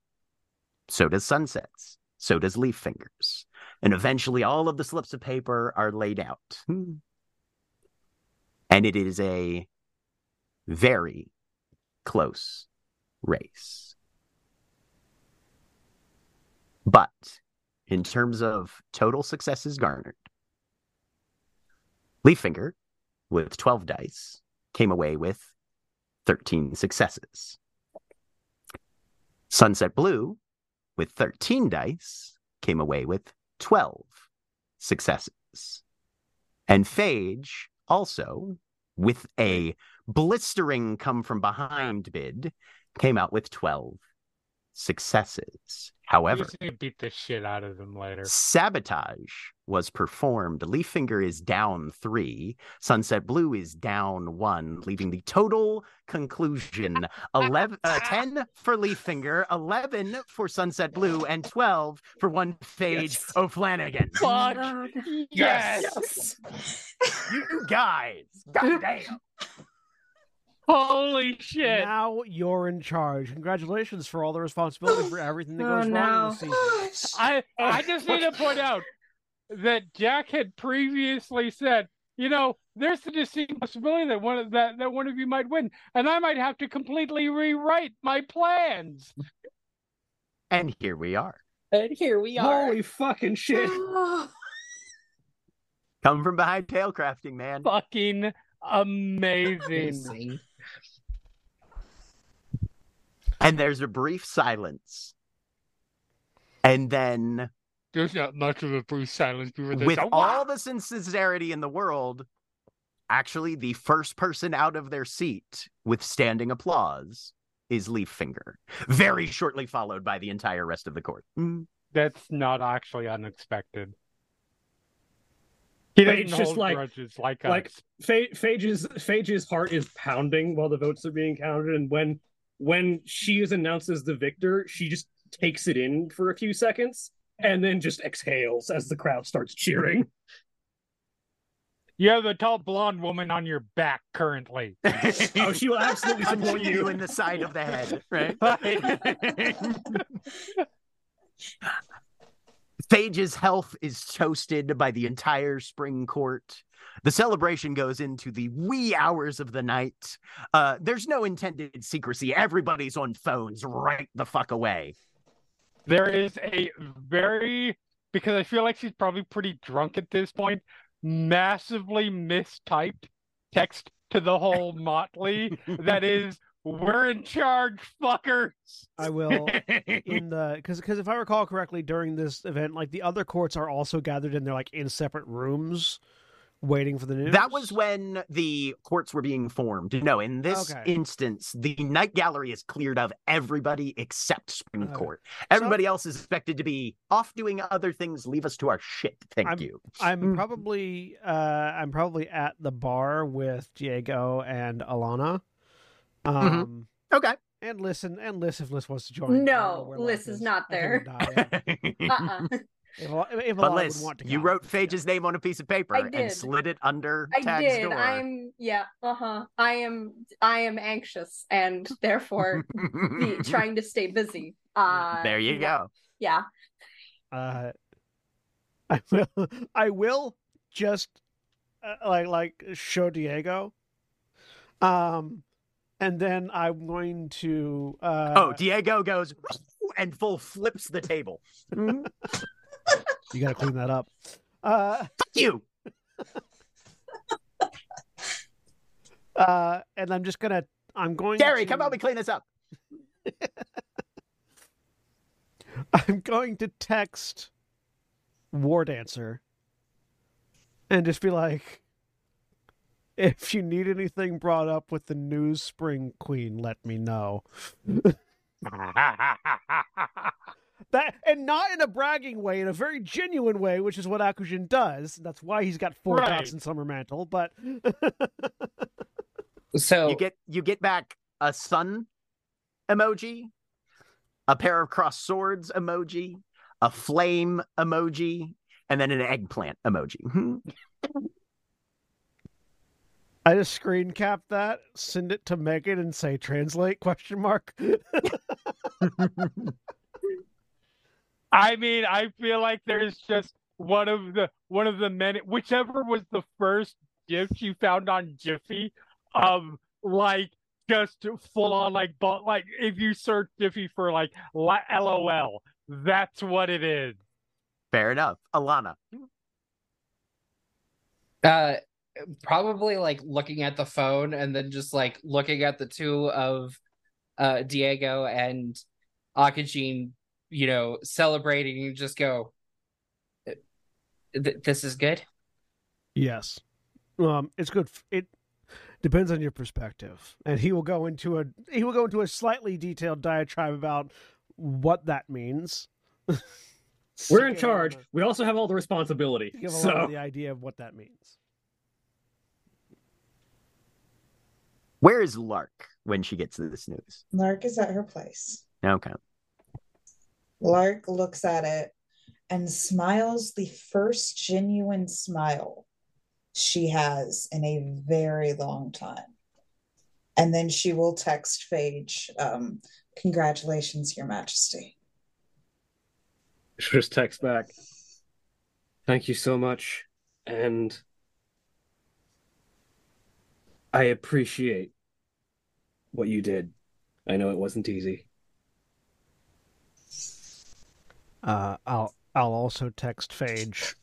So does Sunset's. So does Leaffinger's. And eventually all of the slips of paper are laid out. And it is a very close race. But in terms of total successes garnered, Leaffinger, with 12 dice, came away with 13 successes. Sunset Blue, with 13 dice, came away with 12 successes. And Phage, also, with a blistering come-from-behind bid, came out with 12 successes. However, beat the shit out of them later. Sabotage was performed. Leaffinger is down 3. Sunset Blue is down 1, leaving the total conclusion 10 for Leaffinger, 11 for Sunset Blue, and 12 for one Phage O'Flanagan. Fuck. Yes. You guys. Goddamn. Holy shit. Now you're in charge. Congratulations for all the responsibility for everything that goes wrong this season. I just need to point out that Jack had previously said, you know, there's the distinct possibility that one of you might win, and I might have to completely rewrite my plans. And here we are. Holy fucking shit. Come from behind tailcrafting, man. Fucking amazing. And there's a brief silence. And then there's not much of a brief silence before this. With all the sincerity in the world, actually the first person out of their seat with standing applause is Leaffinger. Very shortly followed by the entire rest of the court. That's not actually unexpected. He doesn't hold grudges like us. Phage's heart is pounding while the votes are being counted, and when she is announced as the victor, she just takes it in for a few seconds and then just exhales as the crowd starts cheering. You have a tall blonde woman on your back currently. Oh, she will absolutely support you in the side of the head, right? Phage's health is toasted by the entire Spring Court. The celebration goes into the wee hours of the night. There's no intended secrecy. Everybody's on phones right the fuck away. There is a very, because I feel like she's probably pretty drunk at this point, massively mistyped text to the whole motley that is, "We're in charge, fuckers." I will, because if I recall correctly, during this event, like, the other courts are also gathered and they're like in separate rooms, waiting for the news. That was when the courts were being formed. No, in this instance, the Night Gallery is cleared of everybody except Spring Court. Everybody else is expected to be off doing other things. Leave us to our shit. Thank you. I'm probably at the bar with Diego and Alana. Okay. And Liss, if Liss wants to join. No, Liss is not there. But Liss, you wrote Phage's name on a piece of paper and slid it under Tag's door. I am anxious and therefore trying to stay busy. There you go. Yeah. I will just like show Diego. And then I'm going to... Diego goes and full flips the table. You gotta clean that up. Fuck you! And I'm just gonna... Gary, come help me clean this up. I'm going to text war dancer and just be like, if you need anything brought up with the new Spring Queen, let me know. That, and not in a bragging way, in a very genuine way, which is what Akujin does. That's why he's got four dots in Summermantle. But so you get back a sun emoji, a pair of crossed swords emoji, a flame emoji, and then an eggplant emoji. I just screen cap that, send it to Megan, and say "translate?" ? I mean, I feel like there's just one of the many, whichever was the first gift you found on Jiffy, like just full on like if you search Jiffy for like LOL, that's what it is. Fair enough, Alana. Probably like looking at the phone and then just like looking at the two of Diego and Akujin, you know, celebrating, and just go, this is good? Yes. It's good. It depends on your perspective. And he will go into a slightly detailed diatribe about what that means. We're in charge. We also have all the responsibility. Give the idea of what that means. Where is Lark when she gets this news? Lark is at her place. Okay. Lark looks at it and smiles the first genuine smile she has in a very long time. And then she will text Phage, "Congratulations, Your Majesty." She'll just text back, "Thank you so much. And I appreciate what you did. I know it wasn't easy." I'll also text Phage,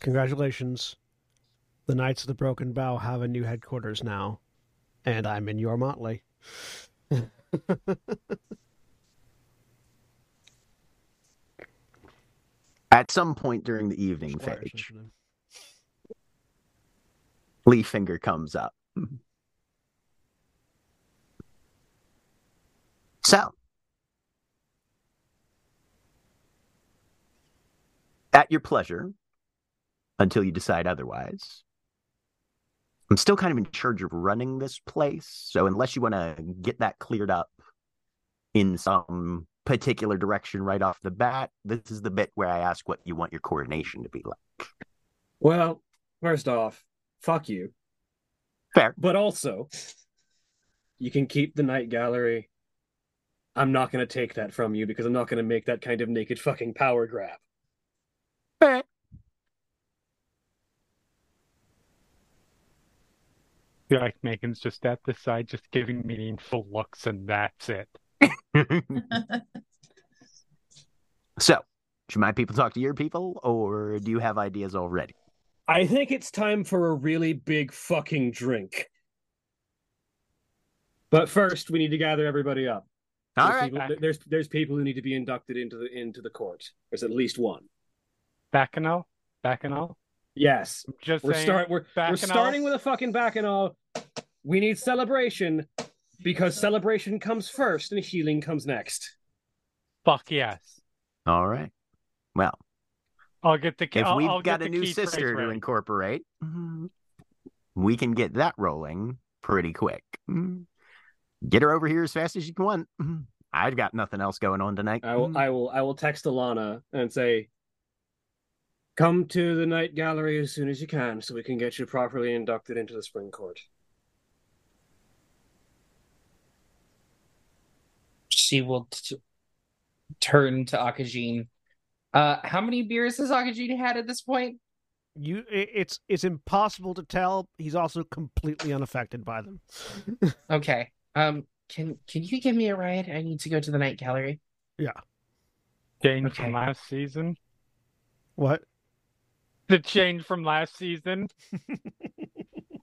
"Congratulations. The Knights of the Broken Bow have a new headquarters now, and I'm in your motley." At some point during the evening, Phage, Leaffinger comes up. So, at your pleasure, until you decide otherwise. I'm still kind of in charge of running this place, so unless you want to get that cleared up in some particular direction right off the bat, this is the bit where I ask what you want your coronation to be like. Well, first off, fuck you. Fair. But also, you can keep the Night Gallery. I'm not going to take that from you because I'm not going to make that kind of naked fucking power grab. You're like, Megan's just at the side, just giving meaningful looks, and that's it. So, should my people talk to your people, or do you have ideas already? I think it's time for a really big fucking drink. But first, we need to gather everybody up. All right. There's people who need to be inducted into the court. There's at least one. Bacchanal? Bacchanal? Yes. We're starting with a fucking bacchanal. We need celebration, because celebration comes first and healing comes next. Fuck yes. All right. Well, I'll get the key. If we've got a new sister to incorporate, we can get that rolling pretty quick. Get her over here as fast as you want. I've got nothing else going on tonight. I will text Alana and say, "Come to the Night Gallery as soon as you can so we can get you properly inducted into the Spring Court." She will turn to Akujin. How many beers has Akujin had at this point? It's impossible to tell. He's also completely unaffected by them. Okay. Can you give me a ride? I need to go to the Night Gallery. Yeah. Change from last season? What? The change from last season.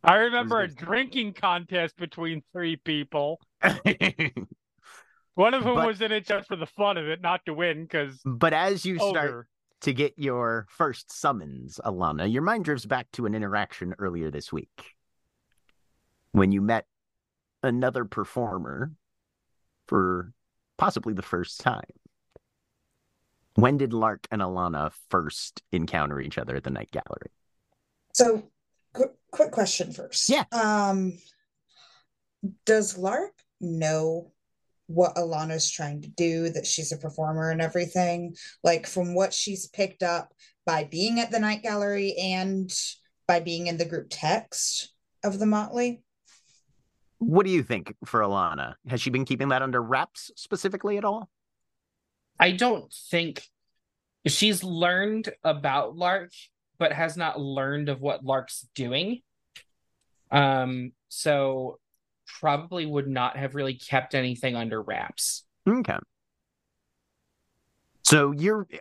I remember a drinking contest between three people. One of whom was in it just for the fun of it, not to win. But as you start to get your first summons, Alana, your mind drifts back to an interaction earlier this week when you met another performer for possibly the first time. When did Lark and Alana first encounter each other at the Night Gallery? So, quick question first. Yeah. Does Lark know what Alana's trying to do, that she's a performer and everything? Like, from what she's picked up by being at the Night Gallery and by being in the group text of the Motley? What do you think for Alana? Has she been keeping that under wraps specifically at all? I don't think she's learned about Lark, but has not learned of what Lark's doing. So probably would not have really kept anything under wraps. Okay. So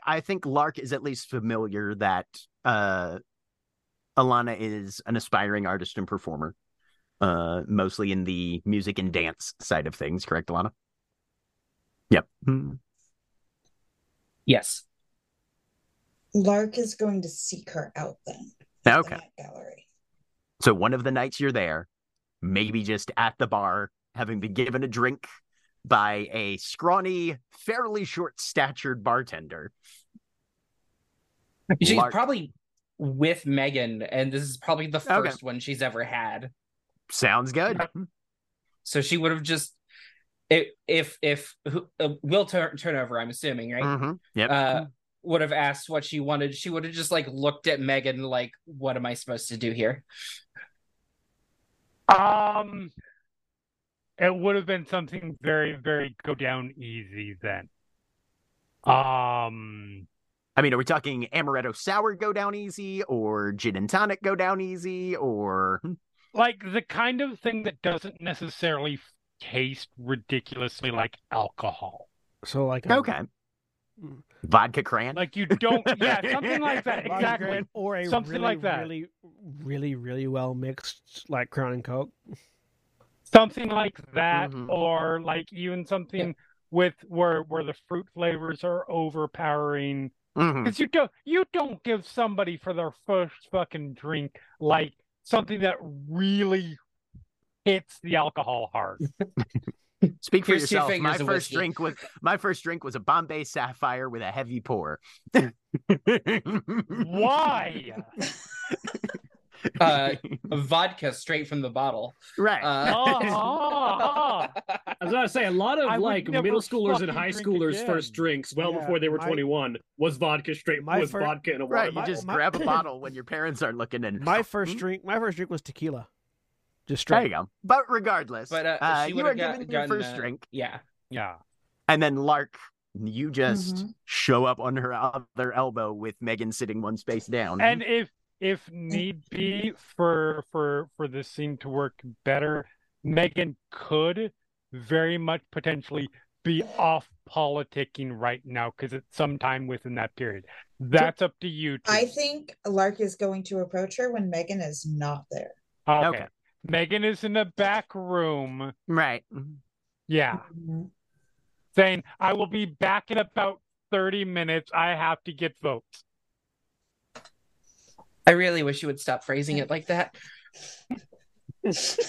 I think Lark is at least familiar that Alana is an aspiring artist and performer, mostly in the music and dance side of things. Correct, Alana? Yep. Mm. Yes. Lark is going to seek her out then. Okay. The Gallery. So one of the nights you're there, maybe just at the bar, having been given a drink by a scrawny, fairly short-statured bartender. She's probably with Megan, and this is probably the first one she's ever had. Sounds good. So she would have just... Will turn over, I'm assuming, right? Mm-hmm. Yep. Would have asked what she wanted. She would have just looked at Megan like, what am I supposed to do here? It would have been something very, very go down easy then. I mean, are we talking amaretto sour go down easy, or gin and tonic go down easy, or the kind of thing that doesn't necessarily taste ridiculously like alcohol. So vodka cran? You don't, something like that. Exactly. Cran, or a something really, like that. Really, really, really well mixed, like Crown and Coke. Something like that, mm-hmm. Or even something with where the fruit flavors are overpowering. Because you don't give somebody for their first fucking drink something that really hits the alcohol hard. Speak for yourself. My first drink was a Bombay Sapphire with a heavy pour. Why? Vodka straight from the bottle. Right. I was going to say, a lot of middle schoolers and high schoolers' first drinks, before they were 21, was vodka straight with vodka in a water. Right, you just grab a bottle when your parents are looking. And my first drink was tequila. There you go. But regardless, you are given your first drink. Yeah. And then Lark, you just show up on her other elbow with Megan sitting one space down. And if need be, for this scene to work better, Megan could very much potentially be off politicking right now because it's sometime within that period. That's up to you two. I think Lark is going to approach her when Megan is not there. Okay. Megan is in the back room. Right. Yeah. Mm-hmm. Saying, I will be back in about 30 minutes. I have to get votes. I really wish you would stop phrasing it like that. No, it's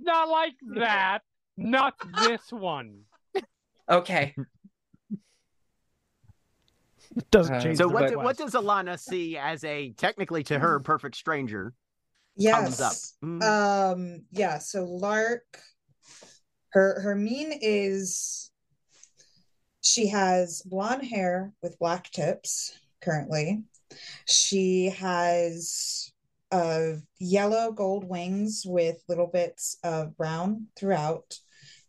not like that. Not this one. Okay. It doesn't change. So what does Alana see as a, technically to her, perfect stranger? Yes. Up. Yeah. So Lark, her mien is, she has blonde hair with black tips. Currently, she has yellow gold wings with little bits of brown throughout,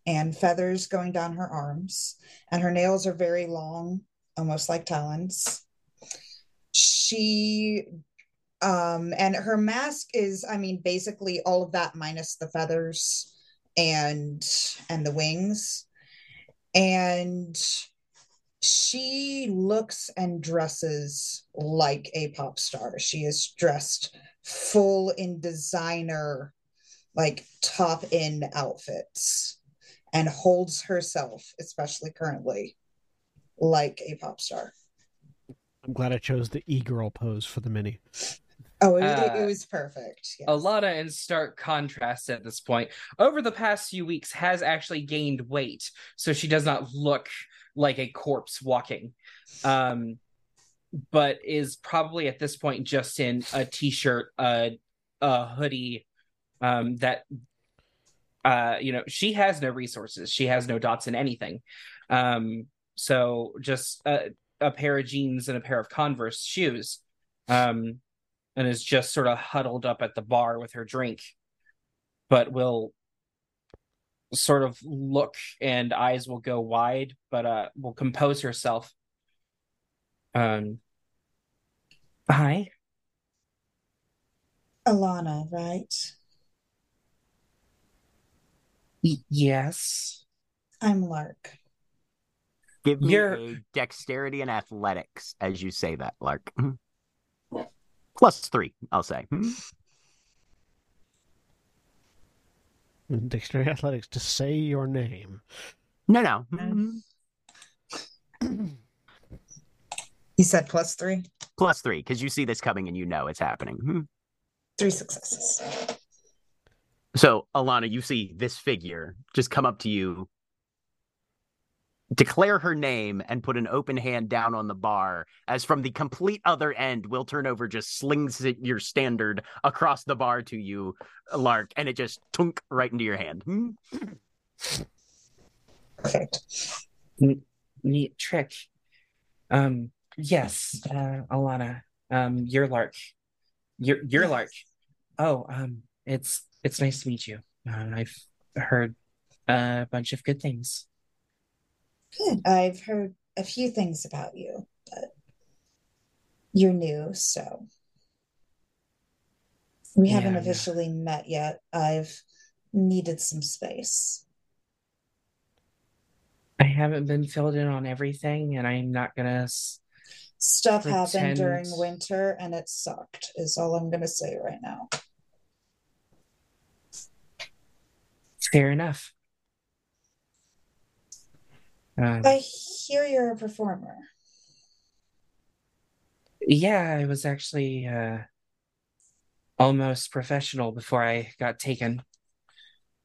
and feathers going down her arms. And her nails are very long, almost like talons. She. And her mask is, basically all of that minus the feathers and the wings. And she looks and dresses like a pop star. She is dressed full in designer, top-end outfits, and holds herself, especially currently, like a pop star. I'm glad I chose the e-girl pose for the mini. Oh, it was perfect. Yes. Alana, in stark contrast at this point, over the past few weeks has actually gained weight, so she does not look like a corpse walking, but is probably at this point just in a t-shirt, a hoodie, she has no resources. She has no dots in anything. So just a pair of jeans and a pair of Converse shoes, and is just sort of huddled up at the bar with her drink, but will sort of look and eyes will go wide, but will compose herself. Hi. Alana, right? Yes. I'm Lark. Give me a dexterity and athletics as you say that, Lark. +3, I'll say. Dictionary athletics to say your name. No. You said +3? +3, because you see this coming and you know it's happening. 3 successes. So, Alana, you see this figure just come up to you, declare her name, and put an open hand down on the bar, as from the complete other end, Will Turnover just slings your standard across the bar to you, Lark, and it just tunk right into your hand. Perfect. Neat trick. Yes, Alana, you're Lark. You're Lark. Oh, it's nice to meet you. I've heard a bunch of good things. Good. I've heard a few things about you, but you're new, so we haven't officially met yet. I've needed some space. I haven't been filled in on everything, and I'm not going to... Stuff happened during winter, and it sucked, is all I'm going to say right now. Fair enough. I hear you're a performer. Yeah, I was actually almost professional before I got taken.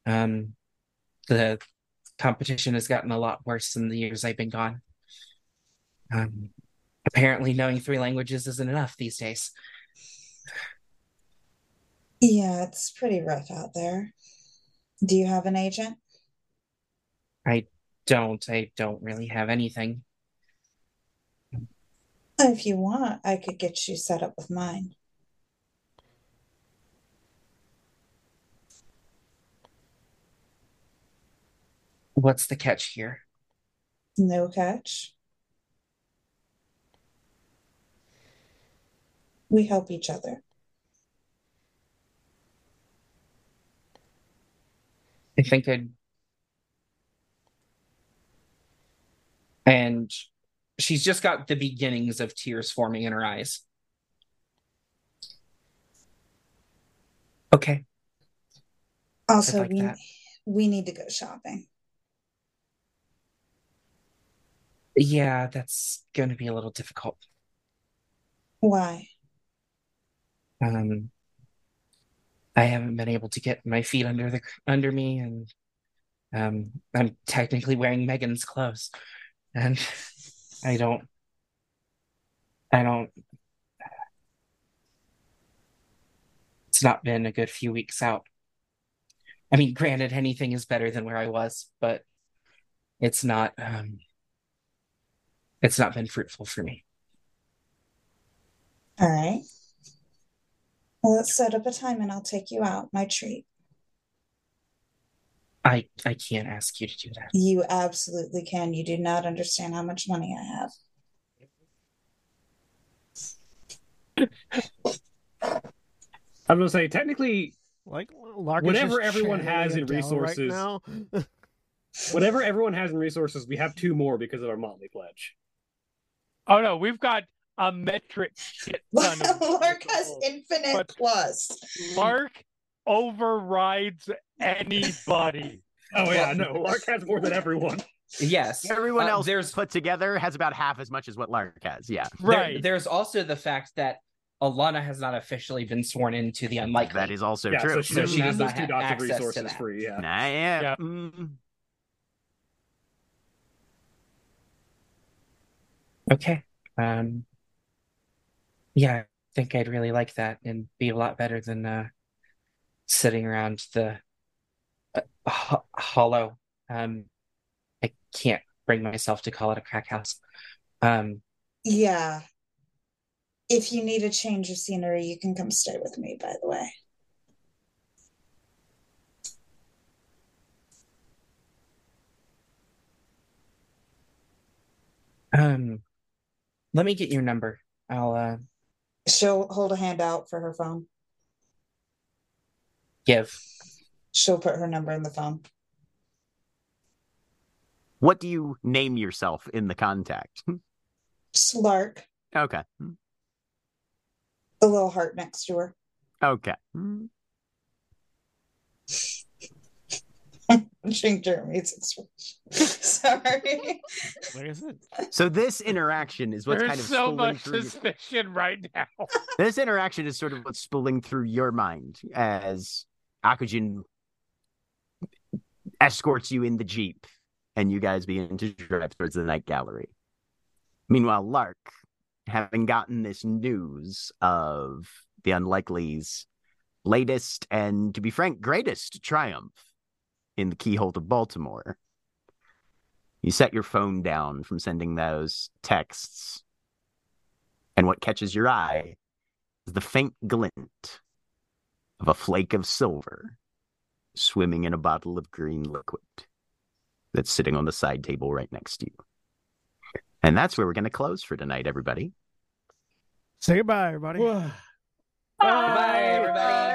The competition has gotten a lot worse in the years I've been gone. Apparently knowing 3 languages isn't enough these days. Yeah, it's pretty rough out there. Do you have an agent? I don't really have anything. If you want, I could get you set up with mine. What's the catch here? No catch. We help each other. I think And she's just got the beginnings of tears forming in her eyes. Okay. Also, like we need to go shopping. Yeah, that's going to be a little difficult. Why? I haven't been able to get my feet under me, and I'm technically wearing Megan's clothes. And I don't, it's not been a good few weeks out. I mean, granted, anything is better than where I was, but it's not been fruitful for me. All right. Well, let's set up a time and I'll take you out. My treat. I can't ask you to do that. You absolutely can. You do not understand how much money I have. I'm going to say, technically, whatever everyone has in resources, right now. Whatever everyone has in resources, we have 2 more because of our Motley Pledge. Oh, no, we've got a metric shit ton. Lark has infinite plus. Lark overrides anybody. Oh yeah, no, Lark has more than everyone. Yes. Everyone else put together has about half as much as what Lark has. Yeah. Right. There's also the fact that Alana has not officially been sworn into the unlikely. That is also true. So she has those two dots of resources free. Yeah. Yeah. Mm. Okay. Yeah, I think I'd really like that and be a lot better than sitting around the hollow. I can't bring myself to call it a crack house. Yeah. If you need a change of scenery, you can come stay with me, by the way. Let me get your number. I'll she'll hold a hand out for her phone. She'll put her number in the phone. What do you name yourself in the contact? Lark. Okay. A little heart next to her. Okay. Watching Jeremy's expression. Sorry. Where is it? So this interaction is what's kind of so much suspicion right now. This interaction is sort of what's spilling through your mind as Akujin escorts you in the Jeep and you guys begin to drive towards the Night Gallery. Meanwhile, Lark, having gotten this news of the Unlikely's latest and, to be frank, greatest triumph in the keyhole to Baltimore, you set your phone down from sending those texts, and what catches your eye is the faint glint of a flake of silver swimming in a bottle of green liquid that's sitting on the side table right next to you. And that's where we're going to close for tonight, everybody. Say goodbye, everybody. Bye. Goodbye, everybody.